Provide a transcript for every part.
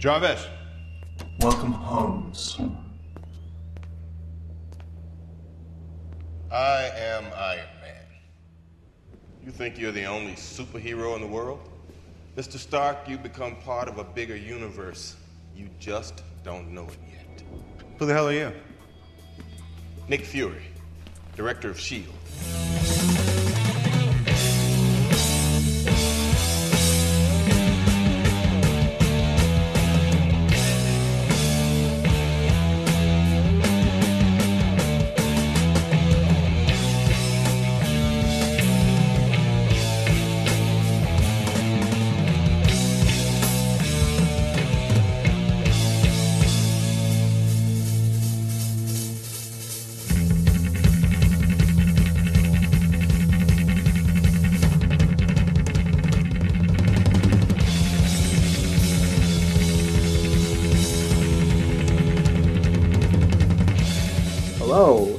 Jarvis. Welcome, Holmes. I am Iron Man. You think you're the only superhero in the world? Mr. Stark, you become part of a bigger universe. You just don't know it yet. Who the hell are you? Nick Fury, director of S.H.I.E.L.D.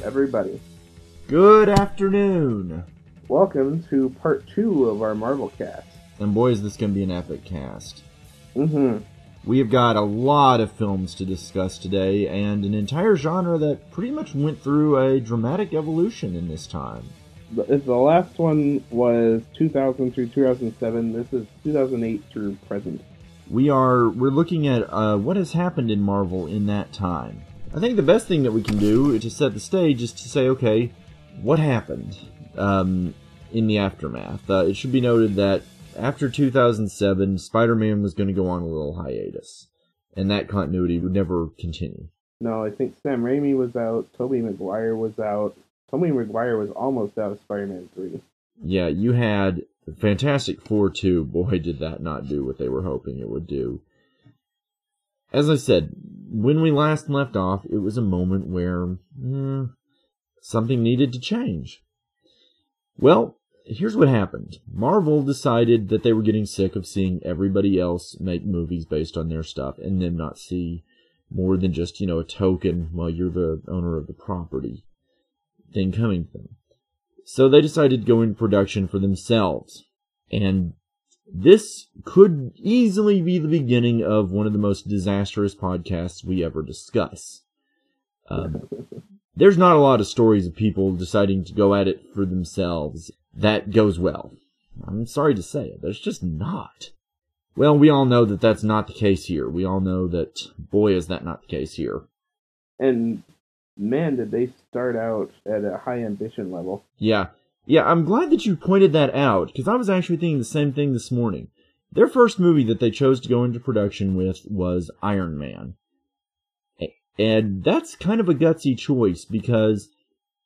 Everybody. Good afternoon. Welcome to part 2 of our Marvel cast. And boy, is this going to be an epic cast. We've got a lot of films to discuss today, and an entire genre that pretty much went through a dramatic evolution in this time. The last one was 2000 through 2007. This is 2008 through present. We're looking at what has happened in Marvel in that time. I think the best thing that we can do to set the stage is to say, okay, what happened in the aftermath? It should be noted that after 2007, Spider-Man was going to go on a little hiatus, and that continuity would never continue. No, I think Sam Raimi was out, Tobey Maguire was out. Tobey Maguire was almost out of Spider-Man 3. Yeah, you had Fantastic Four 2. Boy, did that not do what they were hoping it would do. As I said, when we last left off, it was a moment where something needed to change. Well, here's what happened. Marvel decided that they were getting sick of seeing everybody else make movies based on their stuff and them not see more than just, you know, a token, well, you're the owner of the property thing coming to them. So they decided to go into production for themselves, and this could easily be the beginning of one of the most disastrous podcasts we ever discuss. There's not a lot of stories of people deciding to go at it for themselves that goes well. I'm sorry to say it, there's just not. Well, we all know that that's not the case here. We all know that, boy, is that not the case here. And, man, did they start out at a high ambition level. Yeah, I'm glad that you pointed that out, because I was actually thinking the same thing this morning. Their first movie that they chose to go into production with was Iron Man. And that's kind of a gutsy choice, because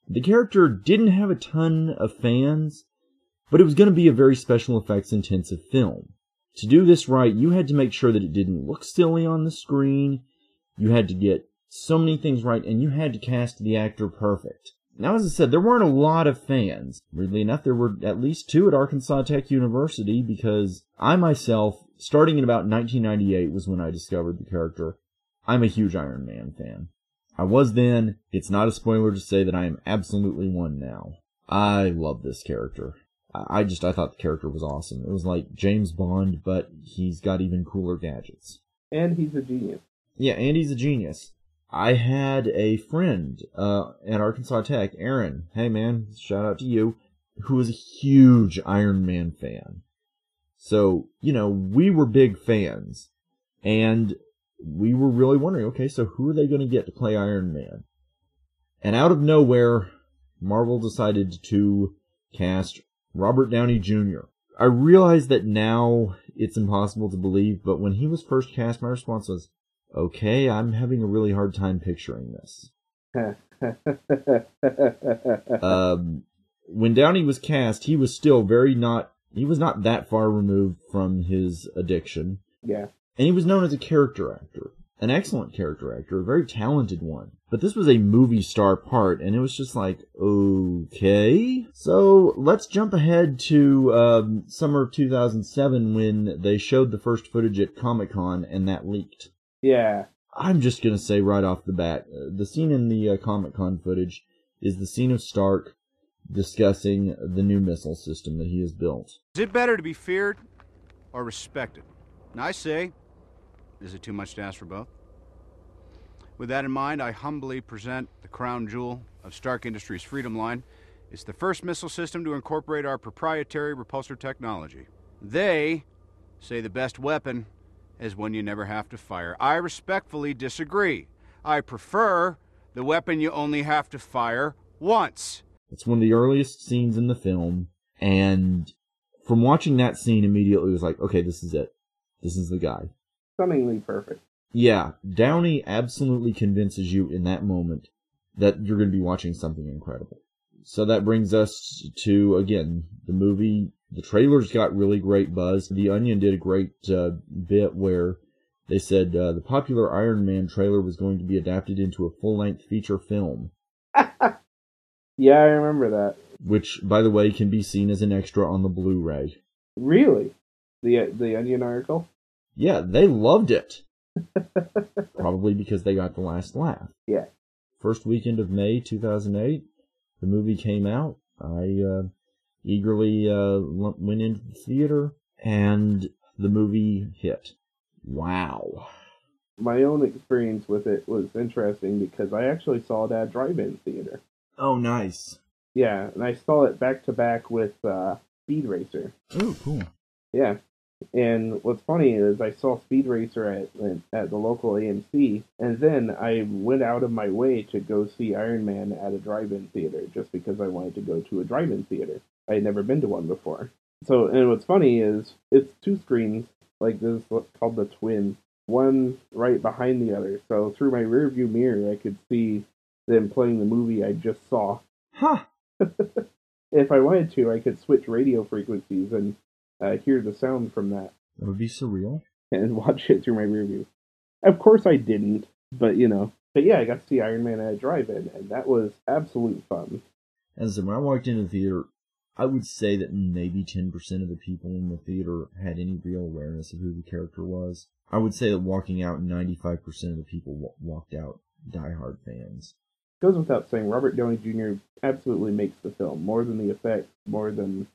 the character didn't have a ton of fans, but it was going to be a very special effects-intensive film. To do this right, you had to make sure that it didn't look silly on the screen, you had to get so many things right, and you had to cast the actor perfect. Now, as I said, there weren't a lot of fans. Weirdly enough, there were at least 2 at Arkansas Tech University, because I myself, starting in about 1998 was when I discovered the character. I'm a huge Iron Man fan. I was then. It's not a spoiler to say that I am absolutely one now. I love this character. I thought the character was awesome. It was like James Bond, but he's got even cooler gadgets. And he's a genius. Yeah, and he's a genius. I had a friend at Arkansas Tech, Aaron, hey man, shout out to you, who was a huge Iron Man fan. So, you know, we were big fans, and we were really wondering, okay, so who are they going to get to play Iron Man? And out of nowhere, Marvel decided to cast Robert Downey Jr. I realize that now it's impossible to believe, but when he was first cast, my response was, okay, I'm having a really hard time picturing this. When Downey was cast, he was still not that far removed from his addiction. Yeah. And he was known as a character actor, an excellent character actor, a very talented one. But this was a movie star part, and it was just like, okay. So let's jump ahead to summer of 2007 when they showed the first footage at Comic-Con, and that leaked. Yeah. I'm just going to say right off the bat, the scene in the Comic-Con footage is the scene of Stark discussing the new missile system that he has built. Is it better to be feared or respected? And I say, Is it too much to ask for both? With that in mind, I humbly present the crown jewel of Stark Industries' Freedom Line. It's the first missile system to incorporate our proprietary repulsor technology. They say the best weapon is one you never have to fire. I respectfully disagree. I prefer the weapon you only have to fire once. It's one of the earliest scenes in the film, and from watching that scene immediately, it was like, okay, this is it. This is the guy. Stunningly perfect. Yeah, Downey absolutely convinces you in that moment that you're going to be watching something incredible. So that brings us to, again, the movie. The trailers got really great buzz. The Onion did a great bit where they said the popular Iron Man trailer was going to be adapted into a full-length feature film. Yeah, I remember that. Which, by the way, can be seen as an extra on the Blu-ray. Really? The Onion article? Yeah, they loved it. Probably because they got the last laugh. Yeah. First weekend of May 2008, the movie came out. I eagerly went into the theater, and the movie hit. Wow. My own experience with it was interesting because I actually saw it at a drive-in theater. Oh, nice. Yeah, and I saw it back-to-back with Speed Racer. Oh, cool. Yeah. And what's funny is I saw Speed Racer at the local AMC, and then I went out of my way to go see Iron Man at a drive-in theater just because I wanted to go to a drive-in theater. I had never been to one before. So, and what's funny is it's two screens, like this called the Twin, one right behind the other. So through my rearview mirror, I could see them playing the movie I just saw. Huh. If I wanted to, I could switch radio frequencies and hear the sound from that. That would be surreal. And watch it through my rearview. Of course I didn't, but you know. But yeah, I got to see Iron Man at a drive-in, and that was absolute fun. And so when I walked into the theater, I would say that maybe 10% of the people in the theater had any real awareness of who the character was. I would say that walking out, 95% of the people walked out diehard fans. Goes without saying, Robert Downey Jr. absolutely makes the film, more than the effects, more than,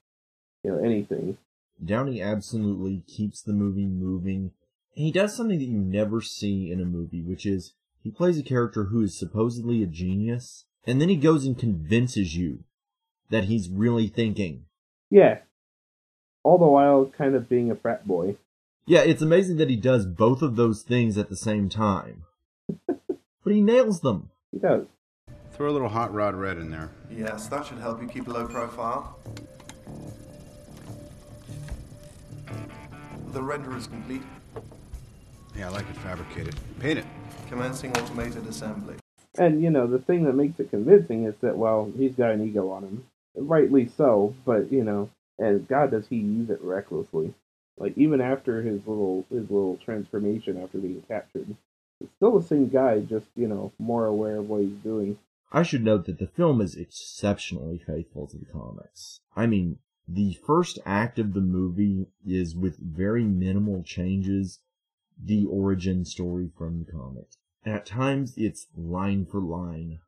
you know, anything. Downey absolutely keeps the movie moving. He does something that you never see in a movie, which is he plays a character who is supposedly a genius, and then he goes and convinces you that he's really thinking. Yeah. All the while kind of being a frat boy. Yeah, it's amazing that he does both of those things at the same time. But he nails them. He does. Throw a little hot rod red in there. Yes, that should help you keep a low profile. The render is complete. Yeah, I like it fabricated. Paint it. Commencing automated assembly. And, you know, the thing that makes it convincing is that, well, he's got an ego on him. Rightly so, but, you know, and God, does he use it recklessly. Like, even after his little transformation after being captured, it's still the same guy, just, you know, more aware of what he's doing. I should note that the film is exceptionally faithful to the comics. I mean, the first act of the movie is, with very minimal changes, the origin story from the comics. At times, it's line for line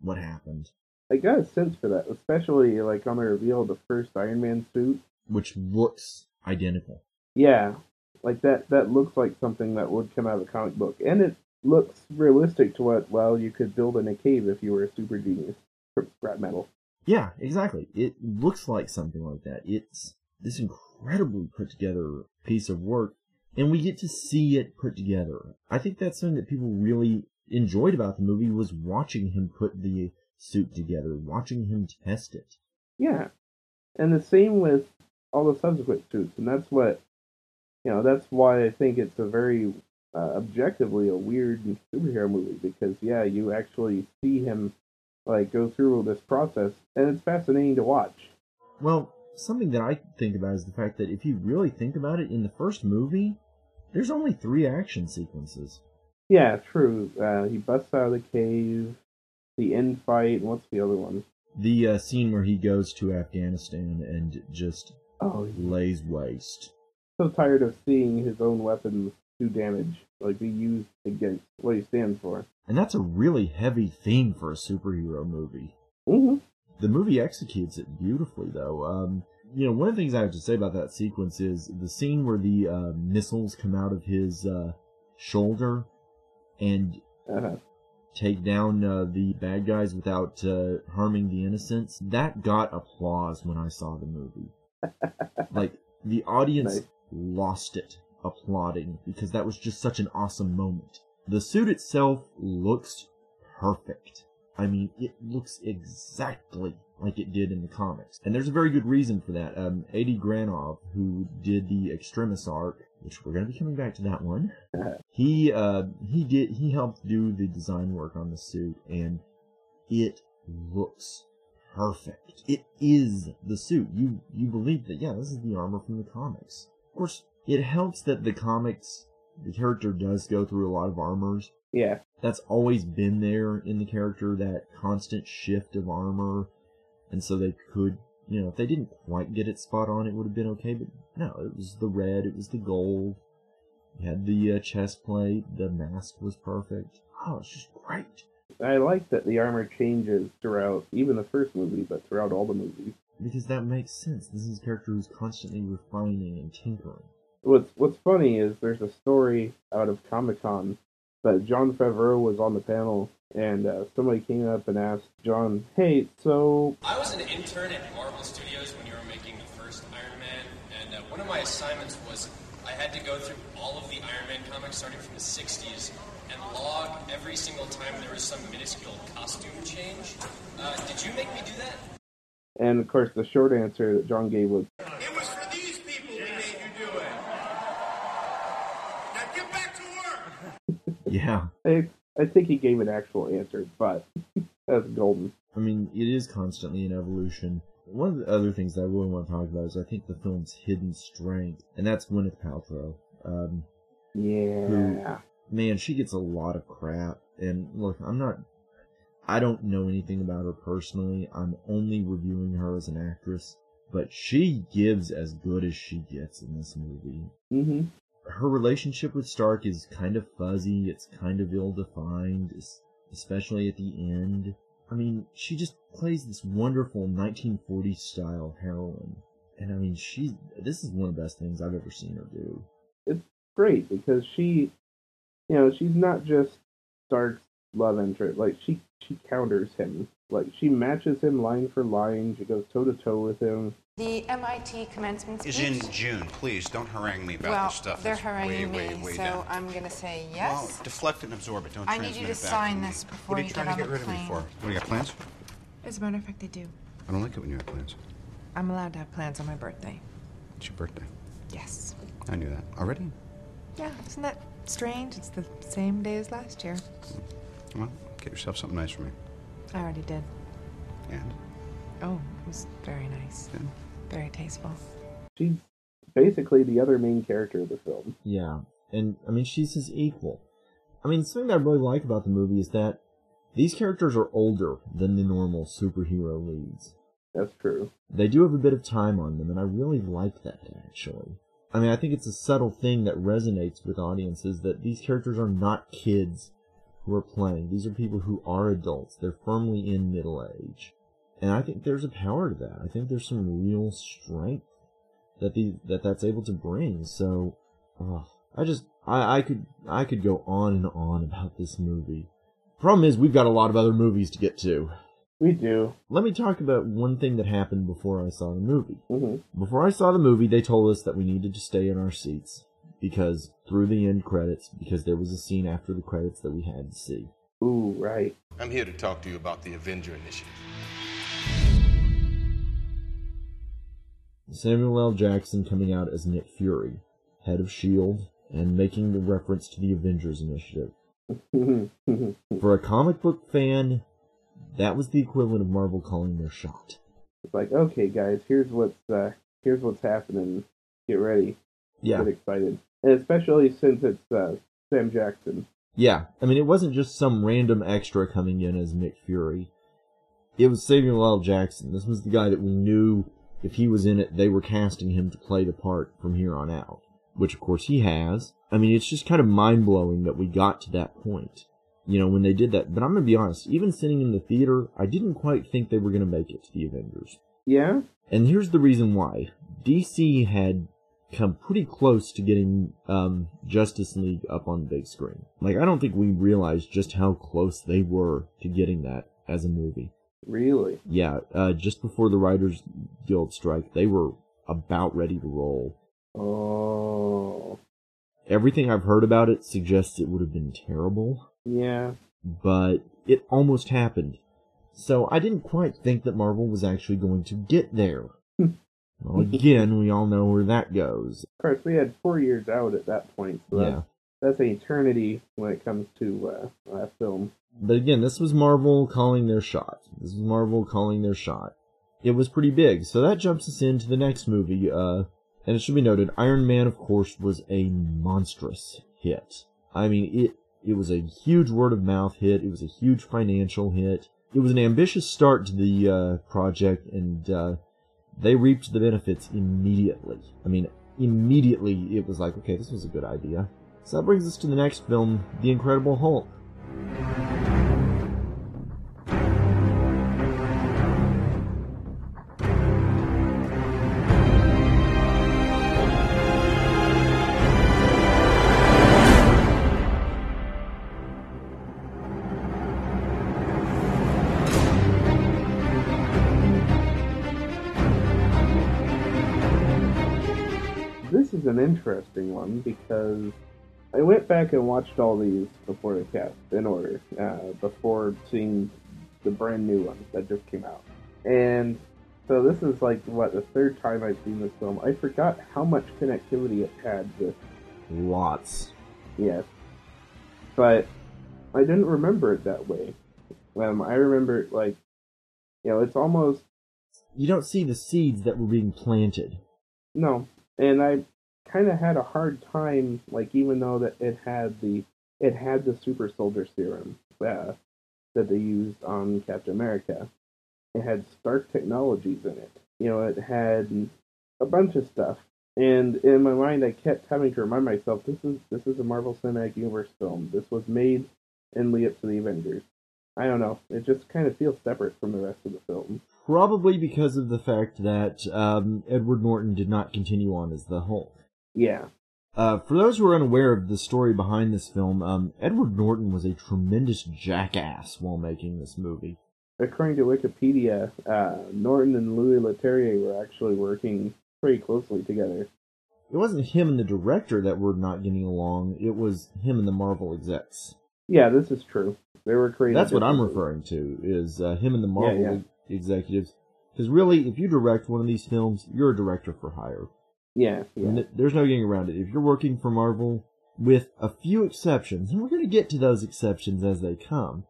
what happened. I got a sense for that, especially, like, on the reveal of the first Iron Man suit. Which looks identical. Yeah. Like, that looks like something that would come out of a comic book. And it looks realistic to what, well, you could build in a cave if you were a super genius from scrap metal. Yeah, exactly. It looks like something like that. It's this incredibly put-together piece of work, and we get to see it put together. I think that's something that people really enjoyed about the movie, was watching him put the suit together, watching him test it. Yeah, and the same with all the subsequent suits, and that's what... You know, that's why I think it's a very, objectively, a weird superhero movie. Because, yeah, you actually see him, like, go through all this process. And it's fascinating to watch. Well, something that I think about is the fact that if you really think about it, in the first movie, there's only 3 action sequences. Yeah, true. He busts out of the cave, the end fight, and what's the other one? The scene where he goes to Afghanistan and just lays waste. So tired of seeing his own weapons do damage, like be used against what he stands for. And that's a really heavy theme for a superhero movie. Mm-hmm. The movie executes it beautifully, though. You know, one of the things I have to say about that sequence is the scene where the missiles come out of his shoulder and take down the bad guys without harming the innocents. That got applause when I saw the movie. Like, the audience lost it applauding, because that was just such an awesome moment. The suit itself looks perfect. I mean, it looks exactly like it did in the comics. And there's a very good reason for that. Adi Granov, who did the Extremis arc, which we're going to be coming back to that one, he helped do the design work on the suit, and it looks perfect. It is the suit. You believe that, yeah, this is the armor from the comics. Of course, it helps that the comics, the character does go through a lot of armors. Yeah. That's always been there in the character, that constant shift of armor. And so they could, you know, if they didn't quite get it spot on, it would have been okay. But no, it was the red, it was the gold. You had the chest plate, the mask was perfect. Oh, it's just great. I like that the armor changes throughout, even the first movie, but throughout all the movies. Because that makes sense. This is a character who's constantly refining and tinkering. What's funny is there's a story out of Comic-Con that John Favreau was on the panel, and somebody came up and asked John, hey, so... I was an intern at Marvel Studios when you were making the first Iron Man, and one of my assignments was I had to go through all of the Iron Man comics starting from the 60s and log every single time there was some minuscule costume change. Did you make me do that? And, of course, the short answer that John gave was... It was for these people we made you do it. Now get back to work! Yeah. I think he gave an actual answer, but that's golden. I mean, it is constantly an evolution. One of the other things that I really want to talk about is I think the film's hidden strength, and that's Gwyneth Paltrow. Who, man, she gets a lot of crap, and look, I don't know anything about her personally. I'm only reviewing her as an actress, but she gives as good as she gets in this movie. Mm-hmm. Her relationship with Stark is kind of fuzzy, it's kind of ill-defined, especially at the end. I mean, she just plays this wonderful 1940s style heroine. And I mean, this is one of the best things I've ever seen her do. It's great, because she's not just Stark's love interest. Like, she counters him. Like, she matches him line for line, she goes toe-to-toe with him. The MIT commencement speech is in June. Please don't harangue me about this stuff. They're haranguing me, so down. I'm going to say yes. Well, deflect and absorb it. Don't transmit it back. I need you to sign this before you get on the plane. What are you trying to get rid of me for? What, you got plans? As a matter of fact, they do. I don't like it when you have plans. I'm allowed to have plans on my birthday. It's your birthday? Yes. I knew that. Already? Yeah, isn't that strange? It's the same day as last year. Well, get yourself something nice for me. I already did. And? Oh, it was very nice. Yeah. Very tasteful. She's basically the other main character of the film. Yeah, and I mean, she's his equal. I mean, something that I really like about the movie is that these characters are older than the normal superhero leads. That's true. They do have a bit of time on them, and I really like that, actually. I mean, I think it's a subtle thing that resonates with audiences, that these characters are not kids who are playing. These are people who are adults. They're firmly in middle age. And I think there's a power to that. I think there's some real strength that that's able to bring. So, I could go on and on about this movie. Problem is, we've got a lot of other movies to get to. We do. Let me talk about one thing that happened before I saw the movie. Mm-hmm. Before I saw the movie, they told us that we needed to stay in our seats because through the end credits, because there was a scene after the credits that we had to see. Ooh, right. I'm here to talk to you about the Avenger Initiative. Samuel L. Jackson coming out as Nick Fury, head of S.H.I.E.L.D., and making the reference to the Avengers Initiative. For a comic book fan, that was the equivalent of Marvel calling their shot. It's like, okay, guys, here's what's happening. Get ready. Yeah. Get excited. And especially since it's Sam Jackson. Yeah. I mean, it wasn't just some random extra coming in as Nick Fury. It was Samuel L. Jackson. This was the guy that we knew... If he was in it, they were casting him to play the part from here on out, which, of course, he has. I mean, it's just kind of mind-blowing that we got to that point, you know, when they did that. But I'm going to be honest, even sitting in the theater, I didn't quite think they were going to make it to the Avengers. Yeah? And here's the reason why. DC had come pretty close to getting Justice League up on the big screen. Like, I don't think we realized just how close they were to getting that as a movie. Really? Yeah, just before the Writers Guild strike, they were about ready to roll. Oh. Everything I've heard about it suggests it would have been terrible. Yeah. But it almost happened. So I didn't quite think that Marvel was actually going to get there. Well, again, we all know where that goes. Of course, we had 4 years out at that point. So yeah. That's an eternity when it comes to film. But again, this was Marvel calling their shot. This was Marvel calling their shot. It was pretty big. So that jumps us into the next movie. And it should be noted, Iron Man, of course, was a monstrous hit. I mean, it was a huge word-of-mouth hit. It was a huge financial hit. It was an ambitious start to the project, and they reaped the benefits immediately. I mean, immediately it was like, okay, this was a good idea. So that brings us to the next film, The Incredible Hulk. This is an interesting one because I went back and watched all these before the cast in order, before seeing the brand new one that just came out. And so this is like, what, the third time I've seen this film. I forgot how much connectivity it had with... Lots. Yes. But I didn't remember it that way. I remember, like, you know, it's almost... You don't see the seeds that were being planted. No. And I kind of had a hard time, like, even though that it had the super soldier serum that they used on Captain America. It had Stark Technologies in it. You know, it had a bunch of stuff. And in my mind, I kept having to remind myself, this is a Marvel Cinematic Universe film. This was made in lead up to the Avengers. I don't know. It just kind of feels separate from the rest of the film. Probably because of the fact that Edward Norton did not continue on as the Hulk. Yeah. For those who are unaware of the story behind this film, Edward Norton was a tremendous jackass while making this movie. According to Wikipedia, Norton and Louis Leterrier were actually working pretty closely together. It wasn't him and the director that were not getting along, it was him and the Marvel execs. Yeah, this is true. They were creating... That's what I'm referring to, is him and the Marvel executives. Because really, if you direct one of these films, you're a director for hire. Yeah. And there's no getting around it. If you're working for Marvel, with a few exceptions, and we're going to get to those exceptions as they come,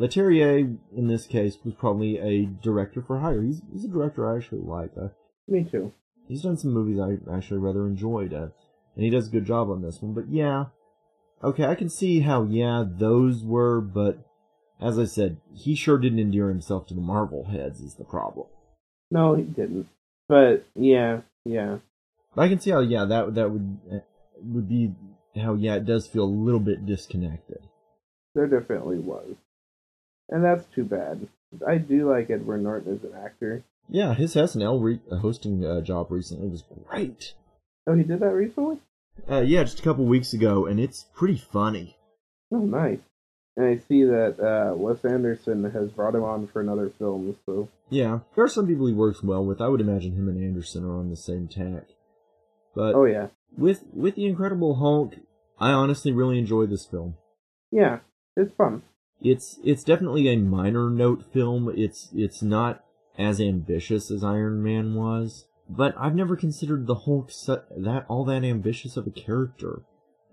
Leterrier, in this case, was probably a director for hire. He's a director I actually like. Me too. He's done some movies I actually rather enjoyed, and he does a good job on this one. But yeah, okay, I can see how, those were, but as I said, he sure didn't endear himself to the Marvel heads is the problem. No, he didn't. But yeah. But I can see how, that would be how, it does feel a little bit disconnected. There definitely was. And that's too bad. I do like Edward Norton as an actor. Yeah, his SNL hosting job recently was great. Oh, he did that recently? Yeah, just a couple weeks ago, and it's pretty funny. Oh, nice. And I see that Wes Anderson has brought him on for another film, so... Yeah, there are some people he works well with. I would imagine him and Anderson are on the same tack. But oh, yeah. With The Incredible Hulk, I honestly really enjoy this film. Yeah, it's fun. It's definitely a minor note film. It's not as ambitious as Iron Man was, but I've never considered the Hulk all that ambitious of a character.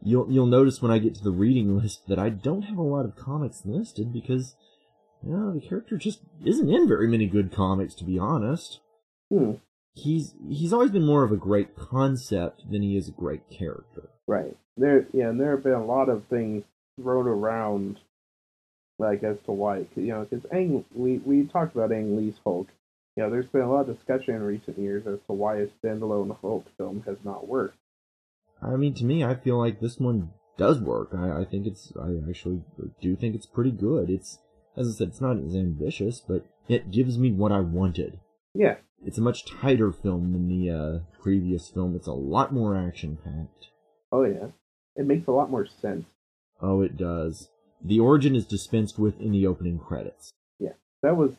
You'll notice when I get to the reading list that I don't have a lot of comics listed because, the character just isn't in very many good comics, to be honest. Hmm. He's always been more of a great concept than he is a great character. Right. And there have been a lot of things thrown around, like, as to why, because we talked about Ang Lee's Hulk. There's been a lot of discussion in recent years as to why a standalone Hulk film has not worked. I mean, to me, I feel like this one does work. I actually do think it's pretty good. It's, as I said, it's not as ambitious, but it gives me what I wanted. Yeah. It's a much tighter film than the previous film. It's a lot more action-packed. Oh, yeah. It makes a lot more sense. Oh, it does. The origin is dispensed with in the opening credits. Yeah, that was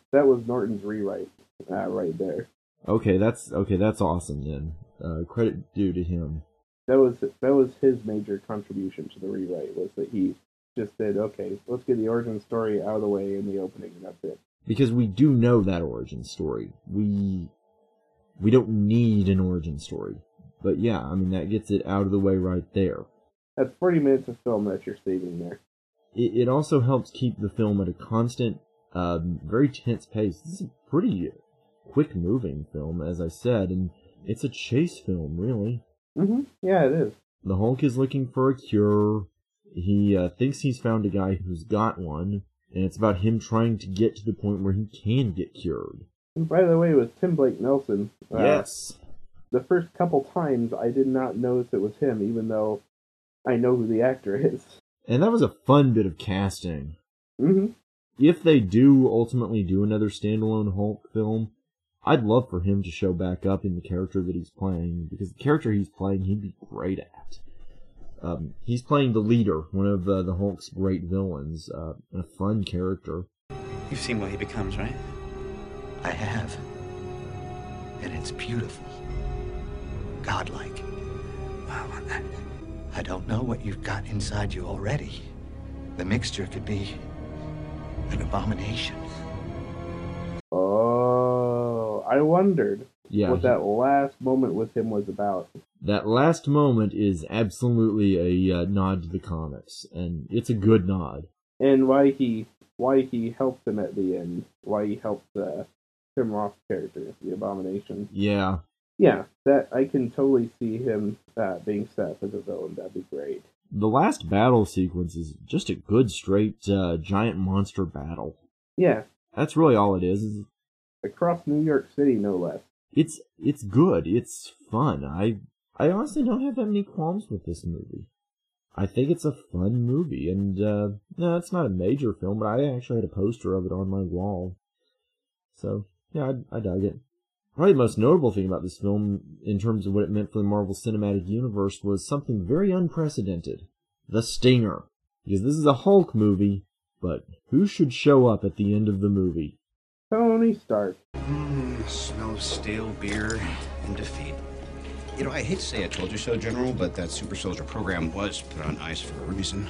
Norton's rewrite right there. Okay, that's awesome then. Credit due to him. That was his major contribution to the rewrite, was that he just said, okay, let's get the origin story out of the way in the opening, and that's it. Because we do know that origin story. We don't need an origin story. But yeah, I mean, that gets it out of the way right there. That's 40 minutes of film that you're saving there. It also helps keep the film at a constant, very tense pace. This is a pretty quick-moving film, as I said, and it's a chase film, really. Mm-hmm. Yeah, it is. The Hulk is looking for a cure. He thinks he's found a guy who's got one, and it's about him trying to get to the point where he can get cured. And by the way, it was Tim Blake Nelson. Yes. The first couple times, I did not notice it was him, even though I know who the actor is. And that was a fun bit of casting. Mm-hmm. If they do ultimately do another standalone Hulk film, I'd love for him to show back up in the character that he's playing, because the character he's playing, he'd be great at. He's playing the leader, one of the Hulk's great villains, a fun character. You've seen what he becomes, right? I have. And it's beautiful. Godlike. Wow, I don't know what you've got inside you already. The mixture could be an abomination. Oh, I wondered what that last moment with him was about. That last moment is absolutely a nod to the comics, and it's a good nod. And why he helped him at the end, why he helped Tim Roth's character, the Abomination. Yeah. Yeah, that I can totally see him being set up as a villain. That'd be great. The last battle sequence is just a good, straight, giant monster battle. Yeah. That's really all it is. Across New York City, no less. It's good. It's fun. I honestly don't have that many qualms with this movie. I think it's a fun movie, and no, it's not a major film, but I actually had a poster of it on my wall. So, yeah, I dug it. Probably the most notable thing about this film, in terms of what it meant for the Marvel Cinematic Universe, was something very unprecedented. The Stinger. Because this is a Hulk movie, but who should show up at the end of the movie? Tony Stark. The smell of stale beer and defeat. You know, I hate to say I told you so, General, but that Super Soldier program was put on ice for a reason.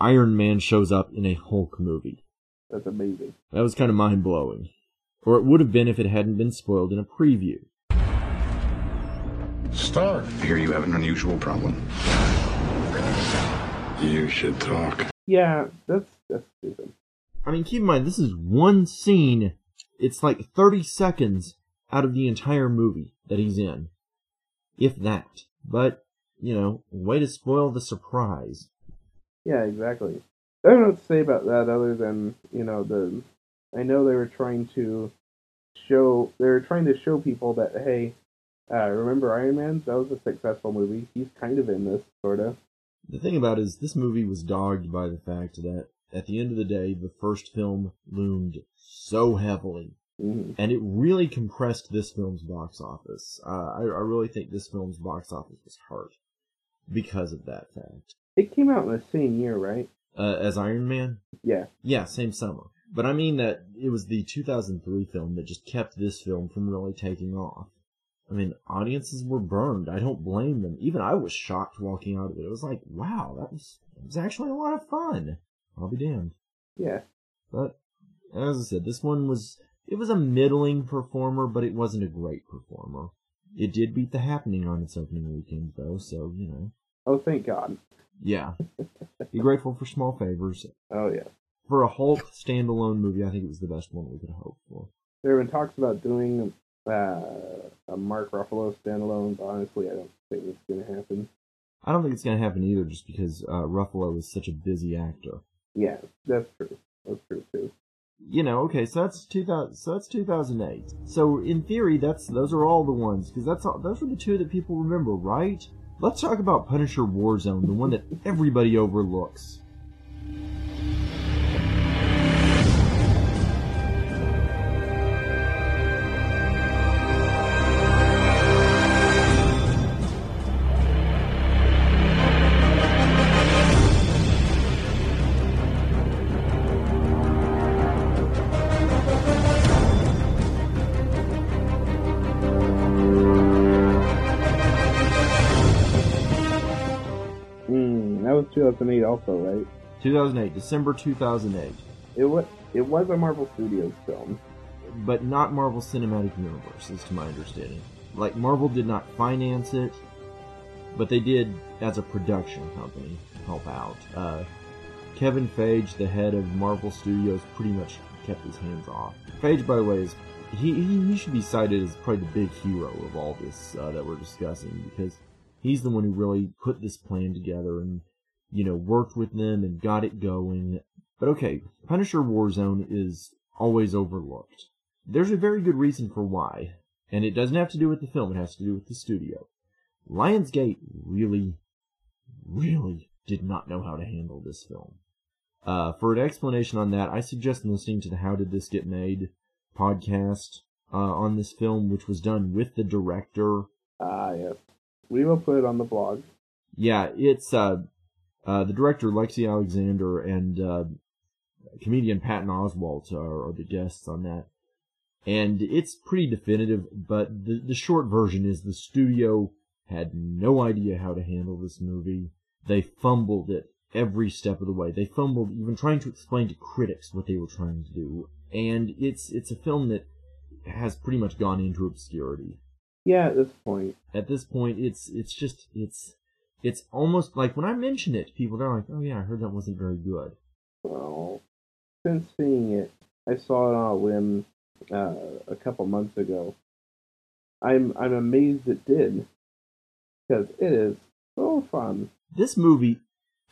Iron Man shows up in a Hulk movie. That's amazing. That was kind of mind-blowing. Or it would have been if it hadn't been spoiled in a preview. Stark, I hear you have an unusual problem. You should talk. Yeah, that's stupid. I mean, keep in mind, this is one scene. It's like 30 seconds out of the entire movie that he's in. If that. But, you know, way to spoil the surprise. Yeah, exactly. I don't know what to say about that other than, you know, I know they were trying to show people that, hey, remember Iron Man? That was a successful movie. He's kind of in this, sort of. The thing about it is, this movie was dogged by the fact that, at the end of the day, the first film loomed so heavily. Mm-hmm. And it really compressed this film's box office. I really think this film's box office was hurt because of that fact. It came out in the same year, right? As Iron Man? Yeah. Yeah, same summer. But I mean that it was the 2003 film that just kept this film from really taking off. I mean, audiences were burned. I don't blame them. Even I was shocked walking out of it. It was like, wow, that was actually a lot of fun. I'll be damned. Yeah. But, as I said, this one was a middling performer, but it wasn't a great performer. It did beat The Happening on its opening weekend, though, so, you know. Oh, thank God. Yeah. Be grateful for small favors. Oh, yeah. For a Hulk standalone movie, I think it was the best one we could hope for. There have been talks about doing a Mark Ruffalo standalone, but honestly, I don't think it's going to happen. I don't think it's going to happen either, just because Ruffalo is such a busy actor. Yeah, that's true. That's true, too. You know, okay, so that's 2008. So, in theory, those are all the ones, because those were the two that people remember, right? Let's talk about Punisher War Zone, the one that everybody overlooks. was 2008 also, right? 2008, December 2008. It was a Marvel Studios film. But not Marvel Cinematic Universe, is to my understanding. Like, Marvel did not finance it, but they did, as a production company, help out. Kevin Feige, the head of Marvel Studios, pretty much kept his hands off. Feige, by the way, is he should be cited as probably the big hero of all this that we're discussing, because he's the one who really put this plan together and, you know, worked with them and got it going. But okay, Punisher War Zone is always overlooked. There's a very good reason for why, and it doesn't have to do with the film, it has to do with the studio. Lionsgate really did not know how to handle this film. For an explanation on that, I suggest listening to the How Did This Get Made podcast on this film, which was done with the director. Yes. We will put it on the blog. Yeah, it's the director, Lexi Alexander, and comedian Patton Oswalt are the guests on that. And it's pretty definitive, but the short version is the studio had no idea how to handle this movie. They fumbled it every step of the way. They fumbled even trying to explain to critics what they were trying to do. And it's a film that has pretty much gone into obscurity. Yeah, at this point. At this point, it's almost like when I mention it to people, they're like, "Oh yeah, I heard that wasn't very good." Well, since seeing it, I saw it on a whim a couple months ago. I'm amazed it did, because it is so fun. This movie,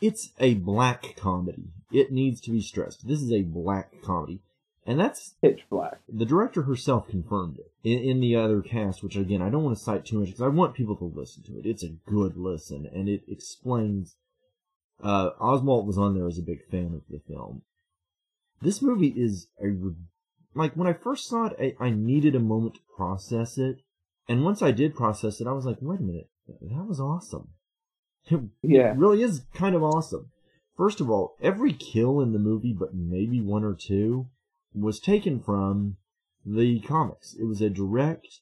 it's a black comedy. It needs to be stressed. This is a black comedy. And that's pitch black. The director herself confirmed it in the other cast, which, again, I don't want to cite too much because I want people to listen to it. It's a good listen, and it explains. Oswalt was on there as a big fan of the film. This movie is a... Like, when I first saw it, I needed a moment to process it. And once I did process it, I was like, wait a minute, that was awesome. It really is kind of awesome. First of all, every kill in the movie, but maybe one or two, was taken from the comics. It was a direct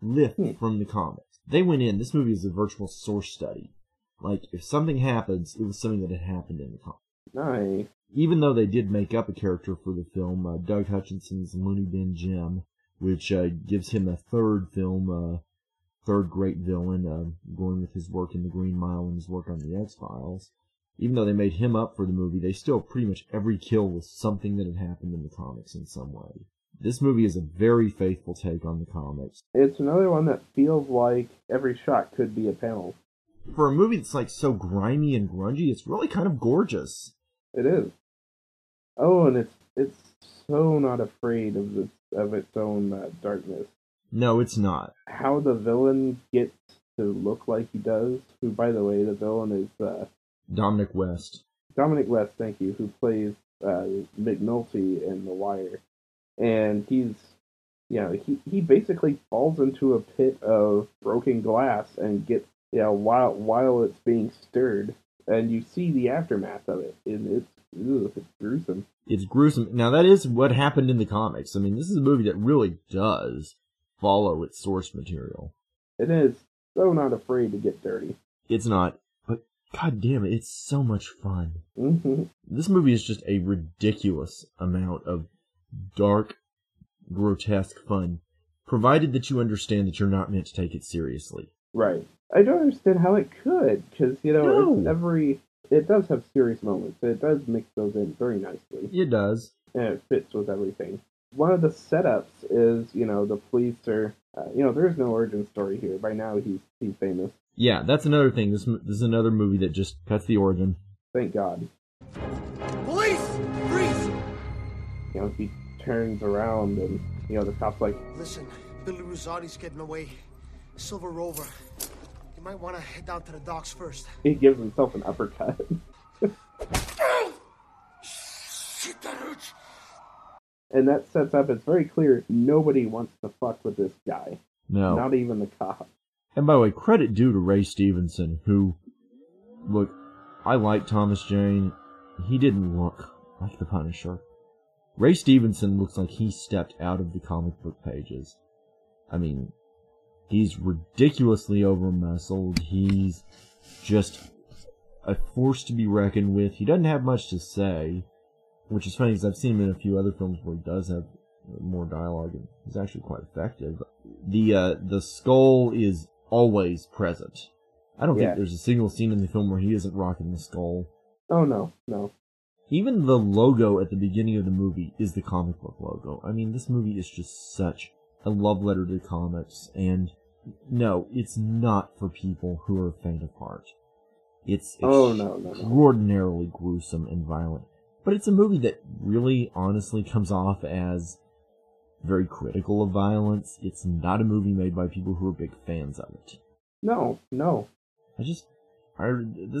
lift from the comics. They went in. This movie is a virtual source study. Like, if something happens, it was something that had happened in the comics. Nice. Even though they did make up a character for the film, Doug Hutchinson's Looney Bin Jim, which gives him a third great villain, going with his work in The Green Mile and his work on The X-Files. Even though they made him up for the movie, they still pretty much every kill was something that had happened in the comics in some way. This movie is a very faithful take on the comics. It's another one that feels like every shot could be a panel. For a movie that's like so grimy and grungy, it's really kind of gorgeous. It is. Oh, and it's so not afraid of its own darkness. No, it's not. How the villain gets to look like he does, who, by the way, the villain is... Dominic West. Dominic West, thank you, who plays McNulty in The Wire. And he's, you know, he basically falls into a pit of broken glass and gets, you know, while it's being stirred. And you see the aftermath of it. And it's gruesome. It's gruesome. Now, that is what happened in the comics. I mean, this is a movie that really does follow its source material. It is so not afraid to get dirty. It's not. God damn it, it's so much fun. Mm-hmm. This movie is just a ridiculous amount of dark, grotesque fun, provided that you understand that you're not meant to take it seriously. Right. I don't understand how it could, because, you know, it does have serious moments, and it does mix those in very nicely. It does. And it fits with everything. One of the setups is, you know, the police are, you know, there's no origin story here. By now, he's famous. Yeah, that's another thing. This is another movie that just cuts the origin. Thank God. Police! Freeze! You know, he turns around and, you know, the cop's like... Listen, Billy Rosati's getting away. Silver Rover. You might want to head down to the docks first. He gives himself an uppercut. Oh! Shit, that hurts! And that sets up, it's very clear, nobody wants to fuck with this guy. No. Not even the cop. And by the way, credit due to Ray Stevenson, who, look, I like Thomas Jane. He didn't look like the Punisher. Ray Stevenson looks like he stepped out of the comic book pages. I mean, he's ridiculously over-muscled. He's just a force to be reckoned with. He doesn't have much to say, which is funny because I've seen him in a few other films where he does have more dialogue, and he's actually quite effective. The skull is always present. I don't think there's a single scene in the film where he isn't rocking the skull. Oh, no, no. Even the logo at the beginning of the movie is the comic book logo. I mean, this movie is just such a love letter to comics, and no, it's not for people who are faint of heart. It's extraordinarily gruesome and violent. But it's a movie that really, honestly, comes off as very critical of violence. It's not a movie made by people who are big fans of it. No, no. This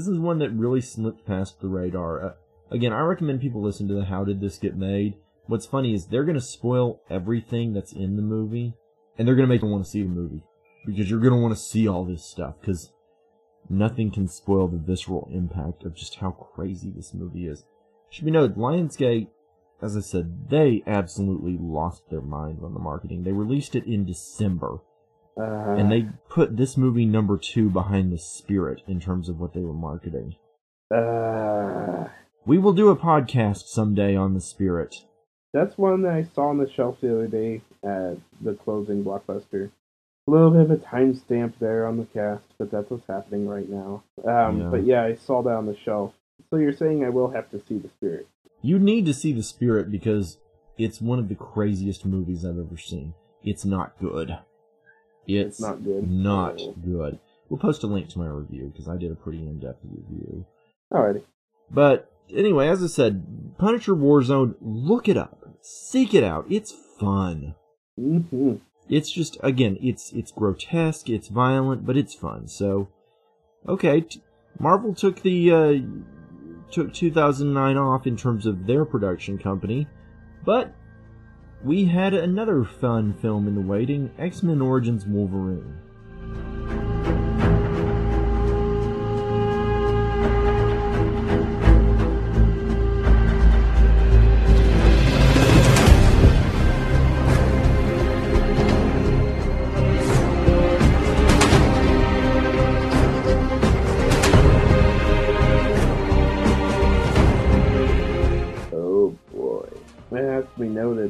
is one that really slipped past the radar. Again, I recommend people listen to the How Did This Get Made. What's funny is they're going to spoil everything that's in the movie, and they're going to make you want to see the movie, because you're going to want to see all this stuff, because nothing can spoil the visceral impact of just how crazy this movie is. Should be noted, Lionsgate, as I said, they absolutely lost their mind on the marketing. They released it in December, and they put this movie number 2 behind The Spirit in terms of what they were marketing. We will do a podcast someday on The Spirit. That's one that I saw on the shelf the other day at the closing Blockbuster. A little bit of a timestamp there on the cast, but that's what's happening right now. But yeah, I saw that on the shelf. So you're saying I will have to see The Spirit? You need to see The Spirit because it's one of the craziest movies I've ever seen. It's not good. It's not good. Not good. We'll post a link to my review because I did a pretty in-depth review. Alrighty. But anyway, as I said, Punisher War Zone, look it up. Seek it out. It's fun. Mm-hmm. It's just, again, it's grotesque, it's violent, but it's fun. So, okay, Marvel took the... took 2009 off in terms of their production company, but we had another fun film in the waiting, X-Men Origins Wolverine.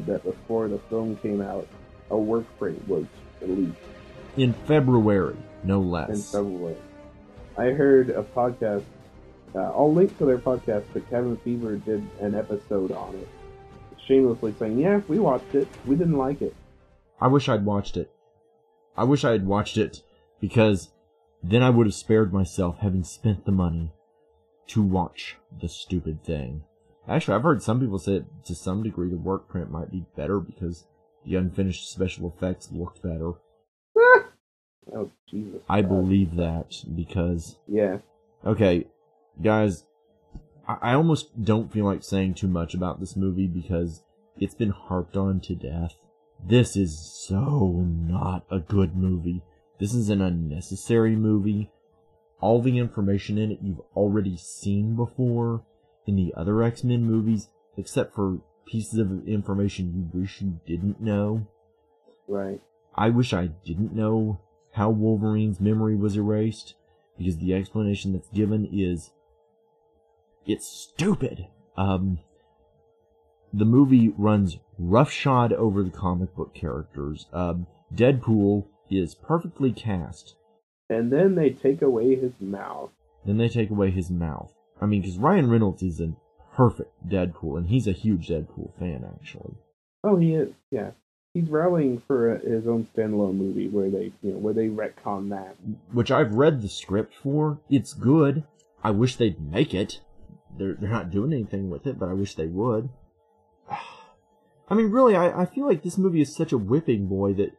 That before the film came out, a work print was released. In February, no less. In February. I heard a podcast, I'll link to their podcast, but Kevin Feige did an episode on it, shamelessly saying, yeah, we watched it, we didn't like it. I wish I'd watched it. I wish I had watched it, because then I would have spared myself having spent the money to watch the stupid thing. Actually, I've heard some people say that to some degree the work print might be better because the unfinished special effects looked better. Oh, Jesus. I believe that because... Yeah. Okay, guys, I almost don't feel like saying too much about this movie because it's been harped on to death. This is so not a good movie. This is an unnecessary movie. All the information in it you've already seen before in the other X-Men movies, except for pieces of information you wish you didn't know. Right. I wish I didn't know how Wolverine's memory was erased, because the explanation that's given is... it's stupid! The movie runs roughshod over the comic book characters. Deadpool is perfectly cast. And then they take away his mouth. I mean, because Ryan Reynolds is a perfect Deadpool, and he's a huge Deadpool fan, actually. Oh, he is, yeah. He's rallying for his own standalone movie where they, where they retcon that. Which I've read the script for. It's good. I wish they'd make it. They're not doing anything with it, but I wish they would. I mean, really, I feel like this movie is such a whipping boy that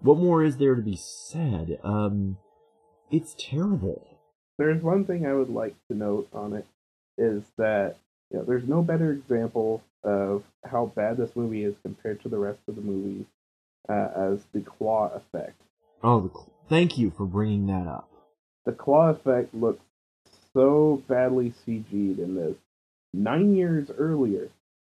what more is there to be said? It's terrible. There's one thing I would like to note on it is that there's no better example of how bad this movie is compared to the rest of the movies as the claw effect. Oh, thank you for bringing that up. The claw effect looks so badly CG'd in this. 9 years earlier,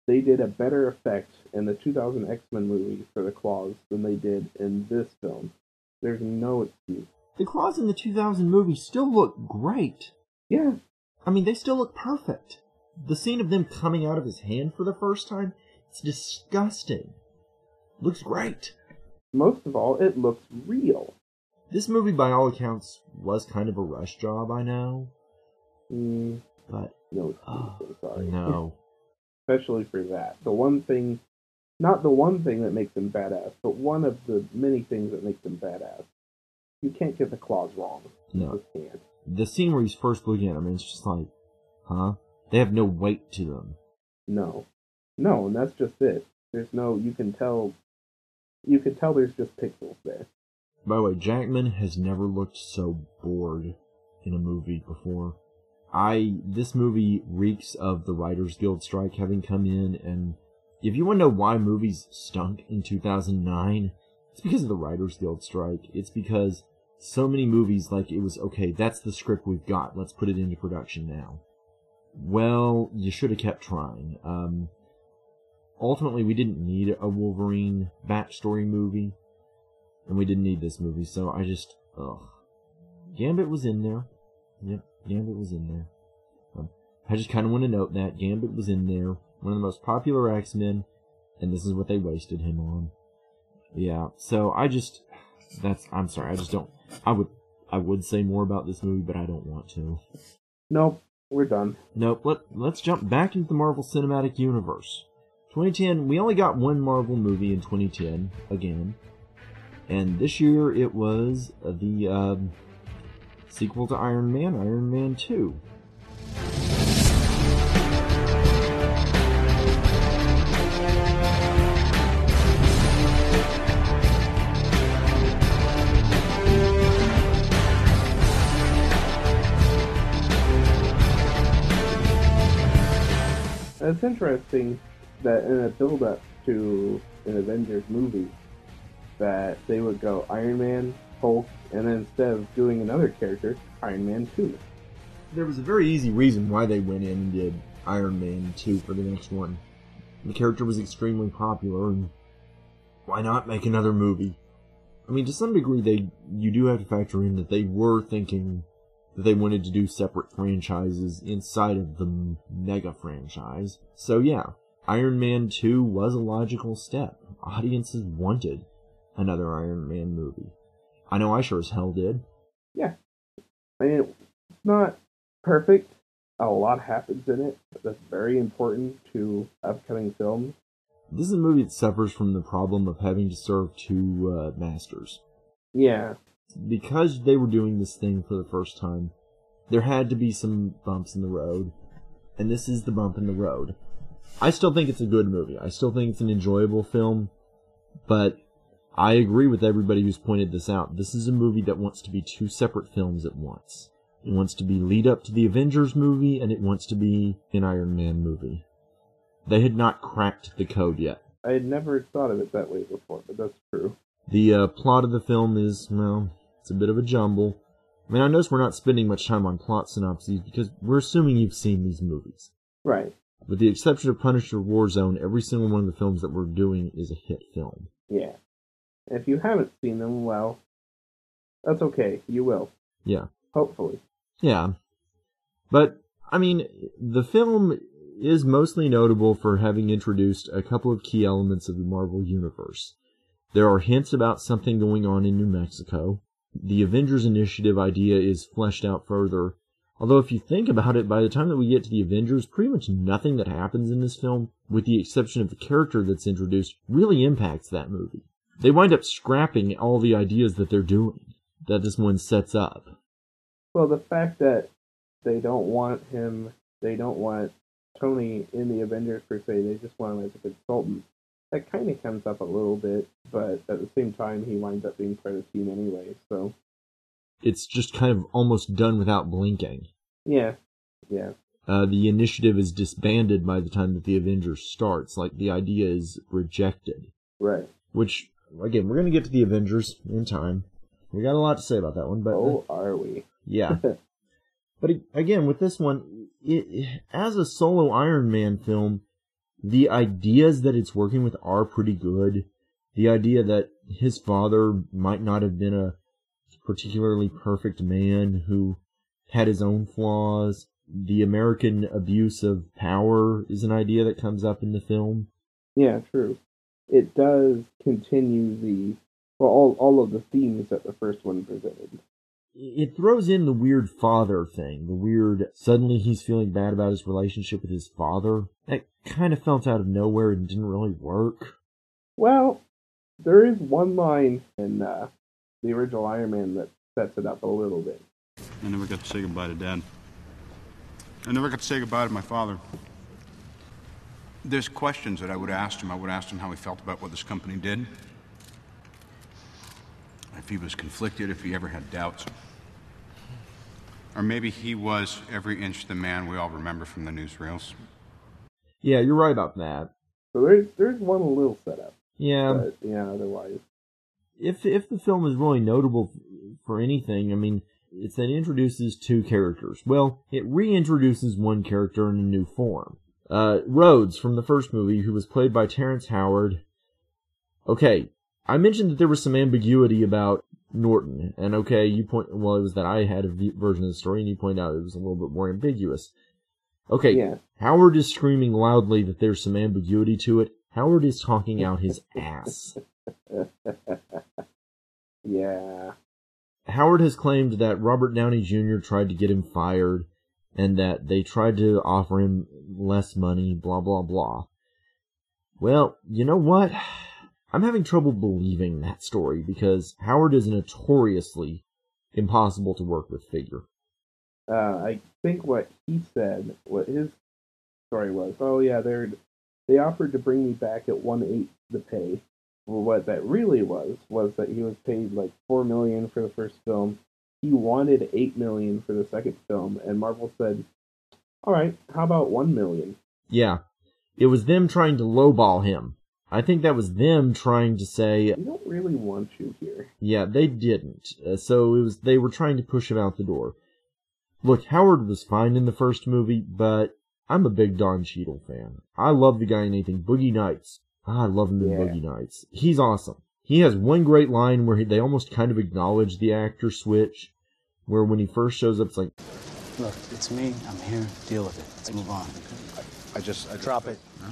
they did a better effect in the 2000 X-Men movie for the claws than they did in this film. There's no excuse. The claws in the 2000 movie still look great. Yeah. I mean, they still look perfect. The scene of them coming out of his hand for the first time, it's disgusting. Looks great. Most of all, it looks real. This movie, by all accounts, was kind of a rush job, I know. But, no, I'm sorry. No. Especially for that. The one thing, not the one thing that makes them badass, but one of the many things that make them badass. You can't get the claws wrong. No. You can't. The scene where he's first looking at him, it's just like, huh? They have no weight to them. No. No, and that's just it. There's no, you can tell there's just pixels there. By the way, Jackman has never looked so bored in a movie before. This movie reeks of the Writers Guild strike having come in, and if you want to know why movies stunk in 2009, it's because of the Writers Guild strike. It's because so many movies, like, it was, okay, that's the script we've got, let's put it into production now. Well, you should have kept trying. Ultimately, we didn't need a Wolverine backstory movie, and we didn't need this movie, so I just, ugh. Gambit was in there. Yep, Gambit was in there. I just kind of want to note that Gambit was in there, one of the most popular X-Men, and this is what they wasted him on. Yeah, so I just, that's, I'm sorry, I just don't, I would say more about this movie, but I don't want to. Nope, we're done. Nope, let's jump back into the Marvel Cinematic Universe. 2010, we only got one Marvel movie in 2010, again. And this year it was the sequel to Iron Man, Iron Man 2. It's interesting that in a build-up to an Avengers movie, that they would go Iron Man, Hulk, and then instead of doing another character, Iron Man 2. There was a very easy reason why they went in and did Iron Man 2 for the next one. The character was extremely popular, and why not make another movie? I mean, to some degree, you do have to factor in that they were thinking that they wanted to do separate franchises inside of the mega franchise. So yeah, Iron Man 2 was a logical step. Audiences wanted another Iron Man movie. I know I sure as hell did. Yeah. I mean, it's not perfect. A lot happens in it, but that's very important to upcoming films. This is a movie that suffers from the problem of having to serve two masters. Yeah. Because they were doing this thing for the first time, there had to be some bumps in the road, and this is the bump in the road. I still think it's a good movie. I still think it's an enjoyable film, but I agree with everybody who's pointed this out. This is a movie that wants to be two separate films at once. It wants to be lead up to the Avengers movie, and it wants to be an Iron Man movie. They had not cracked the code yet. I had never thought of it that way before, but that's true. The plot of the film is, well, it's a bit of a jumble. I mean, I notice we're not spending much time on plot synopses because we're assuming you've seen these movies. Right. With the exception of Punisher War Zone, every single one of the films that we're doing is a hit film. Yeah. If you haven't seen them, well, that's okay. You will. Yeah. Hopefully. Yeah. But, I mean, the film is mostly notable for having introduced a couple of key elements of the Marvel Universe. There are hints about something going on in New Mexico. The Avengers Initiative idea is fleshed out further. Although if you think about it, by the time that we get to the Avengers, pretty much nothing that happens in this film, with the exception of the character that's introduced, really impacts that movie. They wind up scrapping all the ideas that they're doing, that this one sets up. Well, the fact that they don't want Tony in the Avengers per se, they just want him as a consultant. That kind of comes up a little bit, but at the same time, he winds up being part of the team anyway, so. It's just kind of almost done without blinking. Yeah, yeah. The Initiative is disbanded by the time that the Avengers starts. Like, the idea is rejected. Right. Which, again, we're going to get to the Avengers in time. We got a lot to say about that one, but. Oh, are we? Yeah. But again, with this one, it, as a solo Iron Man film, the ideas that it's working with are pretty good. The idea that his father might not have been a particularly perfect man who had his own flaws. the American abuse of power is an idea that comes up in the film. Yeah, true. It does continue the, well, all of the themes that the first one presented. It throws in the weird father thing, the weird, suddenly he's feeling bad about his relationship with his father. That kind of felt out of nowhere and didn't really work. Well, there is one line in the original Iron Man that sets it up a little bit. I never got to say goodbye to Dad. I never got to say goodbye to my father. There's questions that I would have asked him. I would have asked him how he felt about what this company did. If he was conflicted, if he ever had doubts. Or maybe he was every inch the man we all remember from the newsreels. Yeah, you're right about that. So there's one little setup. Yeah. But, yeah, otherwise. If the film is really notable for anything, I mean, it's that it introduces two characters. Well, it reintroduces one character in a new form. Rhodes from the first movie, who was played by Terrence Howard. Okay. I mentioned that there was some ambiguity about Norton, and okay, you point, well, it was that I had a version of the story, and you point out it was a little bit more ambiguous. Okay, yeah. Howard is screaming loudly that there's some ambiguity to it. Howard is talking out his ass. Yeah. Howard has claimed that Robert Downey Jr. tried to get him fired, and that they tried to offer him less money, blah, blah, blah. Well, you know what? I'm having trouble believing that story because Howard is a notoriously impossible to work with figure. I think what he said, what his story was, oh yeah, they offered to bring me back at 1/8 the pay. Well, what that really was that he was paid like $4 million for the first film. He wanted $8 million for the second film, and Marvel said, "All right, how about $1 million?" Yeah, it was them trying to lowball him. I think that was them trying to say, "We don't really want you here." Yeah, they didn't. So it was they were trying to push him out the door. Look, Howard was fine in the first movie, but I'm a big Don Cheadle fan. I love the guy in anything. Boogie Nights. I love him in Boogie Nights. He's awesome. He has one great line where they almost kind of acknowledge the actor switch, where when he first shows up, it's like, "Look, it's me. I'm here. Deal with it. Let's move on." I drop it. All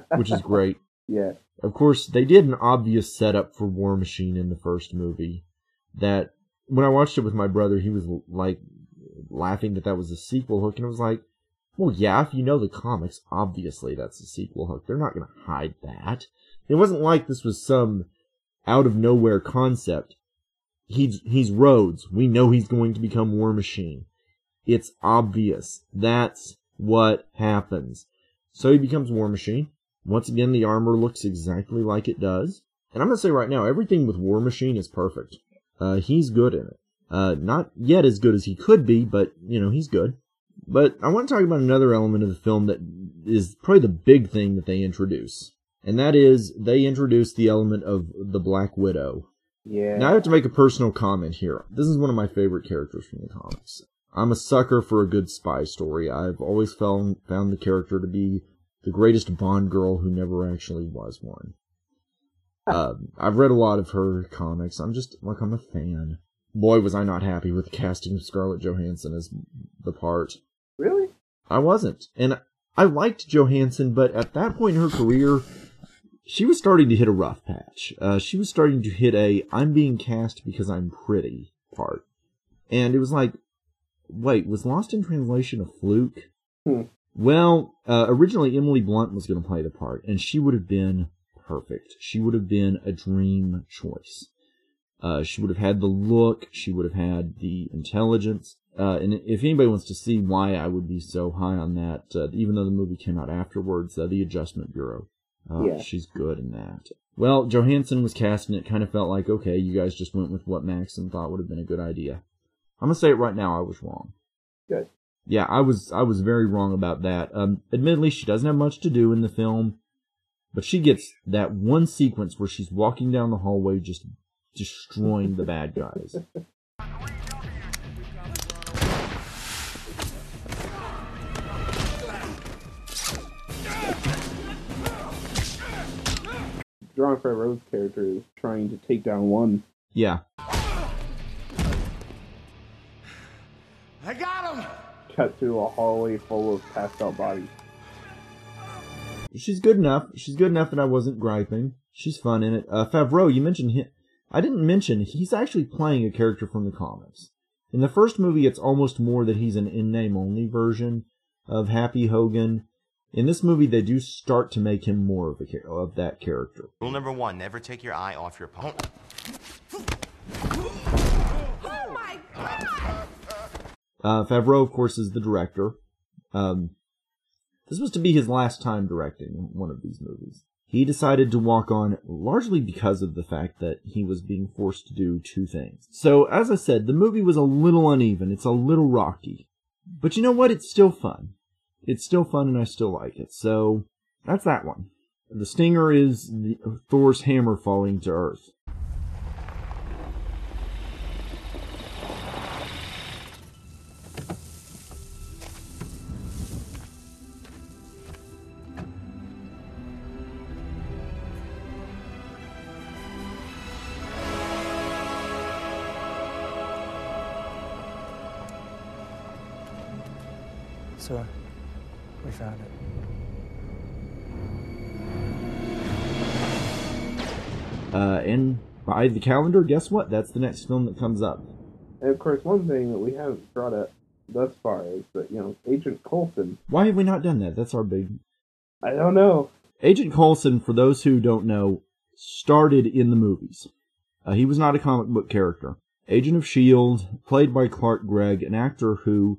right. Which is great. Yeah. Of course, they did an obvious setup for War Machine in the first movie. That when I watched it with my brother, he was like laughing that was a sequel hook, and I was like, "Well, yeah, if you know the comics, obviously that's a sequel hook. They're not going to hide that." It wasn't like this was some out of nowhere concept. He's Rhodes. We know he's going to become War Machine. It's obvious. That's what happens. So he becomes War Machine. Once again, the armor looks exactly like it does. And I'm going to say right now, everything with War Machine is perfect. He's good in it. Not yet as good as he could be, but, you know, he's good. But I want to talk about another element of the film that is probably the big thing that they introduce. And that is, they introduce the element of the Black Widow. Yeah. Now, I have to make a personal comment here. This is one of my favorite characters from the comics. I'm a sucker for a good spy story. I've always found the character to be the greatest Bond girl who never actually was one. I've read a lot of her comics. I'm a fan. Boy, was I not happy with the casting of Scarlett Johansson as the part. Really? I wasn't. And I liked Johansson, but at that point in her career, she was starting to hit a rough patch. She was starting to hit a I'm being cast because I'm pretty part. And it was like, wait, was Lost in Translation a fluke? Well, originally Emily Blunt was going to play the part, and she would have been perfect. She would have been a dream choice. She would have had the look, she would have had the intelligence, and if anybody wants to see why I would be so high on that, even though the movie came out afterwards, The Adjustment Bureau, she's good in that. Well, Johansson was cast, and it kind of felt like, okay, you guys just went with what Maxim thought would have been a good idea. I'm going to say it right now, I was wrong. Good. Yeah, I was very wrong about that. Admittedly, she doesn't have much to do in the film, but she gets that one sequence where she's walking down the hallway just destroying the bad guys. John Favreau's character is trying to take down one. Yeah. I got him! cut through a hallway full of passed out bodies. She's good enough. She's good enough that I wasn't griping. She's fun in it. Favreau, you mentioned him. I didn't mention he's actually playing a character from the comics. In the first movie, it's almost more that he's an in-name-only version of Happy Hogan. In this movie, they do start to make him more of a of that character. Rule number one, never take your eye off your opponent. Oh my God! Favreau, of course, is the director. This was to be his last time directing one of these movies. He decided to walk on largely because of the fact that he was being forced to do two things. So, as I said, the movie was a little uneven. It's a little rocky. But you know what? It's still fun. It's still fun and I still like it. So, that's that one. The stinger is Thor's hammer falling to Earth. Sir, we found it. And by the calendar, guess what? That's the next film that comes up. And of course, one thing that we haven't brought up thus far is that, you know, Agent Coulson. Why have we not done that? That's our big... I don't know. Agent Coulson, for those who don't know, started in the movies. He was not a comic book character. Agent of S.H.I.E.L.D., played by Clark Gregg, an actor who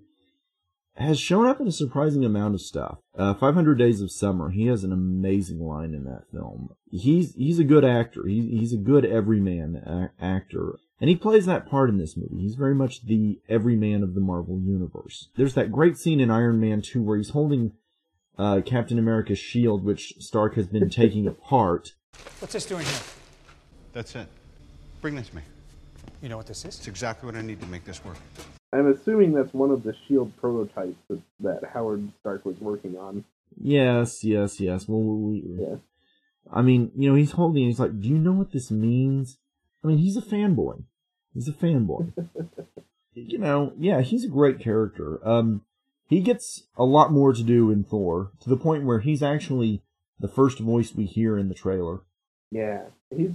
has shown up in a surprising amount of stuff. 500 Days of Summer, he has an amazing line in that film. He's a good actor. He's a good everyman actor. And he plays that part in this movie. He's very much the everyman of the Marvel Universe. There's that great scene in Iron Man 2 where he's holding Captain America's shield, which Stark has been taking apart. What's this doing here? That's it. Bring this to me. You know what this is? It's exactly what I need to make this work. I'm assuming that's one of the S.H.I.E.L.D. prototypes that Howard Stark was working on. Yes. Well, yeah. I mean, you know, he's holding it, he's like, do you know what this means? I mean, he's a fanboy. He's a fanboy. You know, yeah, he's a great character. He gets a lot more to do in Thor, to the point where he's actually the first voice we hear in the trailer. Yeah, he's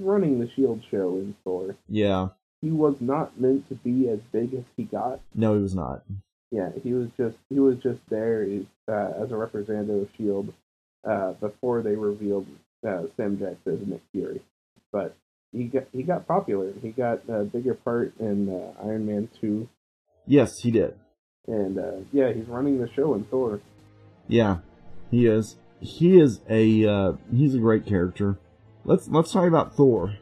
running the S.H.I.E.L.D. show in Thor. Yeah. He was not meant to be as big as he got. No, he was not. Yeah, he was just there as a representative of S.H.I.E.L.D. Before they revealed Sam Jackson as Nick Fury. But he got popular. He got a bigger part in Iron Man 2. Yes, he did. And yeah, he's running the show in Thor. Yeah, he is. He is a he's a great character. Let's talk about Thor.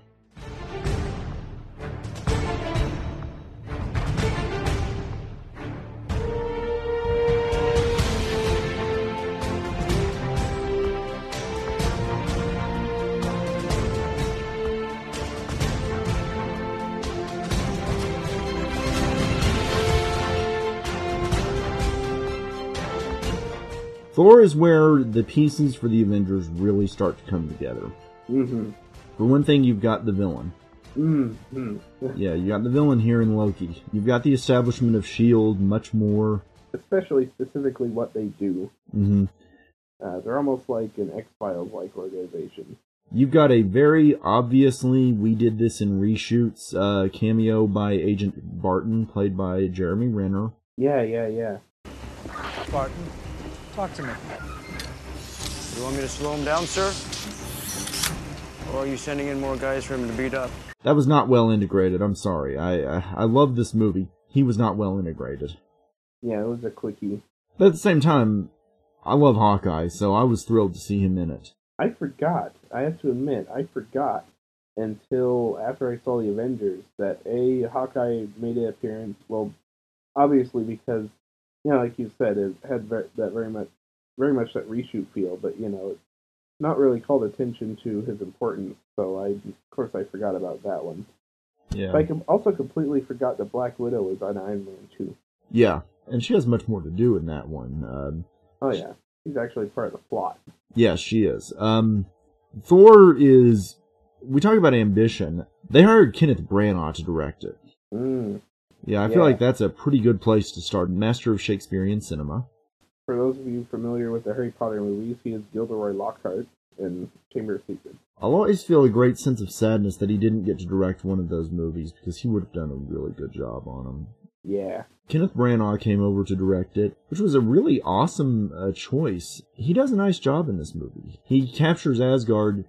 Thor is where the pieces for the Avengers really start to come together. Mm-hmm. For one thing, you've got the villain. Mm-hmm. Yeah, you got the villain here in Loki. You've got the establishment of S.H.I.E.L.D. much more. Especially, specifically, what they do. Mm-hmm. They're almost like an X-Files-like organization. You've got a very obviously, we did this in reshoots, cameo by Agent Barton, played by Jeremy Renner. Yeah. Barton. Talk to me. You want me to slow him down, sir? Or are you sending in more guys for him to beat up? That was not well integrated. I'm sorry. I love this movie. He was not well integrated. Yeah, it was a quickie. But at the same time, I love Hawkeye, so I was thrilled to see him in it. I forgot. I have to admit, I forgot until after I saw the Avengers that Hawkeye made an appearance. Well, obviously because, you know, like you said, it had very much that reshoot feel, but, you know, it's not really called attention to his importance, so of course I forgot about that one. Yeah. But I also completely forgot that Black Widow was on Iron Man 2. Yeah, and she has much more to do in that one. Oh, yeah. She's actually part of the plot. Yeah, she is. Thor is... We talk about ambition. They hired Kenneth Branagh to direct it. Mm. Yeah, I feel like that's a pretty good place to start. Master of Shakespearean cinema. For those of you familiar with the Harry Potter movies, he is Gilderoy Lockhart in Chamber of Secrets. I'll always feel a great sense of sadness that he didn't get to direct one of those movies, because he would have done a really good job on them. Yeah. Kenneth Branagh came over to direct it, which was a really awesome choice. He does a nice job in this movie. He captures Asgard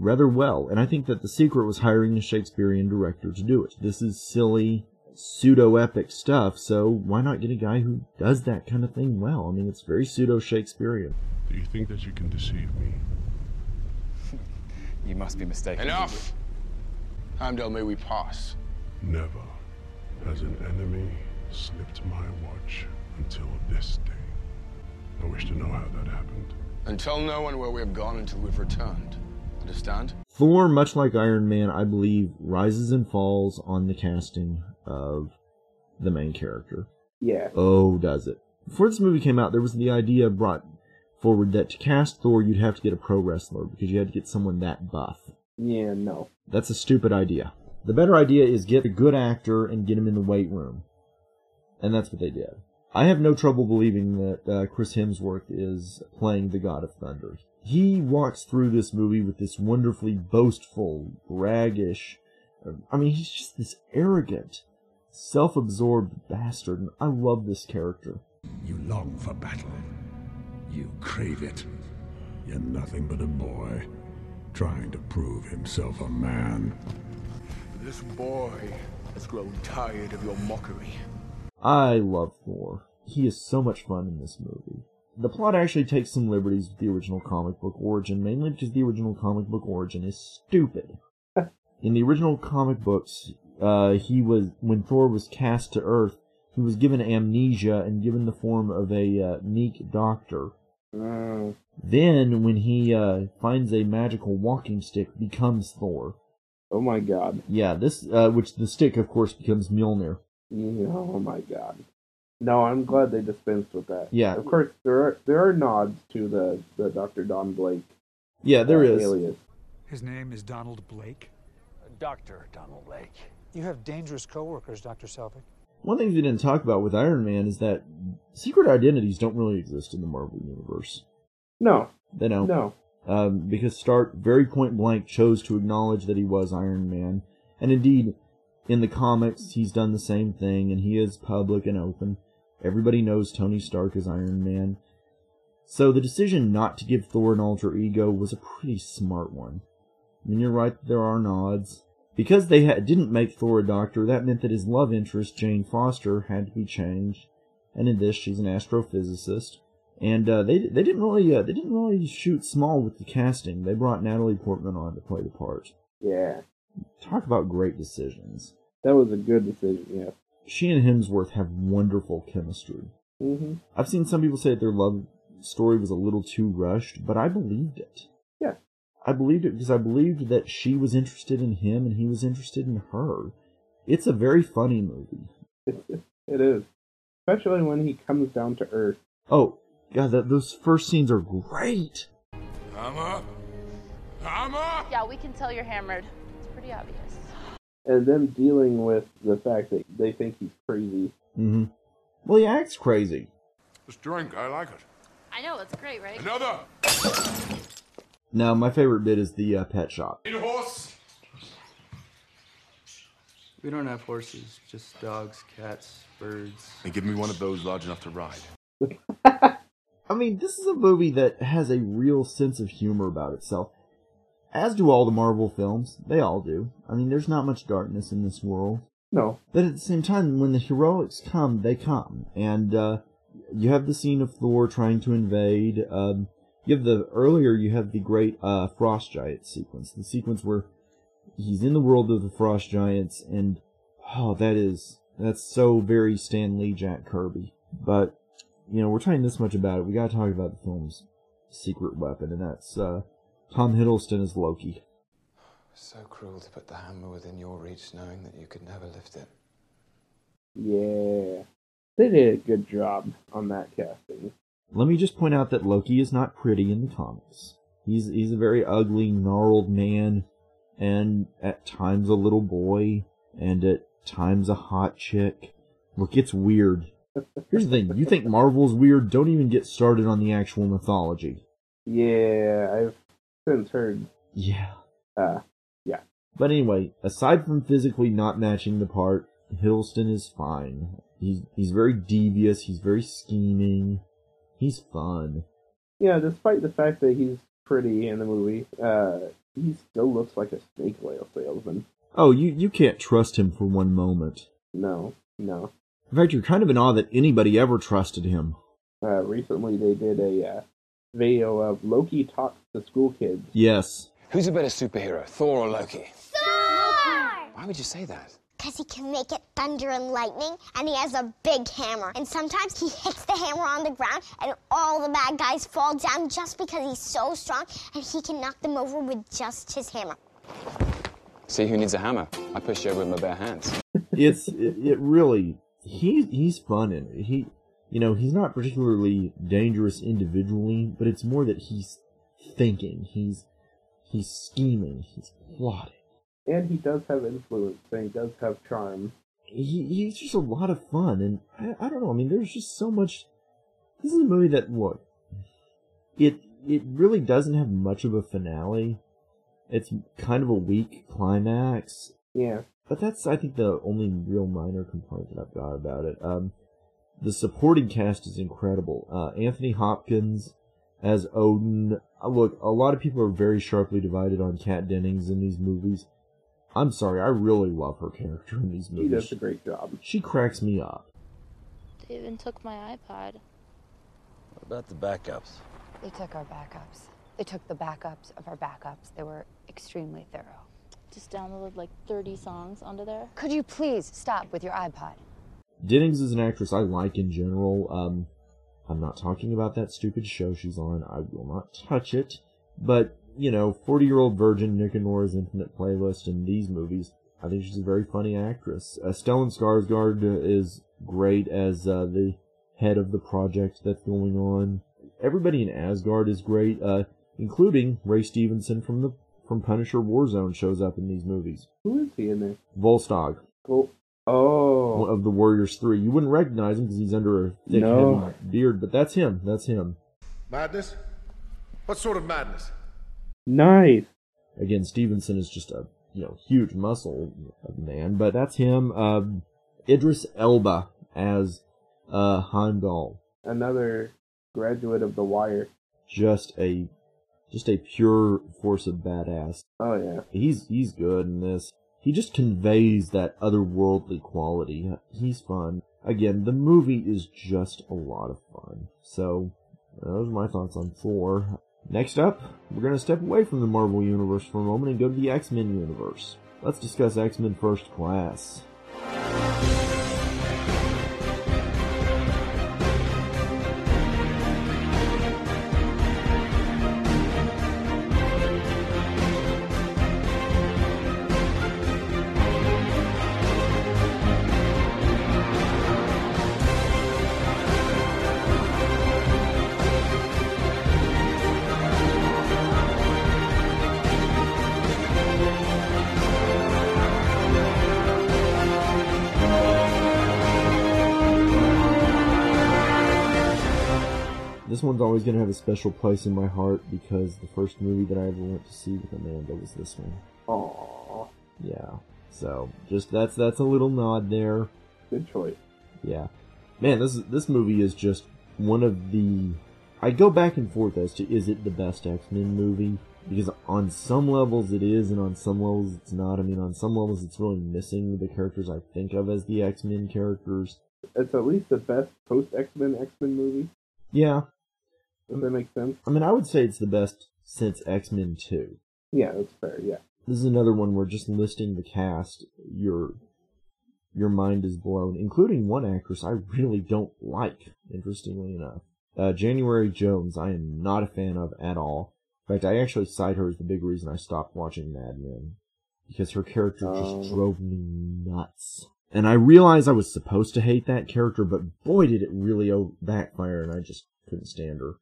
rather well, and I think that the secret was hiring a Shakespearean director to do it. This is silly, pseudo-epic stuff, so why not get a guy who does that kind of thing well? I mean, it's very pseudo-Shakespearean. Do you think that you can deceive me? You must be mistaken. Enough! Heimdall, may we pass? Never has an enemy slipped my watch until this day. I wish to know how that happened. And tell no one where we have gone until we've returned. Understand? Thor, much like Iron Man, I believe, rises and falls on the casting of the main character. Yeah. Oh, does it. Before this movie came out, there was the idea brought forward that to cast Thor, you'd have to get a pro wrestler, because you had to get someone that buff. Yeah, no. That's a stupid idea. The better idea is get a good actor and get him in the weight room. And that's what they did. I have no trouble believing that Chris Hemsworth is playing the God of Thunder. He walks through this movie with this wonderfully boastful, braggish... I mean, he's just this arrogant, self-absorbed bastard, and I love this character. You long for battle. You crave it. You're nothing but a boy, trying to prove himself a man. This boy has grown tired of your mockery. I love Thor. He is so much fun in this movie. The plot actually takes some liberties with the original comic book origin, mainly because the original comic book origin is stupid. In the original comic books, when Thor was cast to Earth, he was given amnesia and given the form of a meek doctor. Mm. Then, when he finds a magical walking stick, becomes Thor. Oh my god. Yeah, this, which the stick, of course, becomes Mjolnir. Yeah, oh my god. No, I'm glad they dispensed with that. Yeah. Of course, there are nods to the Dr. Don Blake. Yeah, there is. Alias. His name is Donald Blake? Dr. Donald Blake. You have dangerous co-workers, Dr. Selvig. One thing they didn't talk about with Iron Man is that secret identities don't really exist in the Marvel Universe. No. They don't. No. Because Stark very point blank chose to acknowledge that he was Iron Man. And indeed, in the comics, he's done the same thing, and he is public and open. Everybody knows Tony Stark is Iron Man. So the decision not to give Thor an alter ego was a pretty smart one. I mean, you're right, there are nods. Because they didn't make Thor a doctor, that meant that his love interest, Jane Foster, had to be changed. And in this, she's an astrophysicist. And they didn't really shoot small with the casting. They brought Natalie Portman on to play the part. Yeah. Talk about great decisions. That was a good decision, yeah. She and Hemsworth have wonderful chemistry. Mm-hmm. I've seen some people say that their love story was a little too rushed, but I believed it. Yeah. I believed it because I believed that she was interested in him and he was interested in her. It's a very funny movie. It is. Especially when he comes down to Earth. Oh, God, those first scenes are great. I'm up. I'm up! Yeah, we can tell you're hammered. It's pretty obvious. And them dealing with the fact that they think he's crazy. Mm-hmm. Well, he acts crazy. This drink, I like it. I know, it's great, right? Another! Now, my favorite bit is the pet shop. Need a horse? We don't have horses, just dogs, cats, birds. And give me one of those large enough to ride. I mean, this is a movie that has a real sense of humor about itself. As do all the Marvel films. They all do. I mean, there's not much darkness in this world. No. But at the same time, when the heroics come, they come. And you have the scene of Thor trying to invade... You have the great Frost Giant sequence. The sequence where he's in the world of the Frost Giants, and oh, that's so very Stan Lee, Jack Kirby. But, you know, we're talking this much about it, we gotta talk about the film's secret weapon, and that's Tom Hiddleston as Loki. So cruel to put the hammer within your reach knowing that you could never lift it. Yeah. They did a good job on that casting. Let me just point out that Loki is not pretty in the comics. He's a very ugly, gnarled man, and at times a little boy, and at times a hot chick. Look, it's weird. Here's the thing. You think Marvel's weird? Don't even get started on the actual mythology. Yeah, I've since heard. Yeah. Yeah. But anyway, aside from physically not matching the part, Hiddleston is fine. He's very devious. He's very scheming. He's fun. Yeah, despite the fact that he's pretty in the movie, he still looks like a snake oil salesman. Oh, you can't trust him for one moment. No. In fact, you're kind of in awe that anybody ever trusted him. Recently they did a video of Loki talks to school kids. Yes. Who's a better superhero, Thor or Loki? Thor! Why would you say that? Because he can make it thunder and lightning, and he has a big hammer. And sometimes he hits the hammer on the ground, and all the bad guys fall down just because he's so strong, and he can knock them over with just his hammer. See who needs a hammer? I push you over with my bare hands. He's fun in it. He's not particularly dangerous individually, but it's more that he's thinking, he's scheming, he's plotting. And he does have influence, and he does have charm. He's just a lot of fun, and I don't know, there's just so much. This is a movie that, look, it really doesn't have much of a finale. It's kind of a weak climax. Yeah. But that's, I think, the only real minor complaint that I've got about it. The supporting cast is incredible. Anthony Hopkins as Odin. Look, a lot of people are very sharply divided on Kat Dennings in these movies. I'm sorry, I really love her character in these movies. She does a great job. She cracks me up. They even took my iPod. What about the backups? They took our backups. They took the backups of our backups. They were extremely thorough. Just downloaded like 30 songs onto there. Could you please stop with your iPod? Dennings is an actress I like in general. I'm not talking about that stupid show she's on. I will not touch it. But, 40-year-old virgin Nick and Nora's Infinite Playlist in these movies. I think she's a very funny actress. Stellan Skarsgård is great as the head of the project that's going on. Everybody in Asgard is great, including Ray Stevenson from Punisher War Zone shows up in these movies. Who is he in there? Volstagg. Cool. Oh. One of the Warriors 3. You wouldn't recognize him because he's under a thick heavy beard, but that's him. Madness? What sort of madness? Nice. Again, Stevenson is just a huge muscle man, but that's him. Idris Elba as Heimdall. Another graduate of The Wire. Just a pure force of badass. Oh, yeah. He's good in this. He just conveys that otherworldly quality. He's fun. Again, the movie is just a lot of fun. So, those are my thoughts on Thor. Next up, we're going to step away from the Marvel Universe for a moment and go to the X-Men universe. Let's discuss X-Men First Class. This one's always going to have a special place in my heart because the first movie that I ever went to see with Amanda was this one. Aww. Yeah. So, just that's a little nod there. Good choice. Yeah. Man, this movie is just one of the... I go back and forth as to, is it the best X-Men movie? Because on some levels it is, and on some levels it's not. On some levels it's really missing the characters I think of as the X-Men characters. It's at least the best post-X-Men X-Men movie. Yeah. Does that make sense? I would say it's the best since X-Men 2. Yeah, that's fair, yeah. This is another one where just listing the cast, your mind is blown, including one actress I really don't like, interestingly enough. January Jones, I am not a fan of at all. In fact, I actually cite her as the big reason I stopped watching Mad Men, because her character just drove me nuts. And I realized I was supposed to hate that character, but boy did it really backfire, and I just couldn't stand her.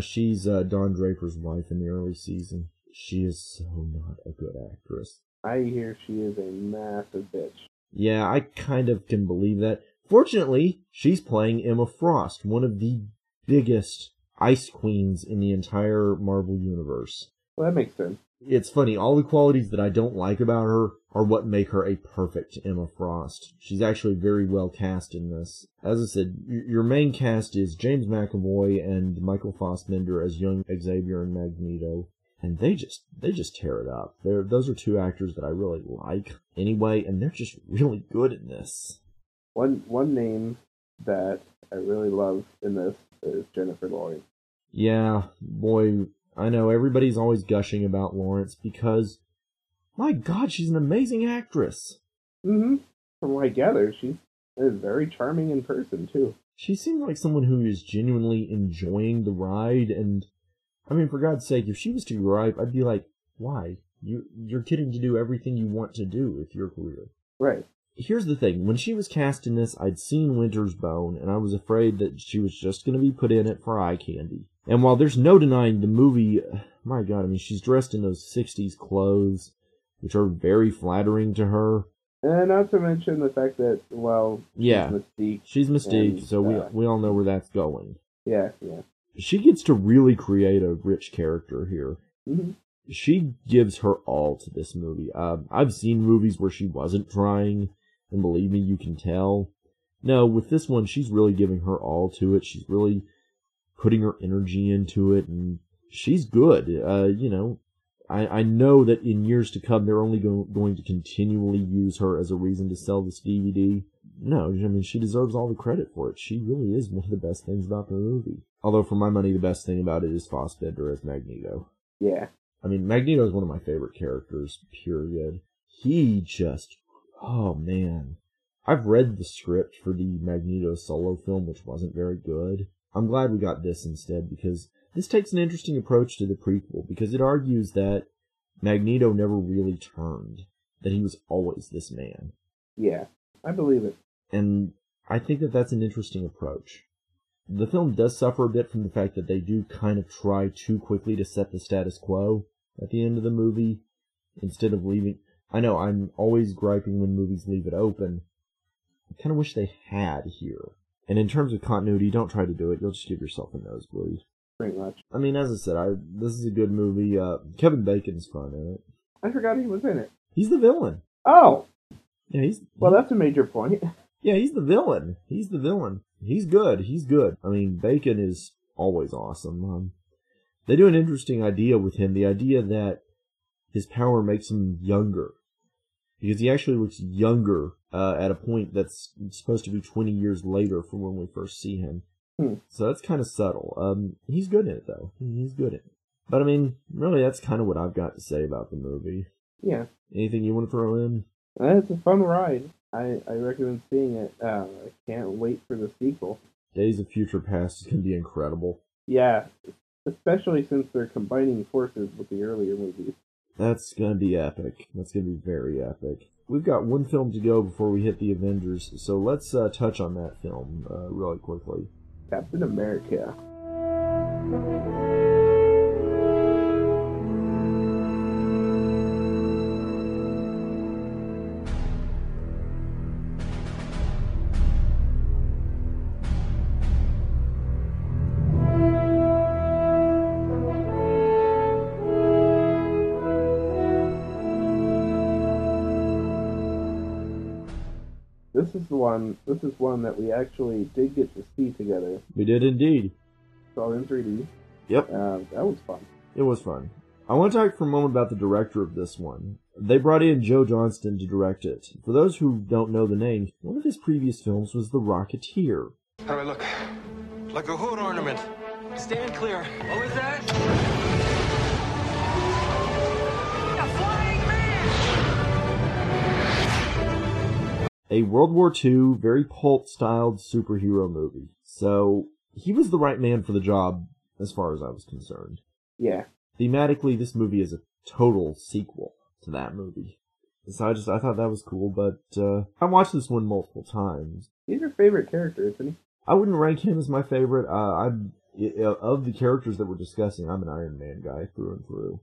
She's Don Draper's wife in the early season. She is so not a good actress. I hear she is a massive bitch. Yeah, I kind of can believe that. Fortunately, she's playing Emma Frost, one of the biggest ice queens in the entire Marvel universe. Well, that makes sense. It's funny, all the qualities that I don't like about her are what make her a perfect Emma Frost. She's actually very well cast in this. As I said, your main cast is James McAvoy and Michael Fassbender as young Xavier and Magneto. And they just tear it up. Those are two actors that I really like anyway, and they're just really good in this. One name that I really love in this is Jennifer Lawrence. Yeah, boy, I know everybody's always gushing about Lawrence because, my God, she's an amazing actress. Mm-hmm. From what I gather, she's very charming in person, too. She seems like someone who is genuinely enjoying the ride, and, I mean, for God's sake, if she was to gripe, I'd be like, why? You're kidding to do everything you want to do with your career. Right. Here's the thing. When she was cast in this, I'd seen Winter's Bone, and I was afraid that she was just going to be put in it for eye candy. And while there's no denying the movie, my God, I mean, she's dressed in those 60s clothes, which are very flattering to her. And not to mention the fact that, well, yeah, she's Mystique, so we all know where that's going. Yeah, yeah. She gets to really create a rich character here. Mm-hmm. She gives her all to this movie. I've seen movies where she wasn't trying, and believe me, you can tell. No, with this one, she's really giving her all to it. She's really putting her energy into it, and she's good. You know, I know that in years to come, they're only going to continually use her as a reason to sell this DVD. No, I mean, she deserves all the credit for it. She really is one of the best things about the movie. Although, for my money, the best thing about it is Fassbender as Magneto. Yeah. I mean, Magneto is one of my favorite characters, period. He just... oh, man. I've read the script for the Magneto solo film, which wasn't very good. I'm glad we got this instead, because this takes an interesting approach to the prequel, because it argues that Magneto never really turned, that he was always this man. Yeah, I believe it. And I think that that's an interesting approach. The film does suffer a bit from the fact that they do kind of try too quickly to set the status quo at the end of the movie, instead of leaving... I know, I'm always griping when movies leave it open. I kind of wish they had here. And in terms of continuity, don't try to do it. You'll just give yourself a nosebleed. Pretty much. I mean, as I said, this is a good movie. Kevin Bacon's fun in it. I forgot he was in it. He's the villain. Oh! Yeah, well, that's a major point. Yeah, he's the villain. He's good. I mean, Bacon is always awesome. They do an interesting idea with him, the idea that his power makes him younger. Because he actually looks younger at a point that's supposed to be 20 years later from when we first see him. Hmm. So that's kind of subtle. He's good in it, though. He's good in it. But, I mean, really, that's kind of what I've got to say about the movie. Yeah. Anything you want to throw in? It's a fun ride. I recommend seeing it. I can't wait for the sequel. Days of Future Past is going to be incredible. Yeah, especially since they're combining forces with the earlier movies. That's going to be epic. That's going to be very epic. We've got one film to go before we hit the Avengers, so let's touch on that film really quickly. Captain America. This is one that we actually did get to see together. We did indeed. Saw it in 3D. Yep. That was fun. It was fun. I want to talk for a moment about the director of this one. They brought in Joe Johnston to direct it. For those who don't know the name, one of his previous films was The Rocketeer. How do I look? Like a hood ornament. Stand clear. What was that? A World War II, very pulp-styled superhero movie. So, he was the right man for the job, as far as I was concerned. Yeah. Thematically, this movie is a total sequel to that movie. So I thought that was cool, but, I watched this one multiple times. He's your favorite character, isn't he? I wouldn't rank him as my favorite. Of the characters that we're discussing, I'm an Iron Man guy through and through.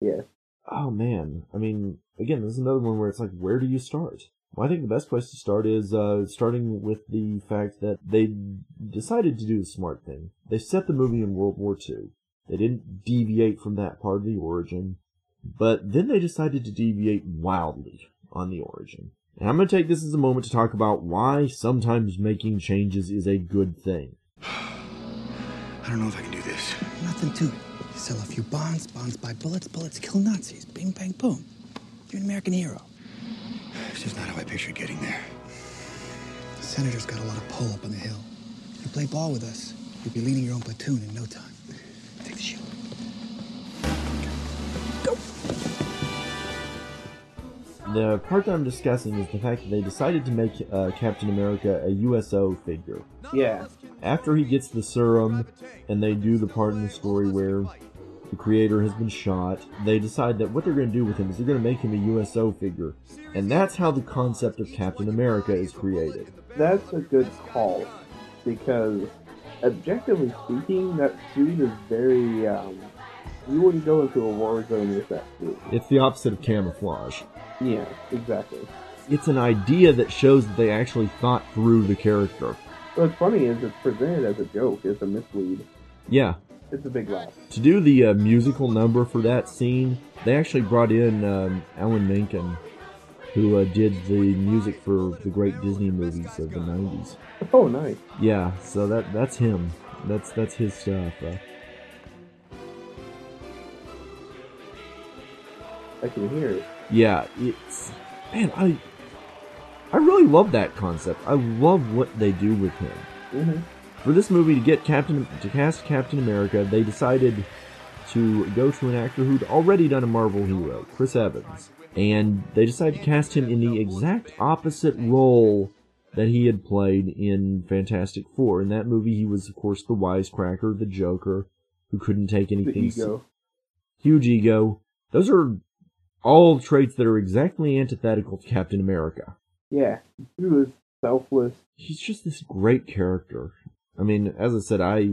Yeah. Oh, man. I mean, again, this is another one where it's like, where do you start? Well, I think the best place to start is starting with the fact that they decided to do the smart thing. They set the movie in World War II. They didn't deviate from that part of the origin, but then they decided to deviate wildly on the origin. And I'm going to take this as a moment to talk about why sometimes making changes is a good thing. I don't know if I can do this. Nothing to it. Sell a few bonds, bonds buy bullets, bullets kill Nazis. Bing, bang, boom. You're an American hero. It's just not how I pictured getting there. The senator's got a lot of pull up on the hill. If you play ball with us, you'll be leading your own platoon in no time. Take the shield. Go! The part that I'm discussing is the fact that they decided to make Captain America a USO figure. Yeah. After he gets the serum, and they do the part in the story where the creator has been shot, they decide that what they're going to do with him is they're going to make him a USO figure. And that's how the concept of Captain America is created. That's a good call, because objectively speaking, that suit is very, you wouldn't go into a war zone with that suit. It's the opposite of camouflage. Yeah, exactly. It's an idea that shows that they actually thought through the character. What's funny is it's presented as a joke, it's a mislead. Yeah. It's a big laugh. To do the musical number for that scene, they actually brought in Alan Menken, who did the music for the great Disney movies of the 90s. Oh, nice. Yeah, so that's him. That's his stuff. I can hear it. Yeah, it's... Man, I really love that concept. I love what they do with him. Mm-hmm. For this movie to cast Captain America, they decided to go to an actor who'd already done a Marvel hero, Chris Evans, and they decided to cast him in the exact opposite role that he had played in Fantastic Four. In that movie, he was, of course, the wisecracker, the Joker, who couldn't take anything. Huge ego. Those are all traits that are exactly antithetical to Captain America. Yeah, he was selfless. He's just this great character. I mean, as I said, I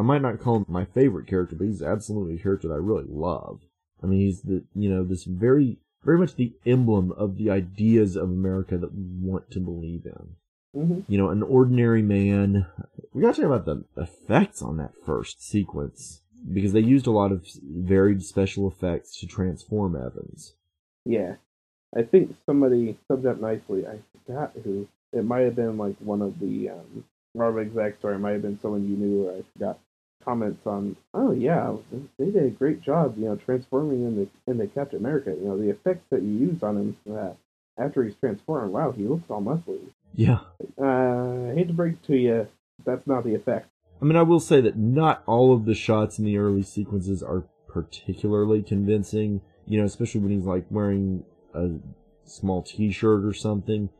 might not call him my favorite character, but he's absolutely a character that I really love. I mean, he's the, you know, this very, very much the emblem of the ideas of America that we want to believe in. Mm-hmm. You know, an ordinary man. We gotta talk about the effects on that first sequence, because they used a lot of varied special effects to transform Evans. Yeah. I think somebody summed up nicely. I forgot who. It might have been like one of the, Marvel execs, or it might have been someone you knew, or I forgot. Comments on, oh yeah, they did a great job, you know, transforming into Captain America. You know, the effects that you used on him after he's transformed, wow, he looks all muscly. Yeah. I hate to break it to you, that's not the effect. I mean, I will say that not all of the shots in the early sequences are particularly convincing, you know, especially when he's like wearing a small t-shirt or something.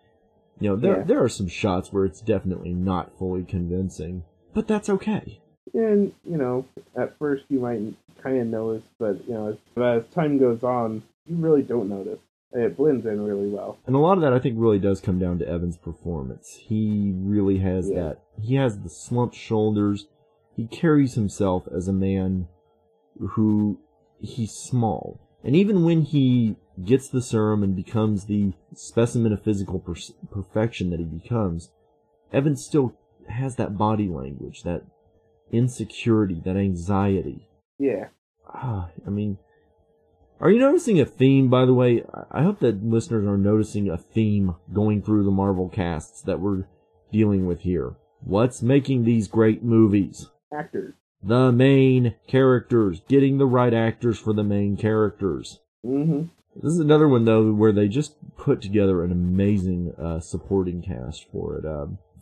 You know, there are some shots where it's definitely not fully convincing, but that's okay. And, you know, at first you might kind of notice, but, you know, as time goes on, you really don't notice. It blends in really well. And a lot of that, I think, really does come down to Evan's performance. He really has that. He has the slumped shoulders. He carries himself as a man who, he's small. And even when he gets the serum and becomes the specimen of physical perfection that he becomes, Evan still has that body language, that insecurity, that anxiety. Yeah. I mean, are you noticing a theme, by the way? I hope that listeners are noticing a theme going through the Marvel casts that we're dealing with here. What's making these great movies? Actors. The main characters. Getting the right actors for the main characters. Mm-hmm. This is another one, though, where they just put together an amazing supporting cast for it.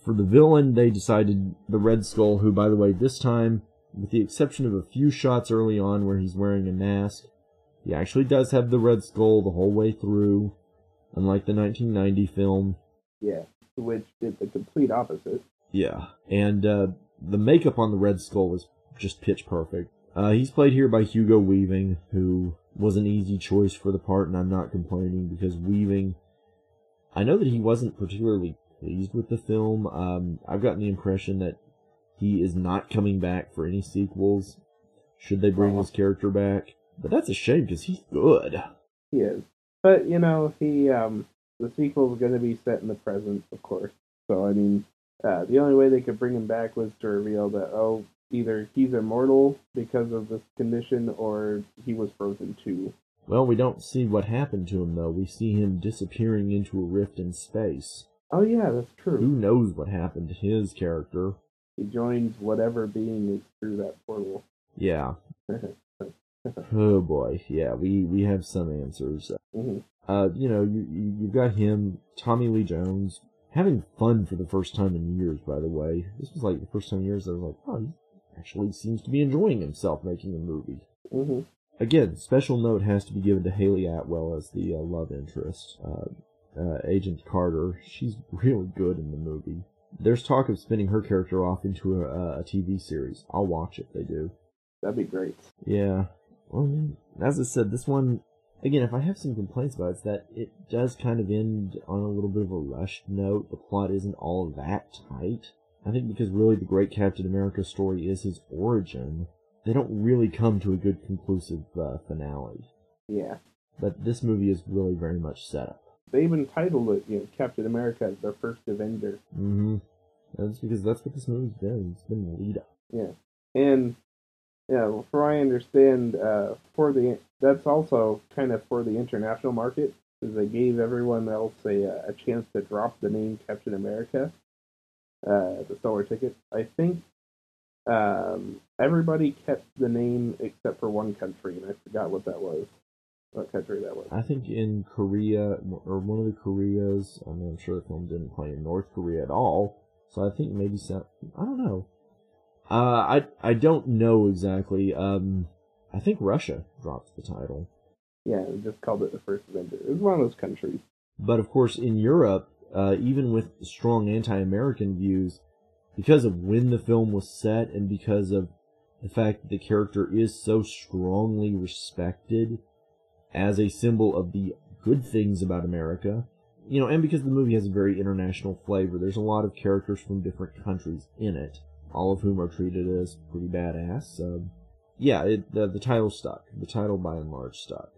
For the villain, they decided the Red Skull, who, by the way, this time, with the exception of a few shots early on where he's wearing a mask, he actually does have the Red Skull the whole way through, unlike the 1990 film. Yeah, which did the complete opposite. Yeah, and the makeup on the Red Skull was just pitch perfect. He's played here by Hugo Weaving, who was an easy choice for the part, and I'm not complaining, because Weaving, I know that he wasn't particularly pleased with the film. I've gotten the impression that he is not coming back for any sequels, should they bring his character back. But that's a shame, because he's good. He is. But, you know, he the sequel is going to be set in the present, of course. So, I mean, the only way they could bring him back was to reveal that, oh, either he's immortal because of this condition, or he was frozen too. Well, we don't see what happened to him, though. We see him disappearing into a rift in space. Oh, yeah, that's true. Who knows what happened to his character? He joins whatever being is through that portal. Yeah. Oh, boy. Yeah, we have some answers. Mm-hmm. You know, you've got him, Tommy Lee Jones, having fun for the first time in years, by the way. This was like the first time in years that I was like, oh, he actually seems to be enjoying himself making a movie. Mm-hmm. Again, special note has to be given to Haley Atwell as the love interest, Agent Carter. She's really good in the movie. There's talk of spinning her character off into a TV series. I'll watch if they do. That'd be great. Yeah. Well, as I said, this one, again, if I have some complaints about it, it's that it does kind of end on a little bit of a rushed note. The plot isn't all that tight. I think because really the great Captain America story is his origin, they don't really come to a good conclusive finale. Yeah. But this movie is really very much set up. They even titled it, you know, Captain America as their first Avenger. Mm-hmm. That's because that's what this movie's been. It's been the lead up. Yeah. And, yeah, well, from what I understand, that's also kind of for the international market, because they gave everyone else a chance to drop the name Captain America, the seller ticket. I think everybody kept the name except for one country, and I forgot what that was. What country that was. I think in Korea, or one of the Koreas, I mean, I'm sure the film didn't play in North Korea at all, so I think maybe, I don't know. I don't know exactly. I think Russia dropped the title. Yeah, we just called it the first Avenger. It was one of those countries. But of course, in Europe, even with strong anti-American views, because of when the film was set and because of the fact that the character is so strongly respected as a symbol of the good things about America, you know, and because the movie has a very international flavor, there's a lot of characters from different countries in it, all of whom are treated as pretty badass. Yeah, the title stuck. The title, by and large, stuck.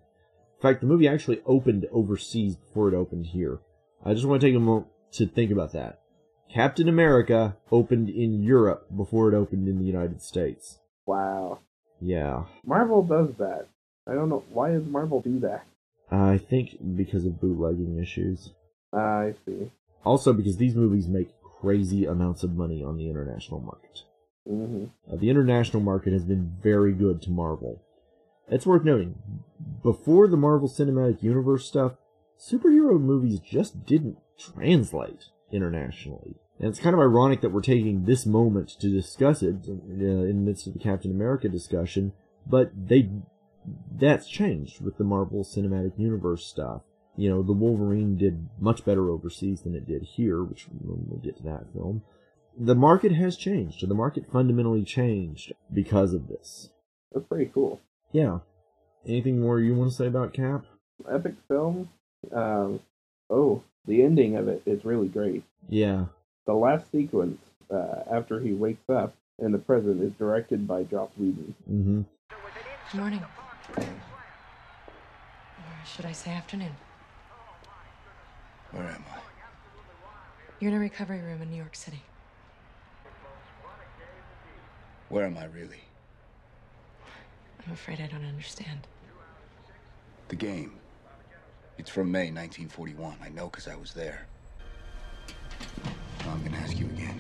In fact, the movie actually opened overseas before it opened here. I just want to take a moment to think about that. Captain America opened in Europe before it opened in the United States. Wow. Yeah. Marvel does that. I don't know. Why does Marvel do that? I think because of bootlegging issues. I see. Also because these movies make crazy amounts of money on the international market. Mm-hmm. The international market has been very good to Marvel. It's worth noting, before the Marvel Cinematic Universe stuff, superhero movies just didn't translate internationally. And it's kind of ironic that we're taking this moment to discuss it in the midst of the Captain America discussion, but that's changed with the Marvel Cinematic Universe stuff. You know, the Wolverine did much better overseas than it did here, which we'll get to that film. The market has changed. The market fundamentally changed because of this. That's pretty cool. Yeah. Anything more you want to say about Cap? Epic film. The ending of it is really great. Yeah. The last sequence, after he wakes up in the present, is directed by Joss Whedon. Mm-hmm. Good morning. Or should I say afternoon? Where am I? You're in a recovery room in New York City. Where am I really? I'm afraid I don't understand. The game. It's from May 1941. I know because I was there. I'm going to ask you again.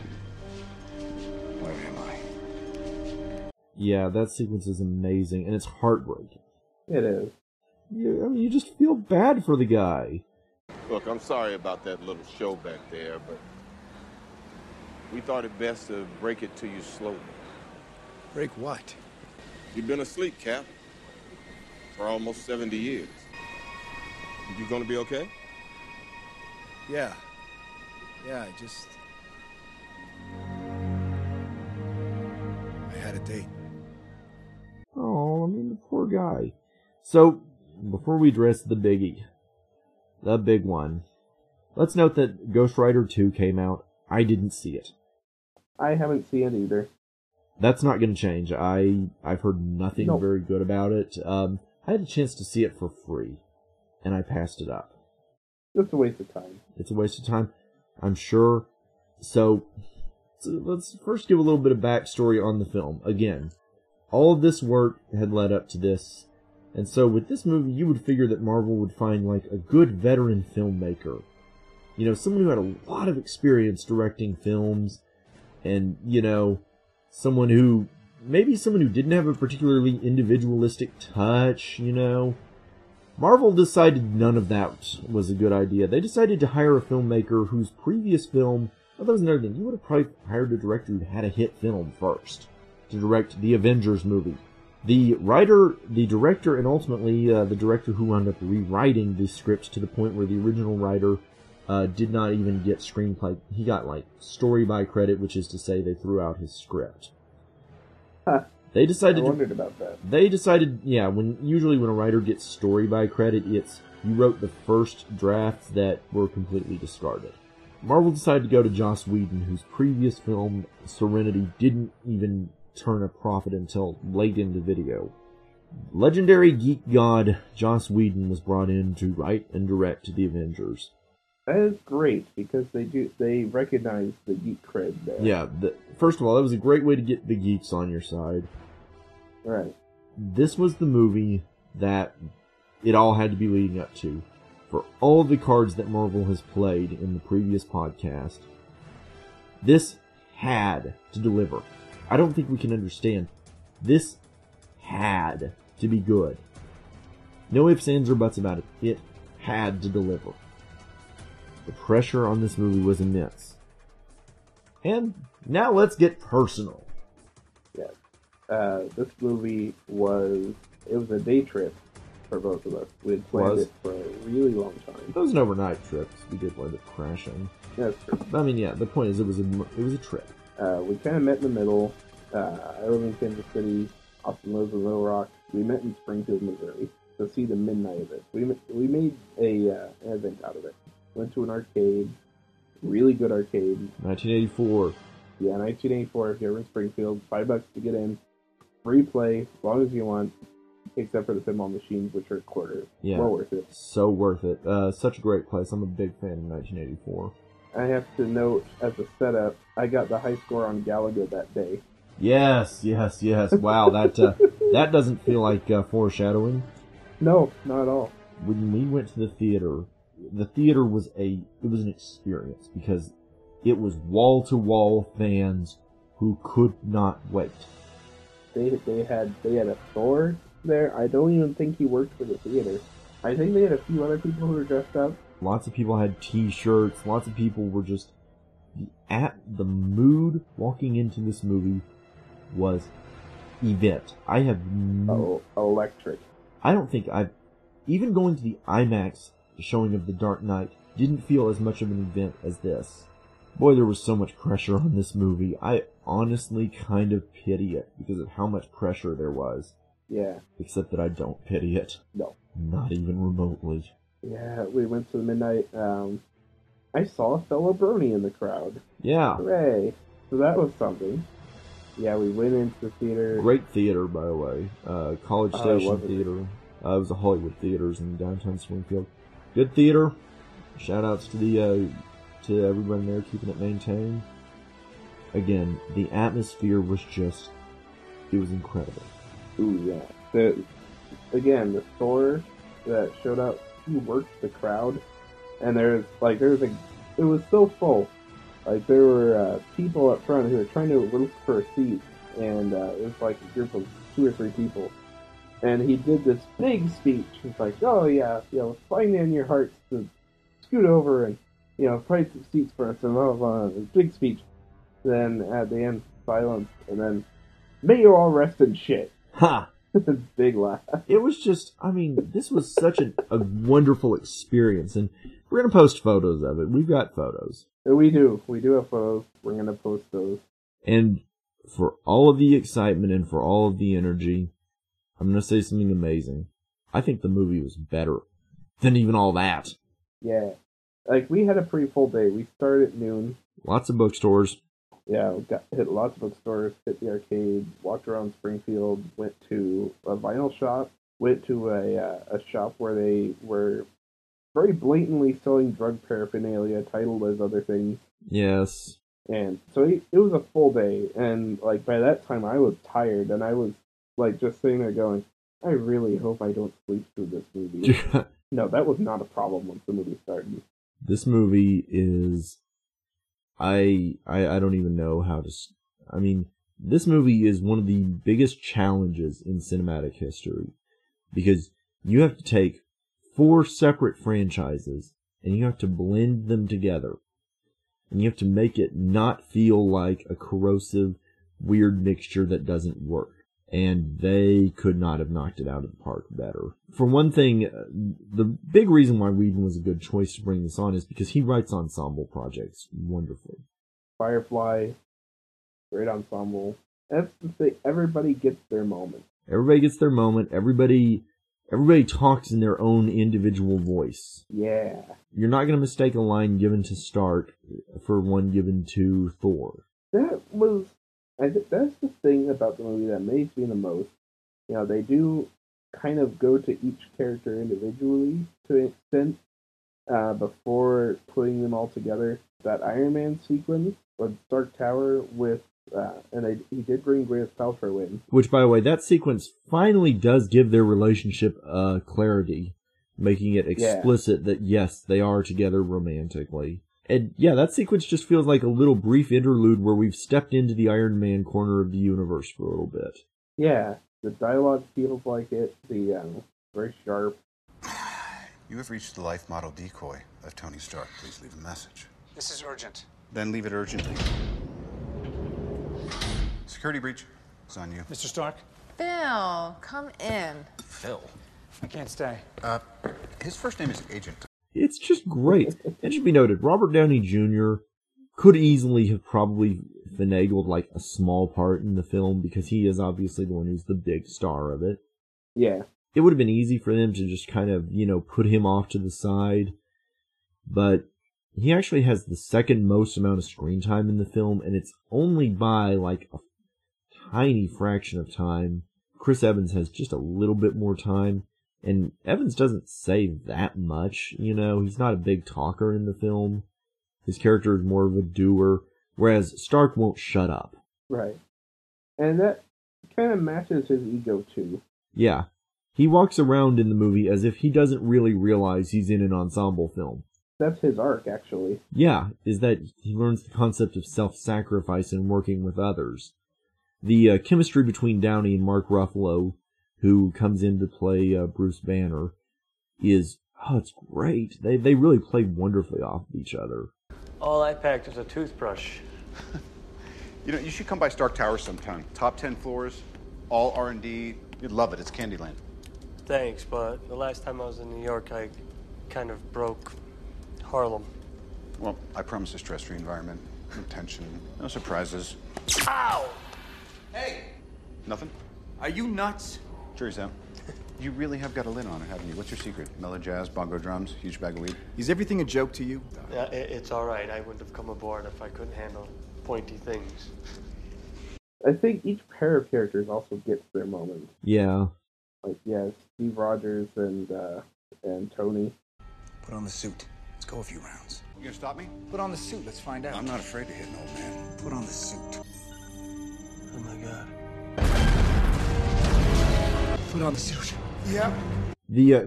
Where am I? Yeah, that sequence is amazing, and it's heartbreaking. It is. You just feel bad for the guy. Look, I'm sorry about that little show back there, but we thought it best to break it to you slowly. Break what? You've been asleep, Cap, for almost 70 years. You gonna be okay? Yeah, I had a date. Oh, I mean, the poor guy. So, before we address the biggie, the big one. Let's note that Ghost Rider 2 came out. I didn't see it. I haven't seen it either. That's not going to change. I've heard nothing very good about it. I had a chance to see it for free, and I passed it up. Just a waste of time. It's a waste of time, I'm sure. So let's first give a little bit of backstory on the film. Again, all of this work had led up to this. And so with this movie, you would figure that Marvel would find, like, a good veteran filmmaker. You know, someone who had a lot of experience directing films. And, you know, someone who didn't have a particularly individualistic touch, you know. Marvel decided none of that was a good idea. They decided to hire a filmmaker whose previous film... Well, that was another thing. You would have probably hired a director who had a hit film first to direct the Avengers movie. The writer, the director, and ultimately the director who wound up rewriting the script to the point where the original writer did not even get screenplay. He got, like, story by credit, which is to say they threw out his script. Huh. They decided. I wondered about that. They decided, yeah. Usually when a writer gets story by credit, it's you wrote the first drafts that were completely discarded. Marvel decided to go to Joss Whedon, whose previous film Serenity didn't even turn a profit until late in the video. Legendary geek god Joss Whedon was brought in to write and direct the Avengers. That is great, because they recognize the geek cred there. Yeah, first of all, that was a great way to get the geeks on your side. Right. This was the movie that it all had to be leading up to. For all the cards that Marvel has played in the previous podcast, this had to deliver. I don't think we can understand. This had to be good. No ifs, ands, or buts about it. It had to deliver. The pressure on this movie was immense. And now let's get personal. Yes. This movie was... It was a day trip for both of us. We had planned it for a really long time. Those were overnight trips. We did wind up crashing. That's true. I mean, yeah, the point is it was a trip. We kind of met in the middle. I live in Kansas City. Austin lives in Little Rock. We met in Springfield, Missouri to see the midnight of it. We made an event out of it. Went to an arcade. Really good arcade. 1984. Yeah, 1984. If you're ever in Springfield, $5 to get in. Free play, as long as you want. Except for the pinball machines, which are quarters. Yeah. Well worth it. So worth it. Such a great place. I'm a big fan of 1984. I have to note, as a setup, I got the high score on Gallagher that day. Yes, yes, yes. Wow, that doesn't feel like foreshadowing. No, not at all. When we went to the theater was an experience, because it was wall-to-wall fans who could not wait. They had a Thor there. I don't even think he worked for the theater. I think they had a few other people who were dressed up. Lots of people had t-shirts. Lots of people were just... The mood walking into this movie was event. I have... electric. I don't think I've... Even going to the IMAX showing of The Dark Knight didn't feel as much of an event as this. Boy, there was so much pressure on this movie. I honestly kind of pity it because of how much pressure there was. Yeah. Except that I don't pity it. No. Not even remotely. Yeah, we went to the midnight. I saw a fellow brony in the crowd. Yeah. Hooray. So that was something. Yeah, we went into the theater. Great theater, by the way. College Station Theater. It was a Hollywood Theaters in downtown Springfield. Good theater. Shout-outs to everyone there keeping it maintained. Again, the atmosphere was just... It was incredible. Ooh, yeah. The Thor that showed up, he worked the crowd, and it was so full. Like, there were people up front who were trying to look for a seat, and it was like a group of 2 or 3 people. And he did this big speech. He's like, oh, yeah, you know, find in your hearts to scoot over and, you know, price some seats for us, and blah, blah, blah. Big speech. Then, at the end, silence, and then, may you all rest in shit. Ha! Big laugh. It was just, I mean, this was such a wonderful experience, and we're going to post photos of it. We've got photos. We do. We do have photos. We're going to post those. And for all of the excitement and for all of the energy, I'm going to say something amazing. I think the movie was better than even all that. Yeah. Like, we had a pretty full day. We started at noon. Lots of bookstores. Yeah, hit lots of bookstores, hit the arcade, walked around Springfield, went to a vinyl shop, went to a shop where they were very blatantly selling drug paraphernalia, titled as other things. Yes. And so it was a full day, and like by that time I was tired, and I was like just sitting there going, I really hope I don't sleep through this movie. No, that was not a problem once the movie started. This movie is, I don't even know how to. I mean, this movie is one of the biggest challenges in cinematic history, because you have to take 4 separate franchises and you have to blend them together, and you have to make it not feel like a corrosive, weird mixture that doesn't work. And they could not have knocked it out of the park better. For one thing, the big reason why Whedon was a good choice to bring this on is because he writes ensemble projects wonderfully. Firefly, great ensemble. That's the thing, everybody gets their moment. Everybody gets their moment. Everybody talks in their own individual voice. Yeah. You're not going to mistake a line given to Stark for one given to Thor. That was... that's the thing about the movie that amazed me the most. You know, they do kind of go to each character individually to an extent before putting them all together. That Iron Man sequence with Stark Tower with, he did bring Gwyneth Paltrow in. Which, by the way, that sequence finally does give their relationship clarity, making it explicit that, yes, they are together romantically. And yeah, that sequence just feels like a little brief interlude where we've stepped into the Iron Man corner of the universe for a little bit. Yeah, the dialogue feels like it. The very sharp. You have reached the life model decoy of Tony Stark. Please leave a message. This is urgent. Then leave it urgently. Security breach. It's on you. Mr. Stark? Phil, come in. Phil? I can't stay. His first name is Agent. It's just great. It should be noted, Robert Downey Jr. could easily have probably finagled, like, a small part in the film, because he is obviously the one who's the big star of it. Yeah. It would have been easy for them to just kind of, you know, put him off to the side, but he actually has the second most amount of screen time in the film, and it's only by, like, a tiny fraction of time. Chris Evans has just a little bit more time. And Evans doesn't say that much, you know. He's not a big talker in the film. His character is more of a doer, whereas Stark won't shut up. Right. And that kind of matches his ego, too. Yeah. He walks around in the movie as if he doesn't really realize he's in an ensemble film. That's his arc, actually. Yeah, is that he learns the concept of self-sacrifice and working with others. The chemistry between Downey and Mark Ruffalo, who comes in to play Bruce Banner, is, it's great. They really play wonderfully off of each other. All I packed is a toothbrush. You know, you should come by Stark Tower sometime. Top 10 floors, all R&D. You'd love it. It's Candyland. Thanks, but the last time I was in New York, I kind of broke Harlem. Well, I promise a stress-free environment, no tension, no surprises. Ow! Hey! Nothing? Are you nuts? Jury's out. You really have got a lid on it, haven't you? What's your secret? Mellow jazz, bongo drums, huge bag of weed? Is everything a joke to you? Yeah, it's all right. I wouldn't have come aboard if I couldn't handle pointy things. I think each pair of characters also gets their moment. Yeah. Like, Steve Rogers and Tony. Put on the suit. Let's go a few rounds. You gonna stop me? Put on the suit. Let's find out. I'm not afraid to hit an old man. Put on the suit. Oh, my God. Put on the suit. Yep.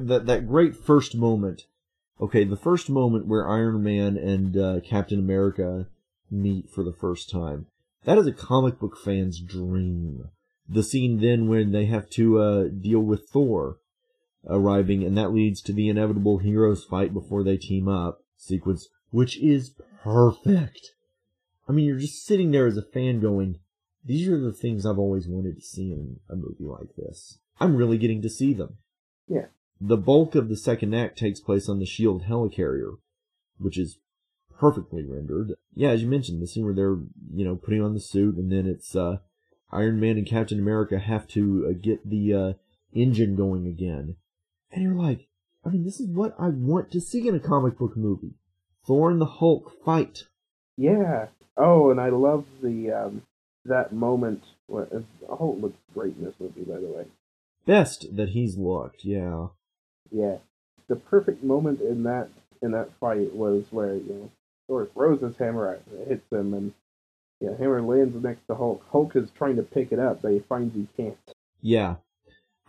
That great first moment. Okay, the first moment where Iron Man and Captain America meet for the first time. That is a comic book fan's dream. The scene then when they have to deal with Thor arriving, and that leads to the inevitable heroes fight before they team up sequence, which is perfect. I mean, you're just sitting there as a fan going, these are the things I've always wanted to see in a movie like this. I'm really getting to see them. Yeah. The bulk of the second act takes place on the S.H.I.E.L.D. helicarrier, which is perfectly rendered. Yeah, as you mentioned, the scene where they're, you know, putting on the suit, and then it's Iron Man and Captain America have to get the engine going again. And you're like, I mean, this is what I want to see in a comic book movie. Thor and the Hulk fight. Yeah. Oh, and I love the that moment. Hulk looks great in this movie, by the way. Best that he's looked, yeah. Yeah. the perfect moment in that fight was where, you know, Thor throws his hammer at it, hits him, and yeah, hammer lands next to Hulk. Hulk is trying to pick it up, but he finds he can't. Yeah.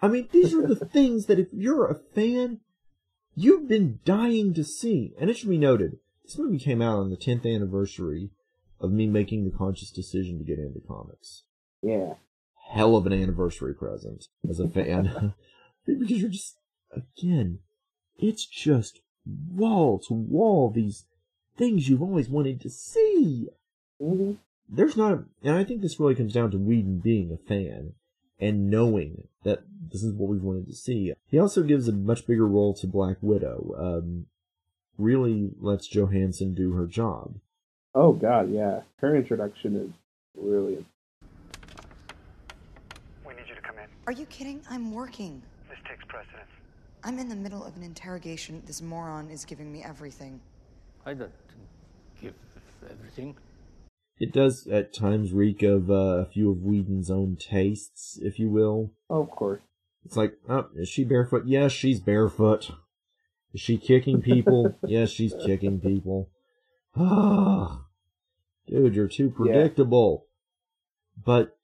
I mean, these are the things that if you're a fan, you've been dying to see. And it should be noted, this movie came out on the 10th anniversary of me making the conscious decision to get into comics. Yeah. Hell of an anniversary present as a fan. Because you're just, again, it's just wall to wall, these things you've always wanted to see. Mm-hmm. There's not a, and I think this really comes down to Whedon being a fan and knowing that this is what we wanted to see. He also gives a much bigger role to Black Widow. Really lets Johansson do her job. Oh, God, yeah. Her introduction is brilliant. We need you to come in. Are you kidding? I'm working. This takes precedence. I'm in the middle of an interrogation. This moron is giving me everything. I don't give everything. It does, at times, reek of a few of Whedon's own tastes, if you will. Oh, of course. It's like, oh, is she barefoot? Yes, she's barefoot. Is she kicking people? Yes, she's kicking people. Ah, dude, you're too predictable. Yeah. But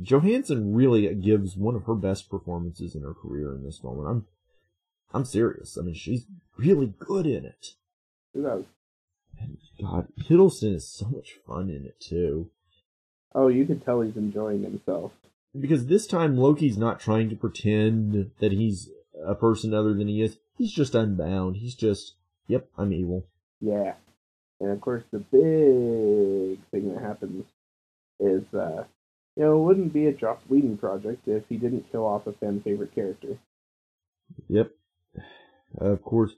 Johansson really gives one of her best performances in her career in this moment. I'm serious. I mean, she's really good in it. Yeah. And God, Hiddleston is so much fun in it, too. Oh, you can tell he's enjoying himself. Because this time, Loki's not trying to pretend that he's a person other than he is. He's just unbound. He's just, yep, I'm evil. Yeah. And, of course, the big thing that happens is, you know, it wouldn't be a Joss Whedon project if he didn't kill off a fan-favorite character. Yep. Of course,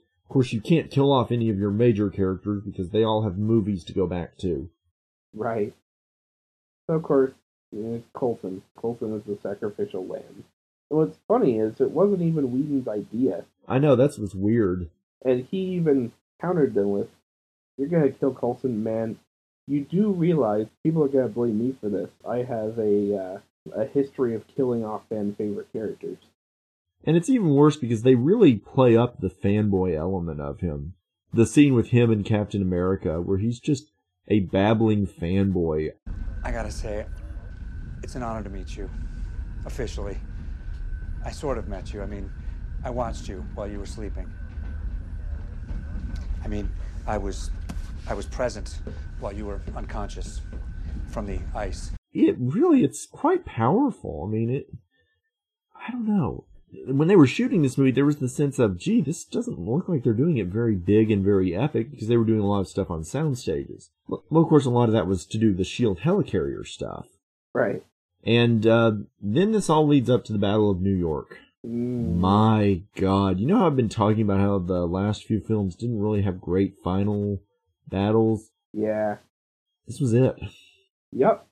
you can't kill off any of your major characters because they all have movies to go back to. Right. So, of course, Coulson. Coulson is the sacrificial lamb. And what's funny is it wasn't even Whedon's idea. I know, that's what's weird. And he even countered them with, you're going to kill Coulson, man. You do realize people are going to blame me for this. I have a history of killing off fan favorite characters. And it's even worse because they really play up the fanboy element of him. The scene with him and Captain America where he's just a babbling fanboy. I gotta say, it's an honor to meet you. Officially. I sort of met you. I mean, I watched you while you were sleeping. I mean, I was present while you were unconscious from the ice. It really, it's quite powerful. I mean, I don't know. When they were shooting this movie, there was the sense of, gee, this doesn't look like they're doing it very big and very epic, because they were doing a lot of stuff on sound stages. Well, of course, a lot of that was to do the S.H.I.E.L.D. helicarrier stuff. Right. And then this all leads up to the Battle of New York. Mm. My God. You know how I've been talking about how the last few films didn't really have great final battles? Yeah. This was it. Yep.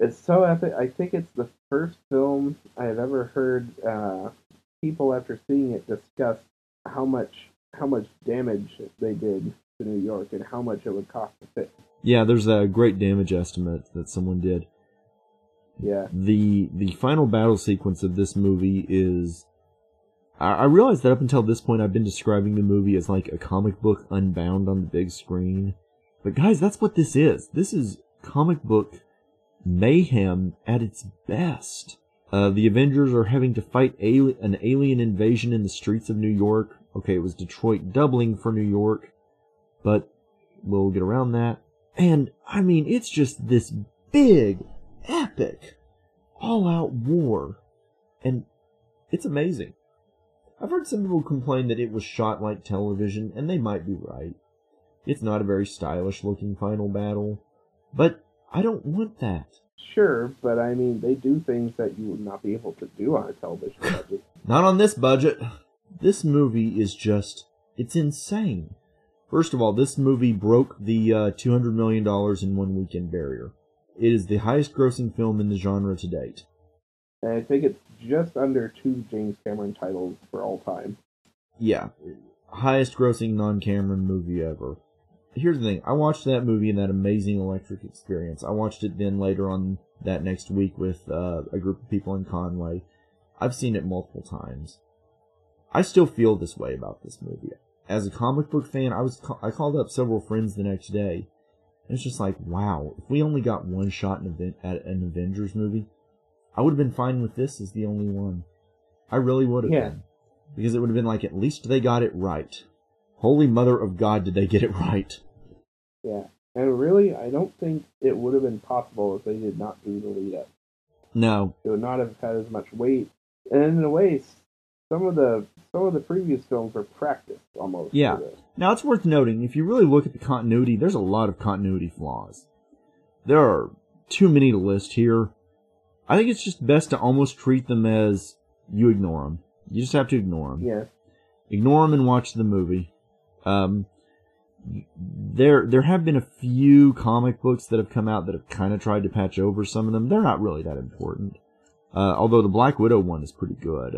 It's so epic. I think it's the first film I've ever heard people after seeing it discuss how much damage they did to New York and how much it would cost to fix. Yeah, there's a great damage estimate that someone did. Yeah. The final battle sequence of this movie is, I realized that up until this point I've been describing the movie as like a comic book unbound on the big screen. But guys, that's what this is. This is comic book mayhem at its best. The Avengers are having to fight an alien invasion in the streets of New York. Okay, it was Detroit doubling for New York, but we'll get around that. And, I mean, it's just this big, epic, all-out war. And it's amazing. I've heard some people complain that it was shot like television, and they might be right. It's not a very stylish-looking final battle, but I don't want that. Sure, but I mean, they do things that you would not be able to do on a television budget. Not on this budget. This movie is just, it's insane. First of all, this movie broke the $200 million in one weekend barrier. It is the highest grossing film in the genre to date. And I think it's just under two James Cameron titles for all time. Yeah. Highest grossing non-Cameron movie ever. Here's the thing, I watched that movie in that amazing electric experience. I watched it then later on that next week with a group of people in Conway. I've seen it multiple times. I still feel this way about this movie. As a comic book fan, I called up several friends the next day, and it's just like, wow, if we only got one shot at an Avengers movie, I would have been fine with this as the only one. I really would have been. Because it would have been like, at least they got it right. Holy mother of God, did they get it right. Yeah. And really, I don't think it would have been possible if they did not do the lead-up. No. It would not have had as much weight. And in a way, some of the previous films were practiced, almost. Yeah. Now, it's worth noting, if you really look at the continuity, there's a lot of continuity flaws. There are too many to list here. I think it's just best to almost treat them as you ignore them. You just have to ignore them. Yeah. Ignore them and watch the movie. There have been a few comic books that have come out that have kind of tried to patch over some of them. They're not really that important. Although the Black Widow one is pretty good.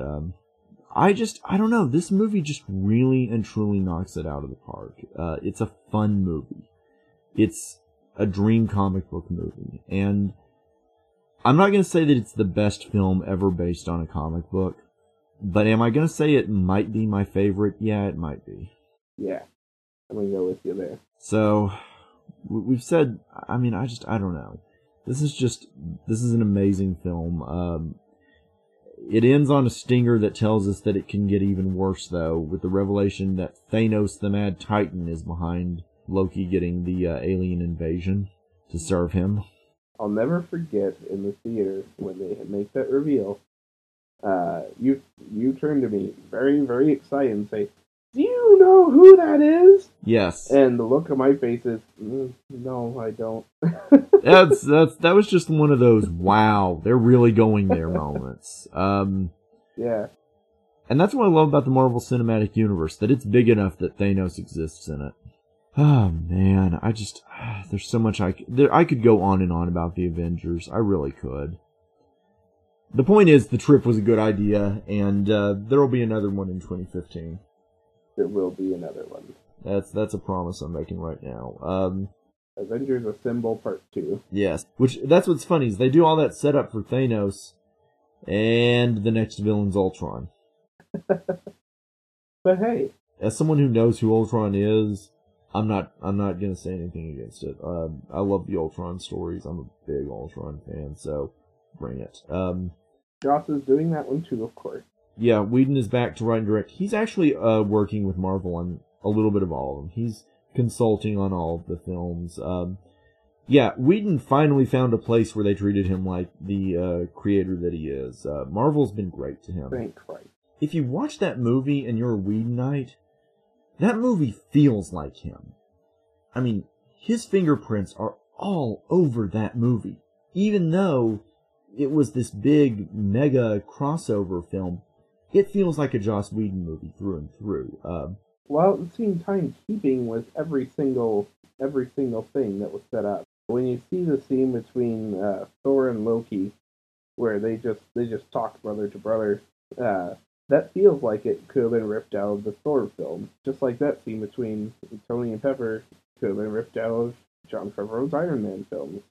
I don't know. This movie just really and truly knocks it out of the park. It's a fun movie. It's a dream comic book movie. And I'm not going to say that it's the best film ever based on a comic book. But am I going to say it might be my favorite? Yeah, it might be. Yeah. I'm going to go with you there. So, we've said, I don't know. This is an amazing film. It ends on a stinger that tells us that it can get even worse, though, with the revelation that Thanos, the Mad Titan, is behind Loki getting the alien invasion to serve him. I'll never forget in the theater when they make that reveal. You turn to me very, very excited and say, "Do you know who that is?" Yes. And the look on my face is, "No, I don't." That was just one of those, wow, they're really going there moments. Yeah. And that's what I love about the Marvel Cinematic Universe, that it's big enough that Thanos exists in it. Oh, man, there's so much I could go on and on about the Avengers. I really could. The point is, the trip was a good idea, and there will be another one in 2015. There will be another one. That's a promise I'm making right now. Avengers Assemble Part 2. Yes, which, that's what's funny, is they do all that setup for Thanos, and the next villain's Ultron. But hey. As someone who knows who Ultron is, I'm not going to say anything against it. I love the Ultron stories. I'm a big Ultron fan, so bring it. Joss is doing that one too, of course. Yeah, Whedon is back to write and direct. He's actually working with Marvel on a little bit of all of them. He's consulting on all of the films. Whedon finally found a place where they treated him like the creator that he is. Marvel's been great to him. Thank Christ. If you watch that movie and you're a Whedonite, that movie feels like him. I mean, his fingerprints are all over that movie, even though it was this big, mega crossover film. It feels like a Joss Whedon movie through and through. Well, at the same time, keeping with every single thing that was set up. When you see the scene between Thor and Loki, where they just talk brother to brother, that feels like it could have been ripped out of the Thor film. Just like that scene between Tony and Pepper could have been ripped out of John Favreau's Iron Man films.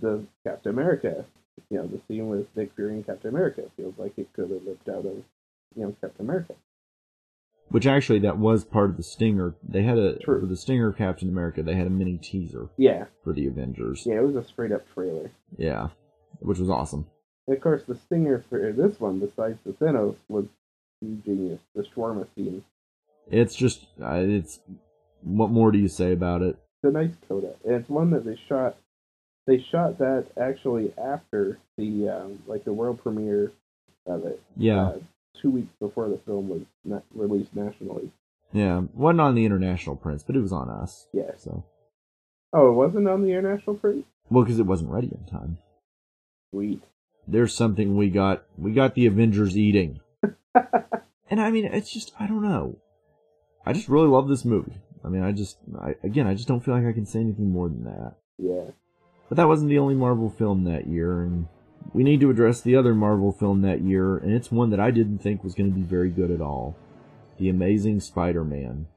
The Captain America. You know, the scene with Nick Fury and Captain America feels like it could have ripped out of, Captain America. Which actually, that was part of the stinger. They had for the stinger of Captain America, they had a mini teaser. Yeah. For the Avengers. Yeah, it was a straight up trailer. Yeah, which was awesome. And of course, the stinger for this one, besides the Thanos, was genius. The shawarma scene. It's just, what more do you say about it? It's a nice coda, and it's one that they shot. They shot that actually after the world premiere of it. Yeah. 2 weeks before the film was released nationally. Yeah, wasn't on the international prints, but it was on us. Yeah. So. Oh, it wasn't on the international print? Well, because it wasn't ready in time. Sweet. There's something we got. We got the Avengers eating. And I mean, it's just, I don't know. I just really love this movie. I mean, I just don't feel like I can say anything more than that. Yeah. But that wasn't the only Marvel film that year, and we need to address the other Marvel film that year, and it's one that I didn't think was going to be very good at all. The Amazing Spider-Man.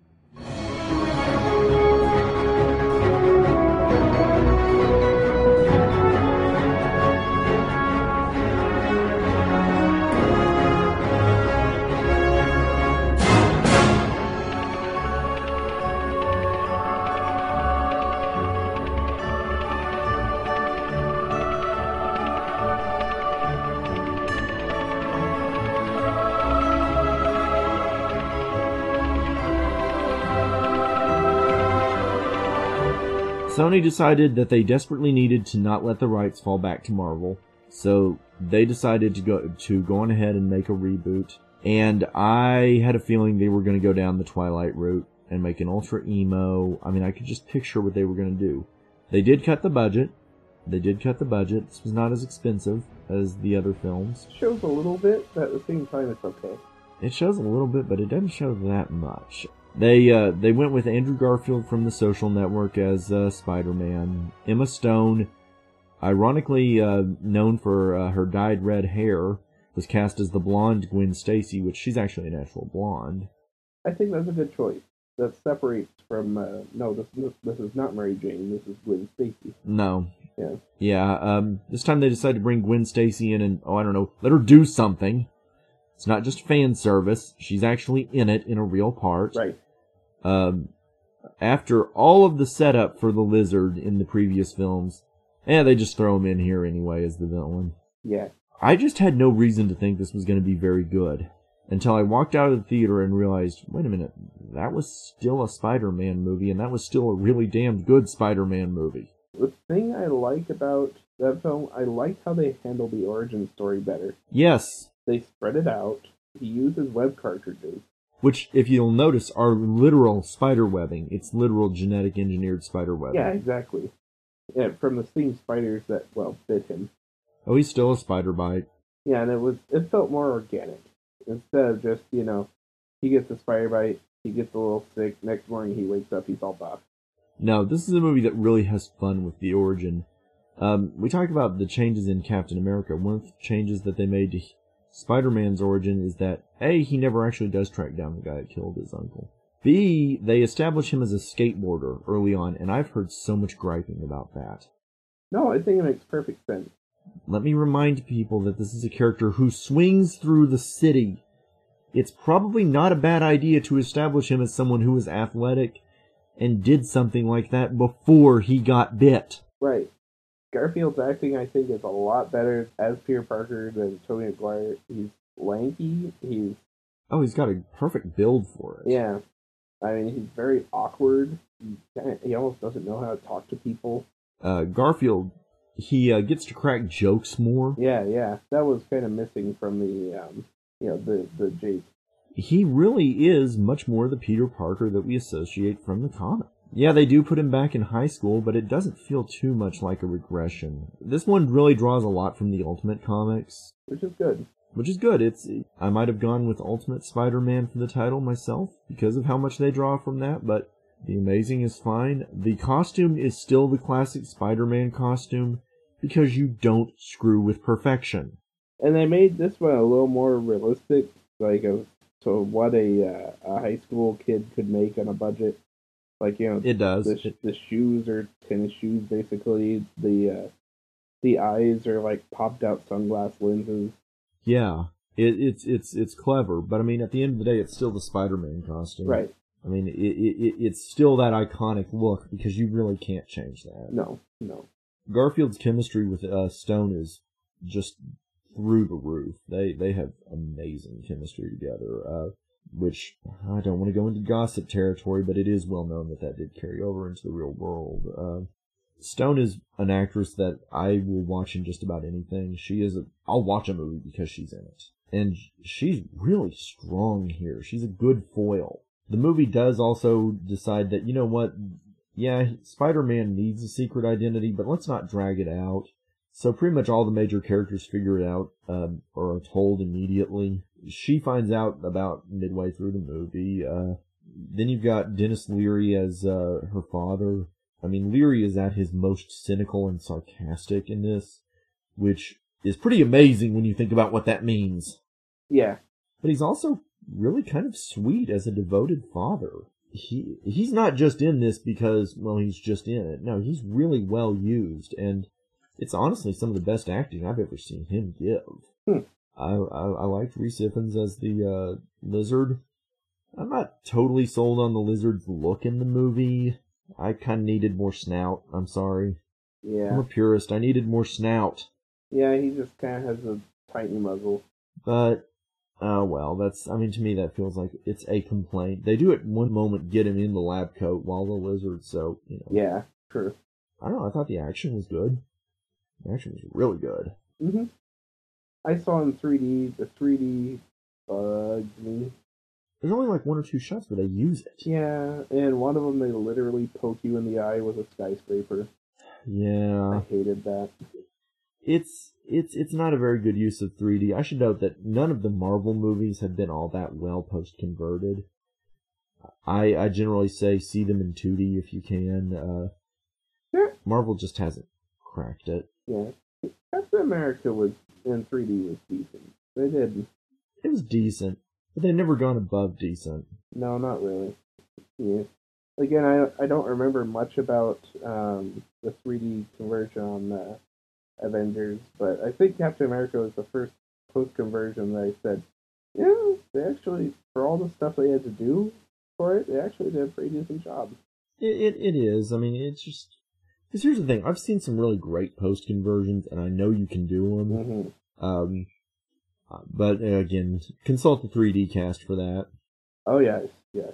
Sony decided that they desperately needed to not let the rights fall back to Marvel, so they decided to go on ahead and make a reboot. And I had a feeling they were going to go down the Twilight route and make an ultra emo. I mean, I could just picture what they were going to do. They did cut the budget. This was not as expensive as the other films. It shows a little bit, but at the same time, it's okay. It shows a little bit, but it doesn't show that much. They went with Andrew Garfield from The Social Network as Spider-Man. Emma Stone, ironically known for her dyed red hair, was cast as the blonde Gwen Stacy, which she's actually a natural blonde. I think that's a good choice. That separates from, no, this is not Mary Jane, this is Gwen Stacy. No. Yeah. Yeah, this time they decided to bring Gwen Stacy in and, oh, I don't know, let her do something. It's not just fan service. She's actually in it in a real part. Right. After all of the setup for the Lizard in the previous films, they just throw him in here anyway as the villain. Yeah. I just had no reason to think this was going to be very good until I walked out of the theater and realized, wait a minute, that was still a Spider-Man movie, and that was still a really damn good Spider-Man movie. The thing I like about that film, I like how they handle the origin story better. Yes. They spread it out. He uses web cartridges, which, if you'll notice, are literal spider webbing. It's literal genetic engineered spider webbing. Yeah, exactly. Yeah, from the same spiders that, well, bit him. Oh, he's still a spider bite. Yeah, and it felt more organic. Instead of just, you know, he gets a spider bite, he gets a little sick, next morning he wakes up, he's all buff. No, this is a movie that really has fun with the origin. We talk about the changes in Captain America. One of the changes that they made to Spider-Man's origin is that, A, he never actually does track down the guy that killed his uncle. B, they establish him as a skateboarder early on, and I've heard so much griping about that. No, I think it makes perfect sense. Let me remind people that this is a character who swings through the city. It's probably not a bad idea to establish him as someone who is athletic and did something like that before he got bit. Right. Garfield's acting, I think, is a lot better as Peter Parker than Tobey Maguire. He's lanky. He's got a perfect build for it. Yeah. I mean, he's very awkward. He almost doesn't know how to talk to people. Garfield, he gets to crack jokes more. Yeah. That was kind of missing from the Jake. He really is much more the Peter Parker that we associate from the comic. Yeah, they do put him back in high school, but it doesn't feel too much like a regression. This one really draws a lot from the Ultimate comics. Which is good. I might have gone with Ultimate Spider-Man for the title myself because of how much they draw from that, but the amazing is fine. The costume is still the classic Spider-Man costume because you don't screw with perfection. And they made this one a little more realistic, so what a high school kid could make on a budget. Like, you know, it does. The shoes are tennis shoes, basically. The eyes are like popped out sunglass lenses. Yeah, it's clever, but I mean, at the end of the day, it's still the Spider-Man costume, right? I mean, it's still that iconic look because you really can't change that. No. Garfield's chemistry with Stone is just through the roof. They have amazing chemistry together. Which, I don't want to go into gossip territory, but it is well known that did carry over into the real world. Stone is an actress that I will watch in just about anything. I'll watch a movie because she's in it. And she's really strong here. She's a good foil. The movie does also decide that, you know what, yeah, Spider-Man needs a secret identity, but let's not drag it out. So pretty much all the major characters figure it out, or are told immediately. She finds out about midway through the movie. Then you've got Dennis Leary as her father. I mean, Leary is at his most cynical and sarcastic in this, which is pretty amazing when you think about what that means. Yeah. But he's also really kind of sweet as a devoted father. He's not just in this because, well, he's just in it. No, he's really well used, and it's honestly some of the best acting I've ever seen him give. I liked Rhys Ifans as the Lizard. I'm not totally sold on the Lizard's look in the movie. I kind of needed more snout. I'm sorry. Yeah. I'm a purist. I needed more snout. Yeah, he just kind of has a tiny muzzle. But, to me that feels like it's a complaint. They do at one moment get him in the lab coat while the Lizard, so, you know. Yeah, true. I don't know, I thought the action was good. The action was really good. Mm-hmm. I saw in 3D, the 3D bugged me. There's only like one or two shots where they use it. Yeah, and one of them they literally poke you in the eye with a skyscraper. Yeah. I hated that. It's not a very good use of 3D. I should note that none of the Marvel movies have been all that well post-converted. I generally say see them in 2D if you can. Sure. Marvel just hasn't cracked it. Yeah. Captain America was in 3D was decent. They did. It was decent, but they've never gone above decent. No, not really. Yeah. Again, I don't remember much about the 3D conversion on Avengers, but I think Captain America was the first post-conversion that I said, yeah, they actually, for all the stuff they had to do for it, they actually did a pretty decent job. It is. I mean, it's just... Because here's the thing, I've seen some really great post-conversions, and I know you can do them. Mm-hmm. But, again, consult the 3D cast for that. Oh, yes, yes.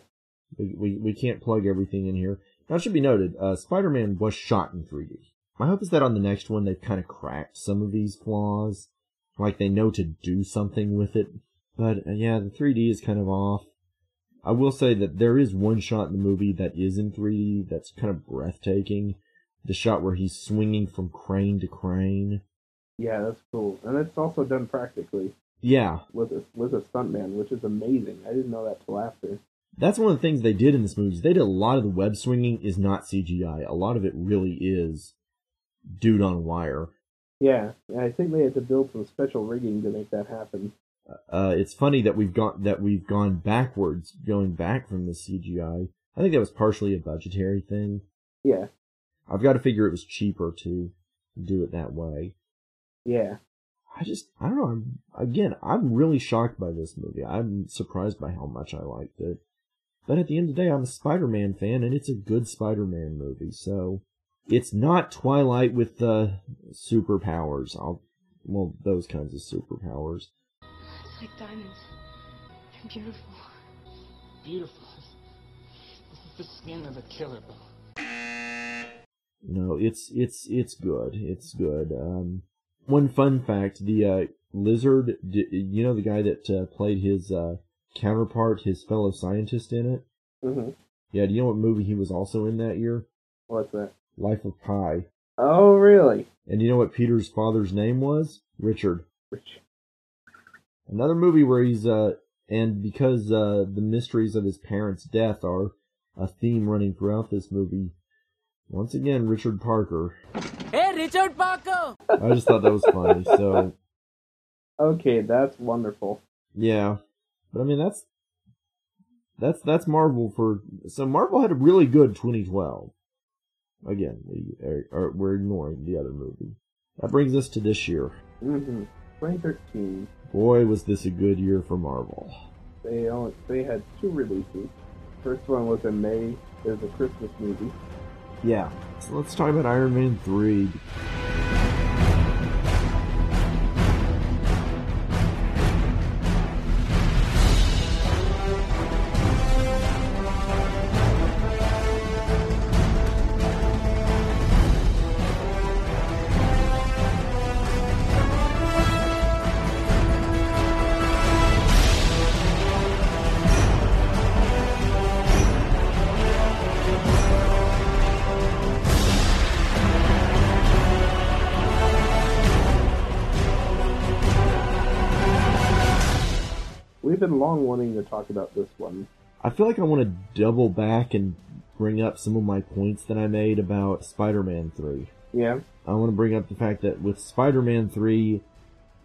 We can't plug everything in here. Now, it should be noted, Spider-Man was shot in 3D. My hope is that on the next one, they've kind of cracked some of these flaws. Like, they know to do something with it. But, yeah, the 3D is kind of off. I will say that there is one shot in the movie that is in 3D that's kind of breathtaking. The shot where he's swinging from crane to crane. Yeah, that's cool. And it's also done practically. Yeah. With a stuntman, which is amazing. I didn't know that till after. That's one of the things they did in this movie. They did a lot of the web swinging is not CGI. A lot of it really is dude on wire. Yeah, I think they had to build some special rigging to make that happen. It's funny that we've gone backwards, going back from the CGI. I think that was partially a budgetary thing. Yeah. I've got to figure it was cheaper to do it that way. Yeah. I don't know. I'm really shocked by this movie. I'm surprised by how much I liked it. But at the end of the day, I'm a Spider-Man fan, and it's a good Spider-Man movie. So it's not Twilight with the superpowers. Those kinds of superpowers. It's like diamonds. They're beautiful. Beautiful. This is the skin of a killer, bro. No, it's good. It's good. One fun fact, the lizard, you know the guy that played his counterpart, his fellow scientist in it? Mm-hmm. Yeah, do you know what movie he was also in that year? What's that? Life of Pi. Oh, really? And you know what Peter's father's name was? Richard. Richard. Another movie where he's, and because the mysteries of his parents' death are a theme running throughout this movie, once again, Richard Parker. Hey, Richard Parker! I just thought that was funny, so... Okay, that's wonderful. Yeah. But, I mean, that's Marvel for... So, Marvel had a really good 2012. Again, we're ignoring the other movie. That brings us to this year. Mm-hmm. 2013. Boy, was this a good year for Marvel. They had two releases. First one was in May. It was a Christmas movie. Yeah, so let's talk about Iron Man 3. Been long wanting to talk about this one. I feel like I want to double back and bring up some of my points that I made about Spider-Man 3. Yeah. I want to bring up the fact that with Spider-Man 3,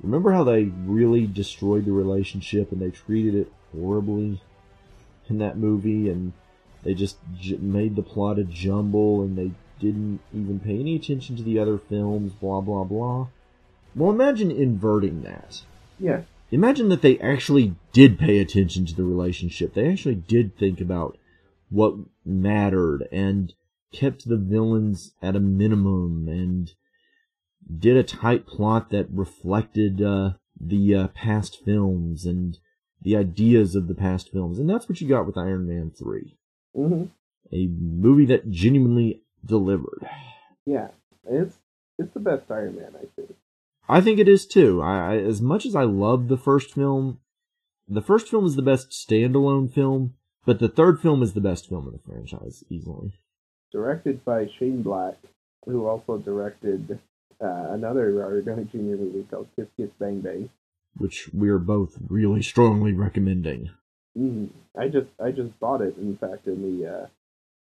remember how they really destroyed the relationship and they treated it horribly in that movie, and they just made the plot a jumble and they didn't even pay any attention to the other films, blah, blah, blah? Well, imagine inverting that. Yeah. Imagine that they actually did pay attention to the relationship. They actually did think about what mattered and kept the villains at a minimum and did a tight plot that reflected the past films and the ideas of the past films. And that's what you got with Iron Man 3. Mm-hmm. A movie that genuinely delivered. Yeah, it's the best Iron Man, I think. I think it is too. I as much as I love the first film is the best standalone film, but the third film is the best film in the franchise, easily. Directed by Shane Black, who also directed another Robert Downey Jr. movie called Kiss Kiss Bang Bang, which we are both really strongly recommending. Mm-hmm. I just bought it, in fact, in the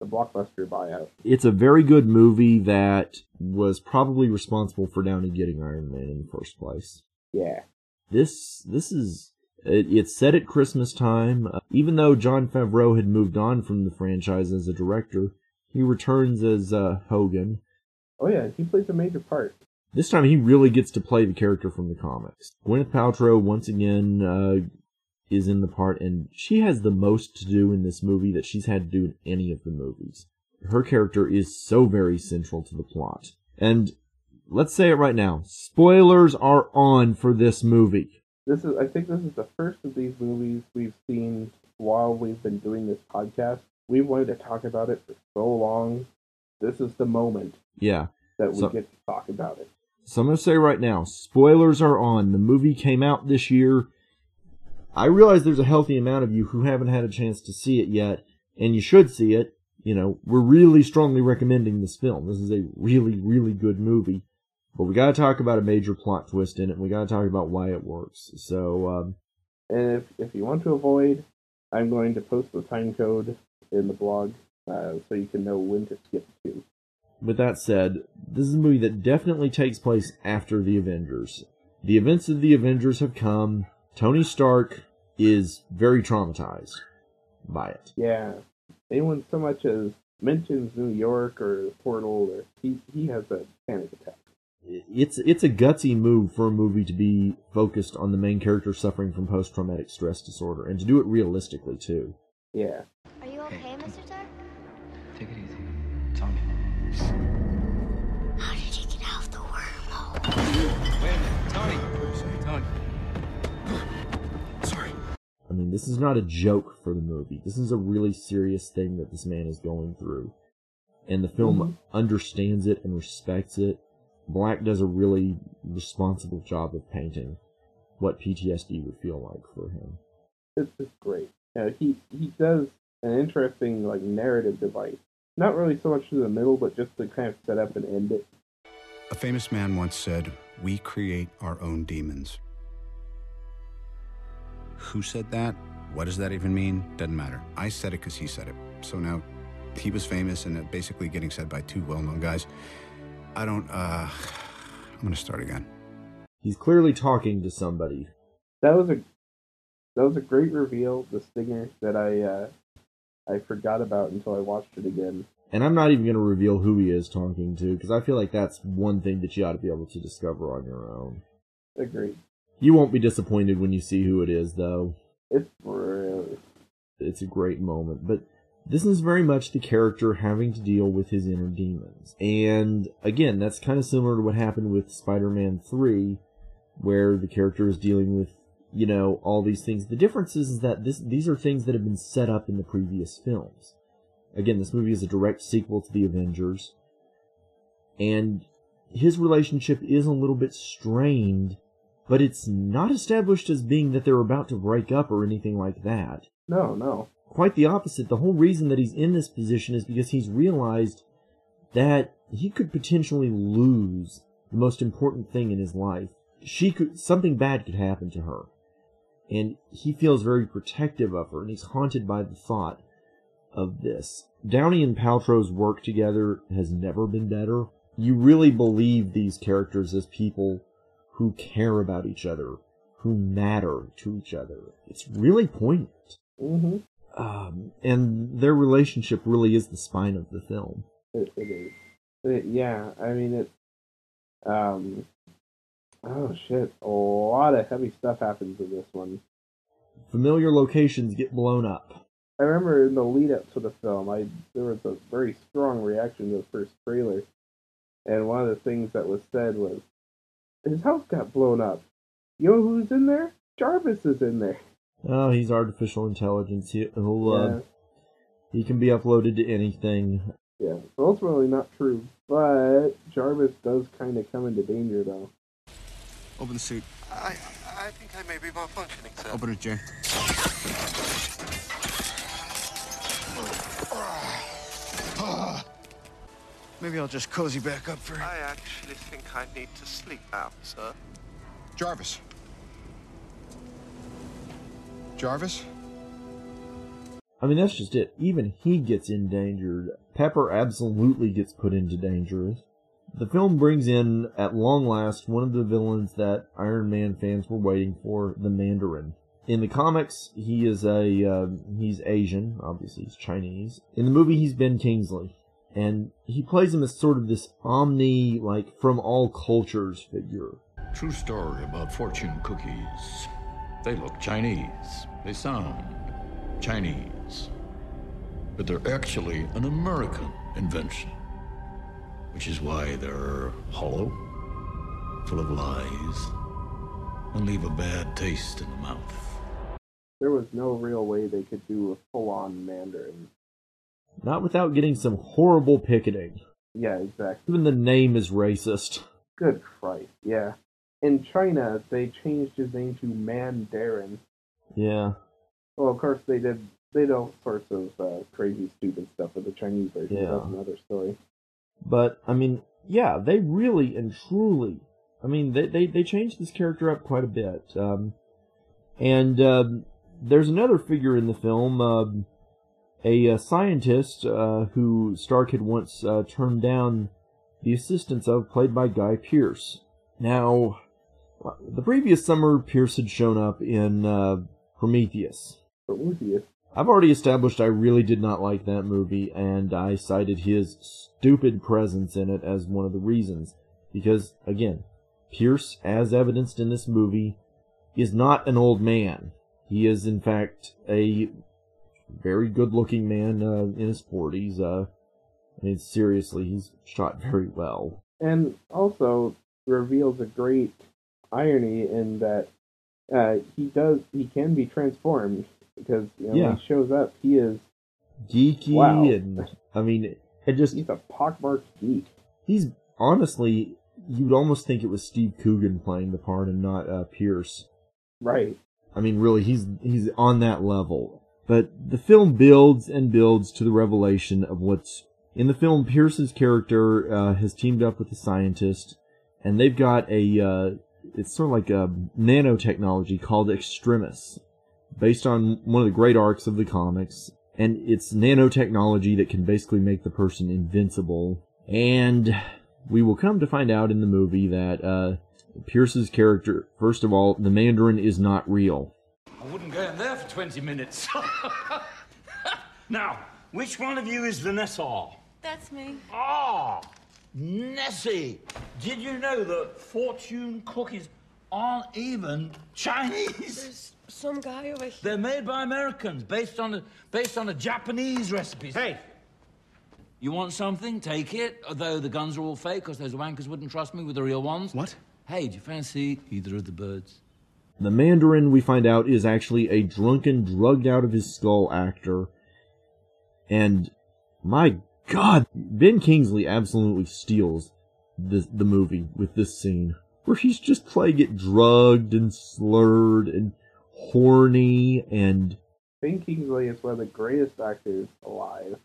Blockbuster buyout. It's a very good movie that was probably responsible for Downey getting Iron Man in the first place. Yeah. This is... It's set at Christmas time. Even though John Favreau had moved on from the franchise as a director, he returns as Hogan. Oh yeah, he plays a major part. This time he really gets to play the character from the comics. Gwyneth Paltrow, once again, is in the part, and she has the most to do in this movie that she's had to do in any of the movies. Her character is so very central to the plot. And let's say it right now, spoilers are on for this movie. I think this is the first of these movies we've seen while we've been doing this podcast. We wanted to talk about it for so long. This is the moment. Yeah. That we get to talk about it. So I'm going to say right now, spoilers are on. The movie came out this year. I realize there's a healthy amount of you who haven't had a chance to see it yet, and you should see it. You know, we're really strongly recommending this film. This is a really, really good movie. But we gotta talk about a major plot twist in it, and we gotta talk about why it works. So, and if you want to avoid, I'm going to post the time code in the blog, so you can know when to skip to. With that said, this is a movie that definitely takes place after the Avengers. The events of the Avengers have come. Tony Stark is very traumatized by it. Yeah. Anyone so much as mentions New York or the portal, or he has a panic attack. It's a gutsy move for a movie to be focused on the main character suffering from post-traumatic stress disorder, and to do it realistically, too. Yeah. Are you okay, Mr. Stark? Take it easy. Tony. How did you get out of the wormhole? Wait a minute. Tony! Sorry, Tony. Sorry. I mean, this is not a joke for the movie. This is a really serious thing that this man is going through. And the film understands it and respects it. Black does a really responsible job of painting what PTSD would feel like for him. It's just great. He does an interesting narrative device. Not really so much through the middle, but just to kind of set up and end it. A famous man once said, "We create our own demons." Who said that? What does that even mean? Doesn't matter. I said it because he said it. So now he was famous and basically getting said by two well-known guys. I'm going to start again. He's clearly talking to somebody. That was a great reveal, the stinger, that I forgot about until I watched it again. And I'm not even going to reveal who he is talking to, because I feel like that's one thing that you ought to be able to discover on your own. Agreed. You won't be disappointed when you see who it is, though. It's brilliant. It's a great moment, but... This is very much the character having to deal with his inner demons. And, again, that's kind of similar to what happened with Spider-Man 3, where the character is dealing with, you know, all these things. The difference is that these are things that have been set up in the previous films. Again, this movie is a direct sequel to The Avengers. And his relationship is a little bit strained, but it's not established as being that they're about to break up or anything like that. No. Quite the opposite. The whole reason that he's in this position is because he's realized that he could potentially lose the most important thing in his life. Something bad could happen to her. And he feels very protective of her, and he's haunted by the thought of this. Downey and Paltrow's work together has never been better. You really believe these characters as people who care about each other, who matter to each other. It's really poignant. Mm-hmm. And their relationship really is the spine of the film. It is. Yeah, I mean, a lot of heavy stuff happens in this one. Familiar locations get blown up. I remember in the lead-up to the film, there was a very strong reaction to the first trailer, and one of the things that was said was, his house got blown up. You know who's in there? Jarvis is in there. Oh, he's artificial intelligence. He can be uploaded to anything. Yeah, so ultimately not true, but Jarvis does kind of come into danger, though. Open the suit. I think I may be malfunctioning, sir. Open it, Jay. Maybe I'll just cozy back up for... I actually think I need to sleep now, sir. Jarvis. Jarvis? I mean, that's just it. Even he gets endangered. Pepper absolutely gets put into danger. The film brings in, at long last, one of the villains that Iron Man fans were waiting for, the Mandarin. In the comics, he is he's Asian, obviously he's Chinese. In the movie, he's Ben Kingsley. And he plays him as sort of this omni, like, from all cultures figure. True story about fortune cookies. They look Chinese. They sound Chinese. But they're actually an American invention. Which is why they're hollow, full of lies, and leave a bad taste in the mouth. There was no real way they could do a full-on Mandarin. Not without getting some horrible picketing. Yeah, exactly. Even the name is racist. Good Christ, yeah. In China, they changed his name to Mandarin. Yeah. Well, of course, they did all sorts of crazy, stupid stuff with the Chinese version. Yeah. That's another story. But, I mean, yeah, they really and truly... I mean, they changed this character up quite a bit. There's another figure in the film... A scientist who Stark had once turned down the assistance of, played by Guy Pearce. Now, the previous summer, Pearce had shown up in Prometheus. Prometheus? I've already established I really did not like that movie, and I cited his stupid presence in it as one of the reasons. Because, again, Pearce, as evidenced in this movie, is not an old man. He is, in fact, a... very good-looking man in his 40s. I mean, seriously, he's shot very well. And also reveals a great irony in that he can be transformed because when he shows up, he is geeky and I mean, and just he's a pockmarked geek. He's honestly, you'd almost think it was Steve Coogan playing the part and not Pearce. Right. I mean, really, he's on that level. But the film builds and builds to the revelation of what's... In the film, Pearce's character has teamed up with the scientist, and they've got a... it's sort of like a nanotechnology called Extremis, based on one of the great arcs of the comics. And it's nanotechnology that can basically make the person invincible. And we will come to find out in the movie that Pearce's character... First of all, the Mandarin is not real. I wouldn't go in there for 20 minutes. Now, which one of you is Vanessa? That's me. Ah, Nessie. Did you know that fortune cookies aren't even Chinese? There's some guy over here. They're made by Americans, based on a Japanese recipe. Hey, you want something? Take it. Although the guns are all fake, because those wankers wouldn't trust me with the real ones. What? Hey, do you fancy either of the birds? The Mandarin, we find out, is actually a drunken, drugged-out-of-his-skull actor. And, my God, Ben Kingsley absolutely steals the movie with this scene, where he's just playing it drugged and slurred and horny and... Ben Kingsley is one of the greatest actors alive.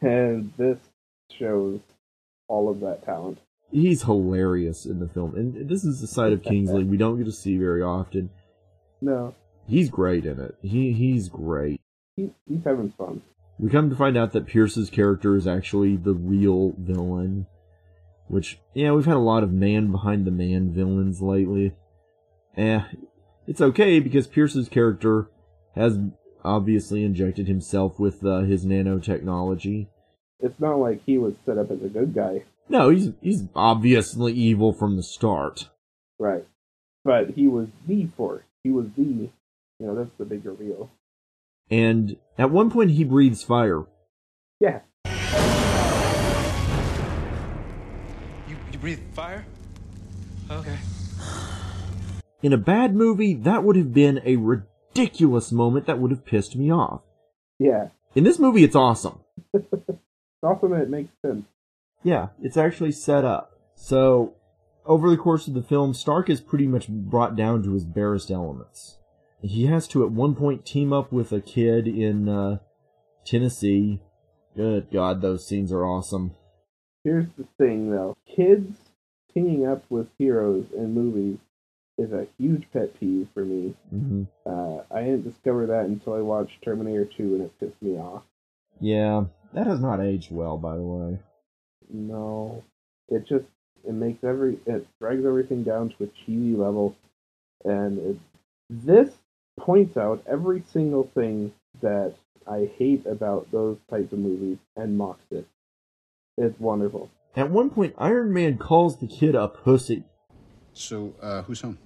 And this shows all of that talent. He's hilarious in the film. And this is the side of Kingsley we don't get to see very often. No. He's great in it. He's great. He's having fun. We come to find out that Pearce's character is actually the real villain. Which, yeah, we've had a lot of man-behind-the-man villains lately. It's okay because Pearce's character has obviously injected himself with his nanotechnology. It's not like he was set up as a good guy. No, he's obviously evil from the start. Right. But he was the force. He was the... that's the big reveal. And at one point he breathes fire. Yeah. You breathe fire? Okay. In a bad movie, that would have been a ridiculous moment that would have pissed me off. Yeah. In this movie, it's awesome. Gotham, it makes sense. Yeah, it's actually set up. So, over the course of the film, Stark is pretty much brought down to his barest elements. He has to, at one point, team up with a kid in Tennessee. Good God, those scenes are awesome. Here's the thing, though. Kids teaming up with heroes in movies is a huge pet peeve for me. Mm-hmm. I didn't discover that until I watched Terminator 2, and it pissed me off. Yeah, that has not aged well, by the way. No. It just, it drags everything down to a cheesy level, and this points out every single thing that I hate about those types of movies and mocks it. It's wonderful. At one point, Iron Man calls the kid a pussy. So, who's home?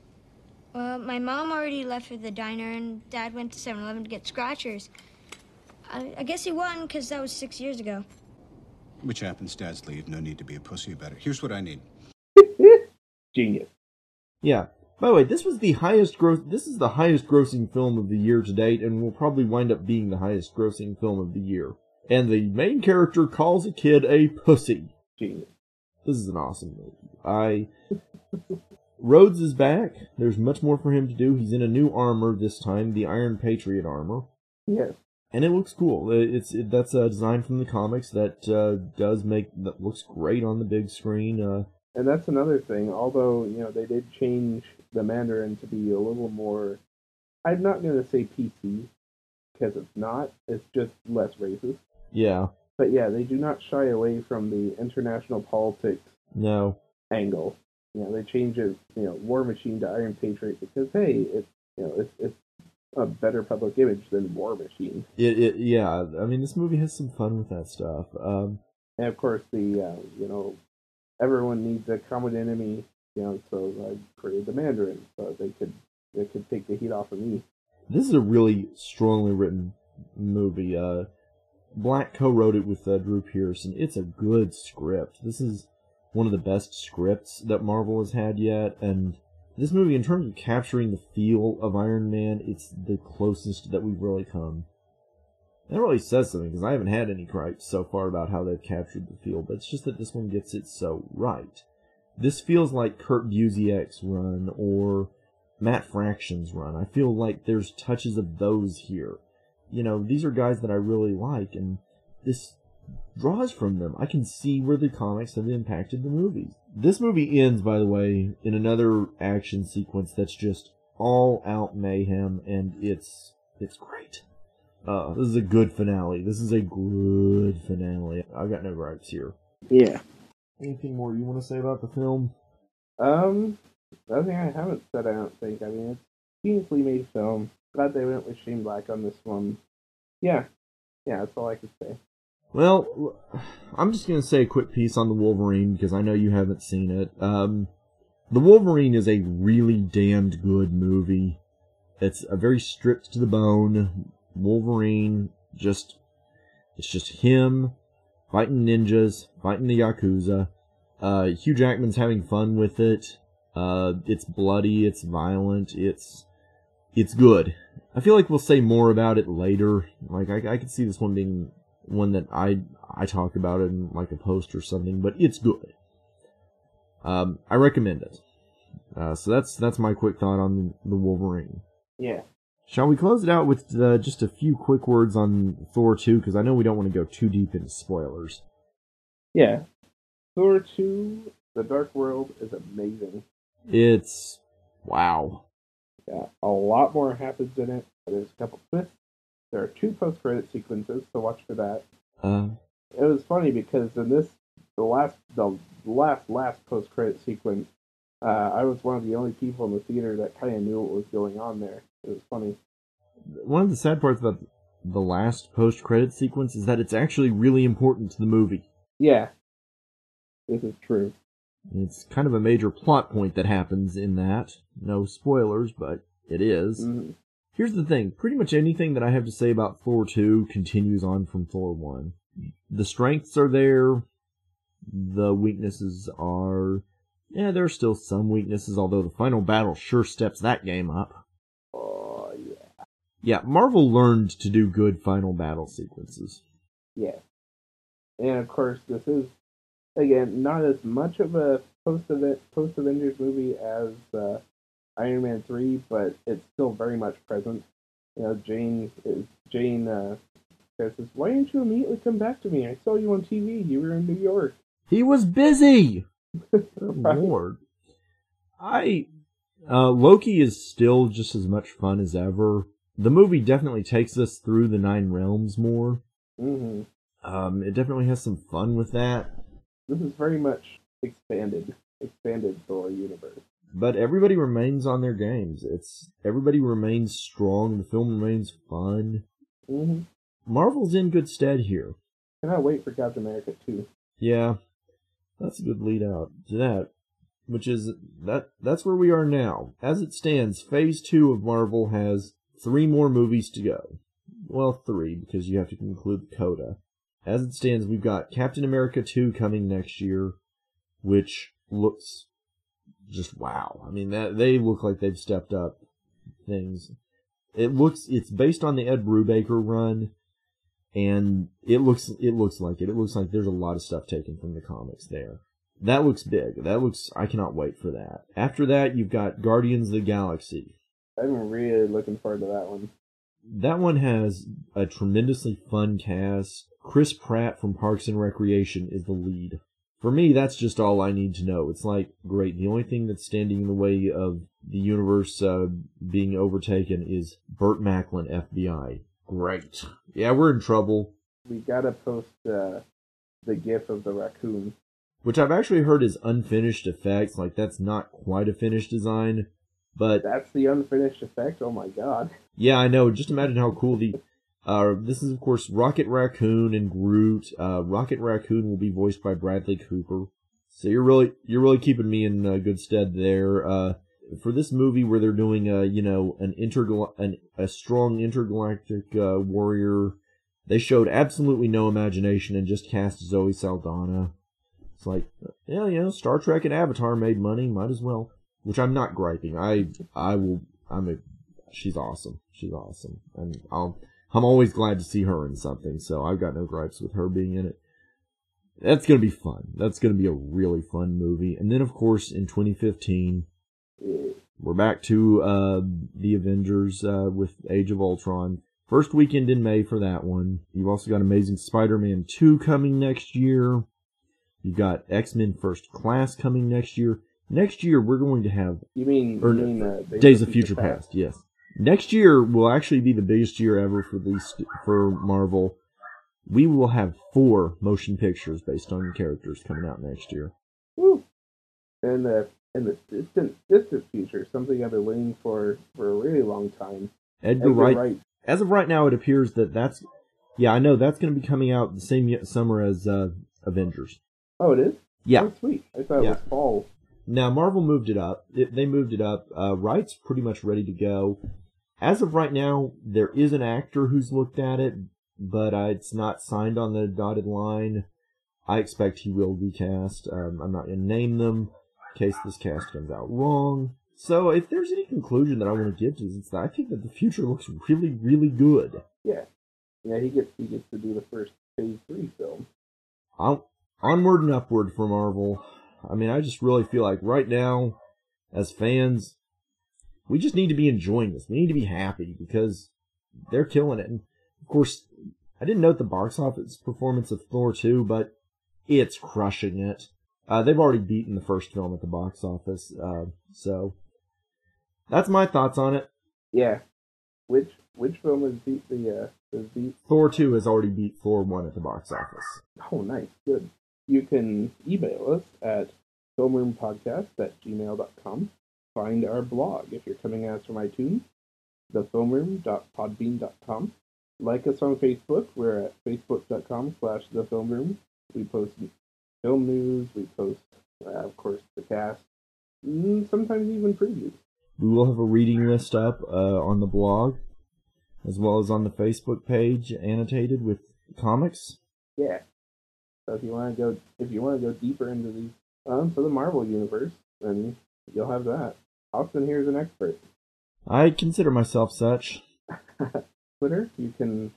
Well, my mom already left for the diner, and Dad went to 7-Eleven to get scratchers. I guess he won, because that was 6 years ago. Which happens, Dad's leave. No need to be a pussy about it. Here's what I need. Genius. Yeah. By the way, this is the highest grossing film of the year to date, and will probably wind up being the highest grossing film of the year. And the main character calls a kid a pussy. Genius. This is an awesome movie. Rhodes is back. There's much more for him to do. He's in a new armor this time, the Iron Patriot armor. Yes. And it looks cool. That's a design from the comics that looks great on the big screen. And that's another thing. Although, they did change the Mandarin to be a little more, I'm not going to say PC, because it's not. It's just less racist. Yeah. But yeah, they do not shy away from the international politics angle. They change it, War Machine to Iron Patriot because, hey, it's a better public image than War Machine. Yeah, I mean, this movie has some fun with that stuff. And of course, everyone needs a common enemy, so I created the Mandarin so they could take the heat off of me. This is a really strongly written movie. Black co-wrote it with Drew Pearce, and it's a good script. This is one of the best scripts that Marvel has had yet, and this movie, in terms of capturing the feel of Iron Man, it's the closest that we've really come. That really says something, because I haven't had any gripes so far about how they've captured the feel, but it's just that this one gets it so right. This feels like Kurt Busiek's run, or Matt Fraction's run. I feel like there's touches of those here. These are guys that I really like, and this draws from them. I can see where the comics have impacted the movies. This movie ends, by the way, in another action sequence that's just all-out mayhem, and it's great. This is a good finale. This is a good finale. I've got no gripes here. Yeah. Anything more you want to say about the film? I think I haven't said. I don't think. I mean, it's a geniusly made film. Glad they went with Shane Black on this one. Yeah, that's all I could say. Well, I'm just going to say a quick piece on The Wolverine, because I know you haven't seen it. The Wolverine is a really damned good movie. It's a very stripped to the bone Wolverine. It's just him fighting ninjas, fighting the Yakuza. Hugh Jackman's having fun with it. It's bloody, it's violent, it's good. I feel like we'll say more about it later. Like, I could see this one being one that I talk about in like a post or something, but it's good. I recommend it. So that's my quick thought on The Wolverine. Yeah. Shall we close it out with just a few quick words on Thor 2? Because I know we don't want to go too deep into spoilers. Yeah. Thor 2, The Dark World, is amazing. It's... wow. Yeah, a lot more happens in it. There's a couple twists. There are two post-credit sequences, so watch for that. It was funny because in this, the last post-credit sequence, I was one of the only people in the theater that kind of knew what was going on there. It was funny. One of the sad parts about the last post-credit sequence is that it's actually really important to the movie. Yeah, this is true. It's kind of a major plot point that happens in that. No spoilers, but it is. Mm-hmm. Here's the thing. Pretty much anything that I have to say about Thor 2 continues on from Thor 1. The strengths are there. The weaknesses are... yeah, there are still some weaknesses, although the final battle sure steps that game up. Oh, yeah. Yeah, Marvel learned to do good final battle sequences. Yeah. And of course, this is, again, not as much of a post-Avengers movie as Iron Man 3, but it's still very much present. You know, Jane says, "Why didn't you immediately come back to me? I saw you on TV. You were in New York." He was busy! Lord. Loki is still just as much fun as ever. The movie definitely takes us through the Nine Realms more. Mm-hmm. It definitely has some fun with that. This is very much expanded Thor universe. But everybody remains on their games. Everybody remains strong. The film remains fun. Mm-hmm. Marvel's in good stead here. Can I wait for Captain America 2? Yeah, that's a good lead out to that. Which is, that's where we are now. As it stands, Phase 2 of Marvel has 3 more movies to go. Well, 3, because you have to conclude Coda. As it stands, we've got Captain America 2 coming next year, which looks just wow. I mean, they look like they've stepped up things. It's based on the Ed Brubaker run, and it looks like it. It looks like there's a lot of stuff taken from the comics there. That looks big. I cannot wait for that. After that, you've got Guardians of the Galaxy. I'm really looking forward to that one. That one has a tremendously fun cast. Chris Pratt from Parks and Recreation is the lead. For me, that's just all I need to know. It's like, great, the only thing that's standing in the way of the universe being overtaken is Burt Macklin, FBI. Great. Yeah, we're in trouble. We gotta post the GIF of the raccoon. Which I've actually heard is unfinished effects. Like, that's not quite a finished design, but... That's the unfinished effect? Oh my god. Yeah, I know. Just imagine how cool the... this is, of course, Rocket Raccoon and Groot. Rocket Raccoon will be voiced by Bradley Cooper. So you're really keeping me in good stead there. For this movie where they're doing, a strong intergalactic warrior, they showed absolutely no imagination and just cast Zoe Saldana. It's like, yeah, Star Trek and Avatar made money, might as well. Which I'm not griping. She's awesome. She's awesome. And I'm always glad to see her in something, so I've got no gripes with her being in it. That's going to be fun. That's going to be a really fun movie. And then, of course, in 2015, we're back to the Avengers with Age of Ultron. First weekend in May for that one. You've also got Amazing Spider-Man 2 coming next year. You've got X-Men First Class coming next year. Next year, we're going to have... Days of Future Past, yes. Next year will actually be the biggest year ever for Marvel. We will have 4 motion pictures based on characters coming out next year. Woo! And in the distant future, something I've been waiting for a really long time. Edgar Wright. As of right now, it appears that's... Yeah, I know, that's going to be coming out the same summer as Avengers. Oh, it is? Yeah. Oh, sweet. I thought it was fall. Now, Marvel moved it up. They moved it up. Wright's pretty much ready to go. As of right now, there is an actor who's looked at it, but it's not signed on the dotted line. I expect he will be cast. I'm not going to name them in case this cast comes out wrong. So if there's any conclusion that I want to give to this, it's that I think that the future looks really, really good. Yeah. Yeah, he gets to do the first Phase 3 film. Onward and upward for Marvel. I mean, I just really feel like right now, as fans, we just need to be enjoying this. We need to be happy because they're killing it. And of course, I didn't note the box office performance of Thor 2, but it's crushing it. They've already beaten the first film at the box office. So that's my thoughts on it. Yeah. Which film has beat Thor 2 has already beat Thor 1 at the box office. Oh, nice. Good. You can email us at filmroompodcast@gmail.com. Find our blog if you're coming at us from iTunes, thefilmroom.podbean.com. Like us on Facebook. We're at facebook.com/thefilmroom. We post film news. We post, of course, the cast, and sometimes even previews. We will have a reading list up on the blog, as well as on the Facebook page annotated with comics. Yeah. So if you want to go deeper into the for the Marvel universe, then you'll have that. Austin here is an expert. I consider myself such. Twitter, you can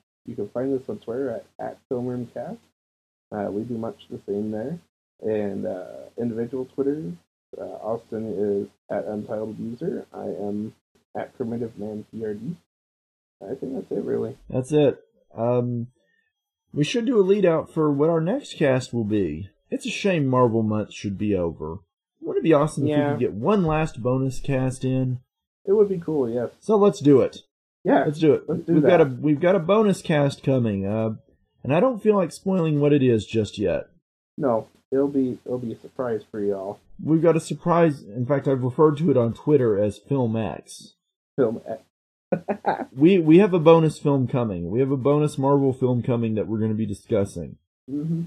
find us on Twitter at @FilmRoomCast. We do much the same there. And individual Twitters, Austin is at Untitled User. I am at Primitive Man PRD. I think that's it, really. That's it. We should do a lead out for what our next cast will be. It's a shame Marvel Month should be over. Wouldn't it be awesome if we could get one last bonus cast in? It would be cool, yes. So let's do it. Yeah, let's do it. Let's do that. We've got a bonus cast coming, and I don't feel like spoiling what it is just yet. No, it'll be a surprise for y'all. We've got a surprise. In fact, I've referred to it on Twitter as Film X. Film X. we have a bonus film coming. We have a bonus Marvel film coming that we're going to be discussing. Mm-hmm.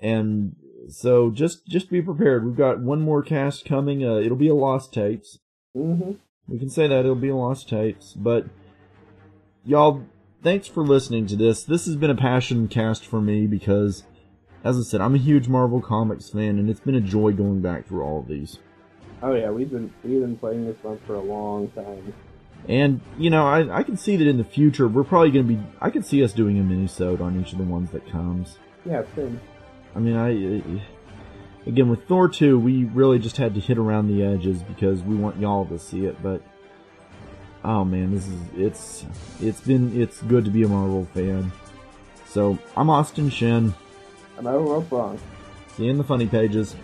And so just be prepared. We've got one more cast coming. It'll be a Lost Tapes. Mm-hmm. We can say that it'll be a Lost Tapes, but. Y'all, thanks for listening to this. This has been a passion cast for me because, as I said, I'm a huge Marvel Comics fan, and it's been a joy going back through all of these. Oh yeah, we've been playing this one for a long time. And, you know, I can see that in the future, we're probably going to be... I can see us doing a mini-sode on each of the ones that comes. Yeah, same. I mean, again, with Thor 2, we really just had to hit around the edges because we want y'all to see it, but... Oh man, it's good to be a Marvel fan. So I'm Austin Shin. I'm Al Ruffalo. See you in the funny pages.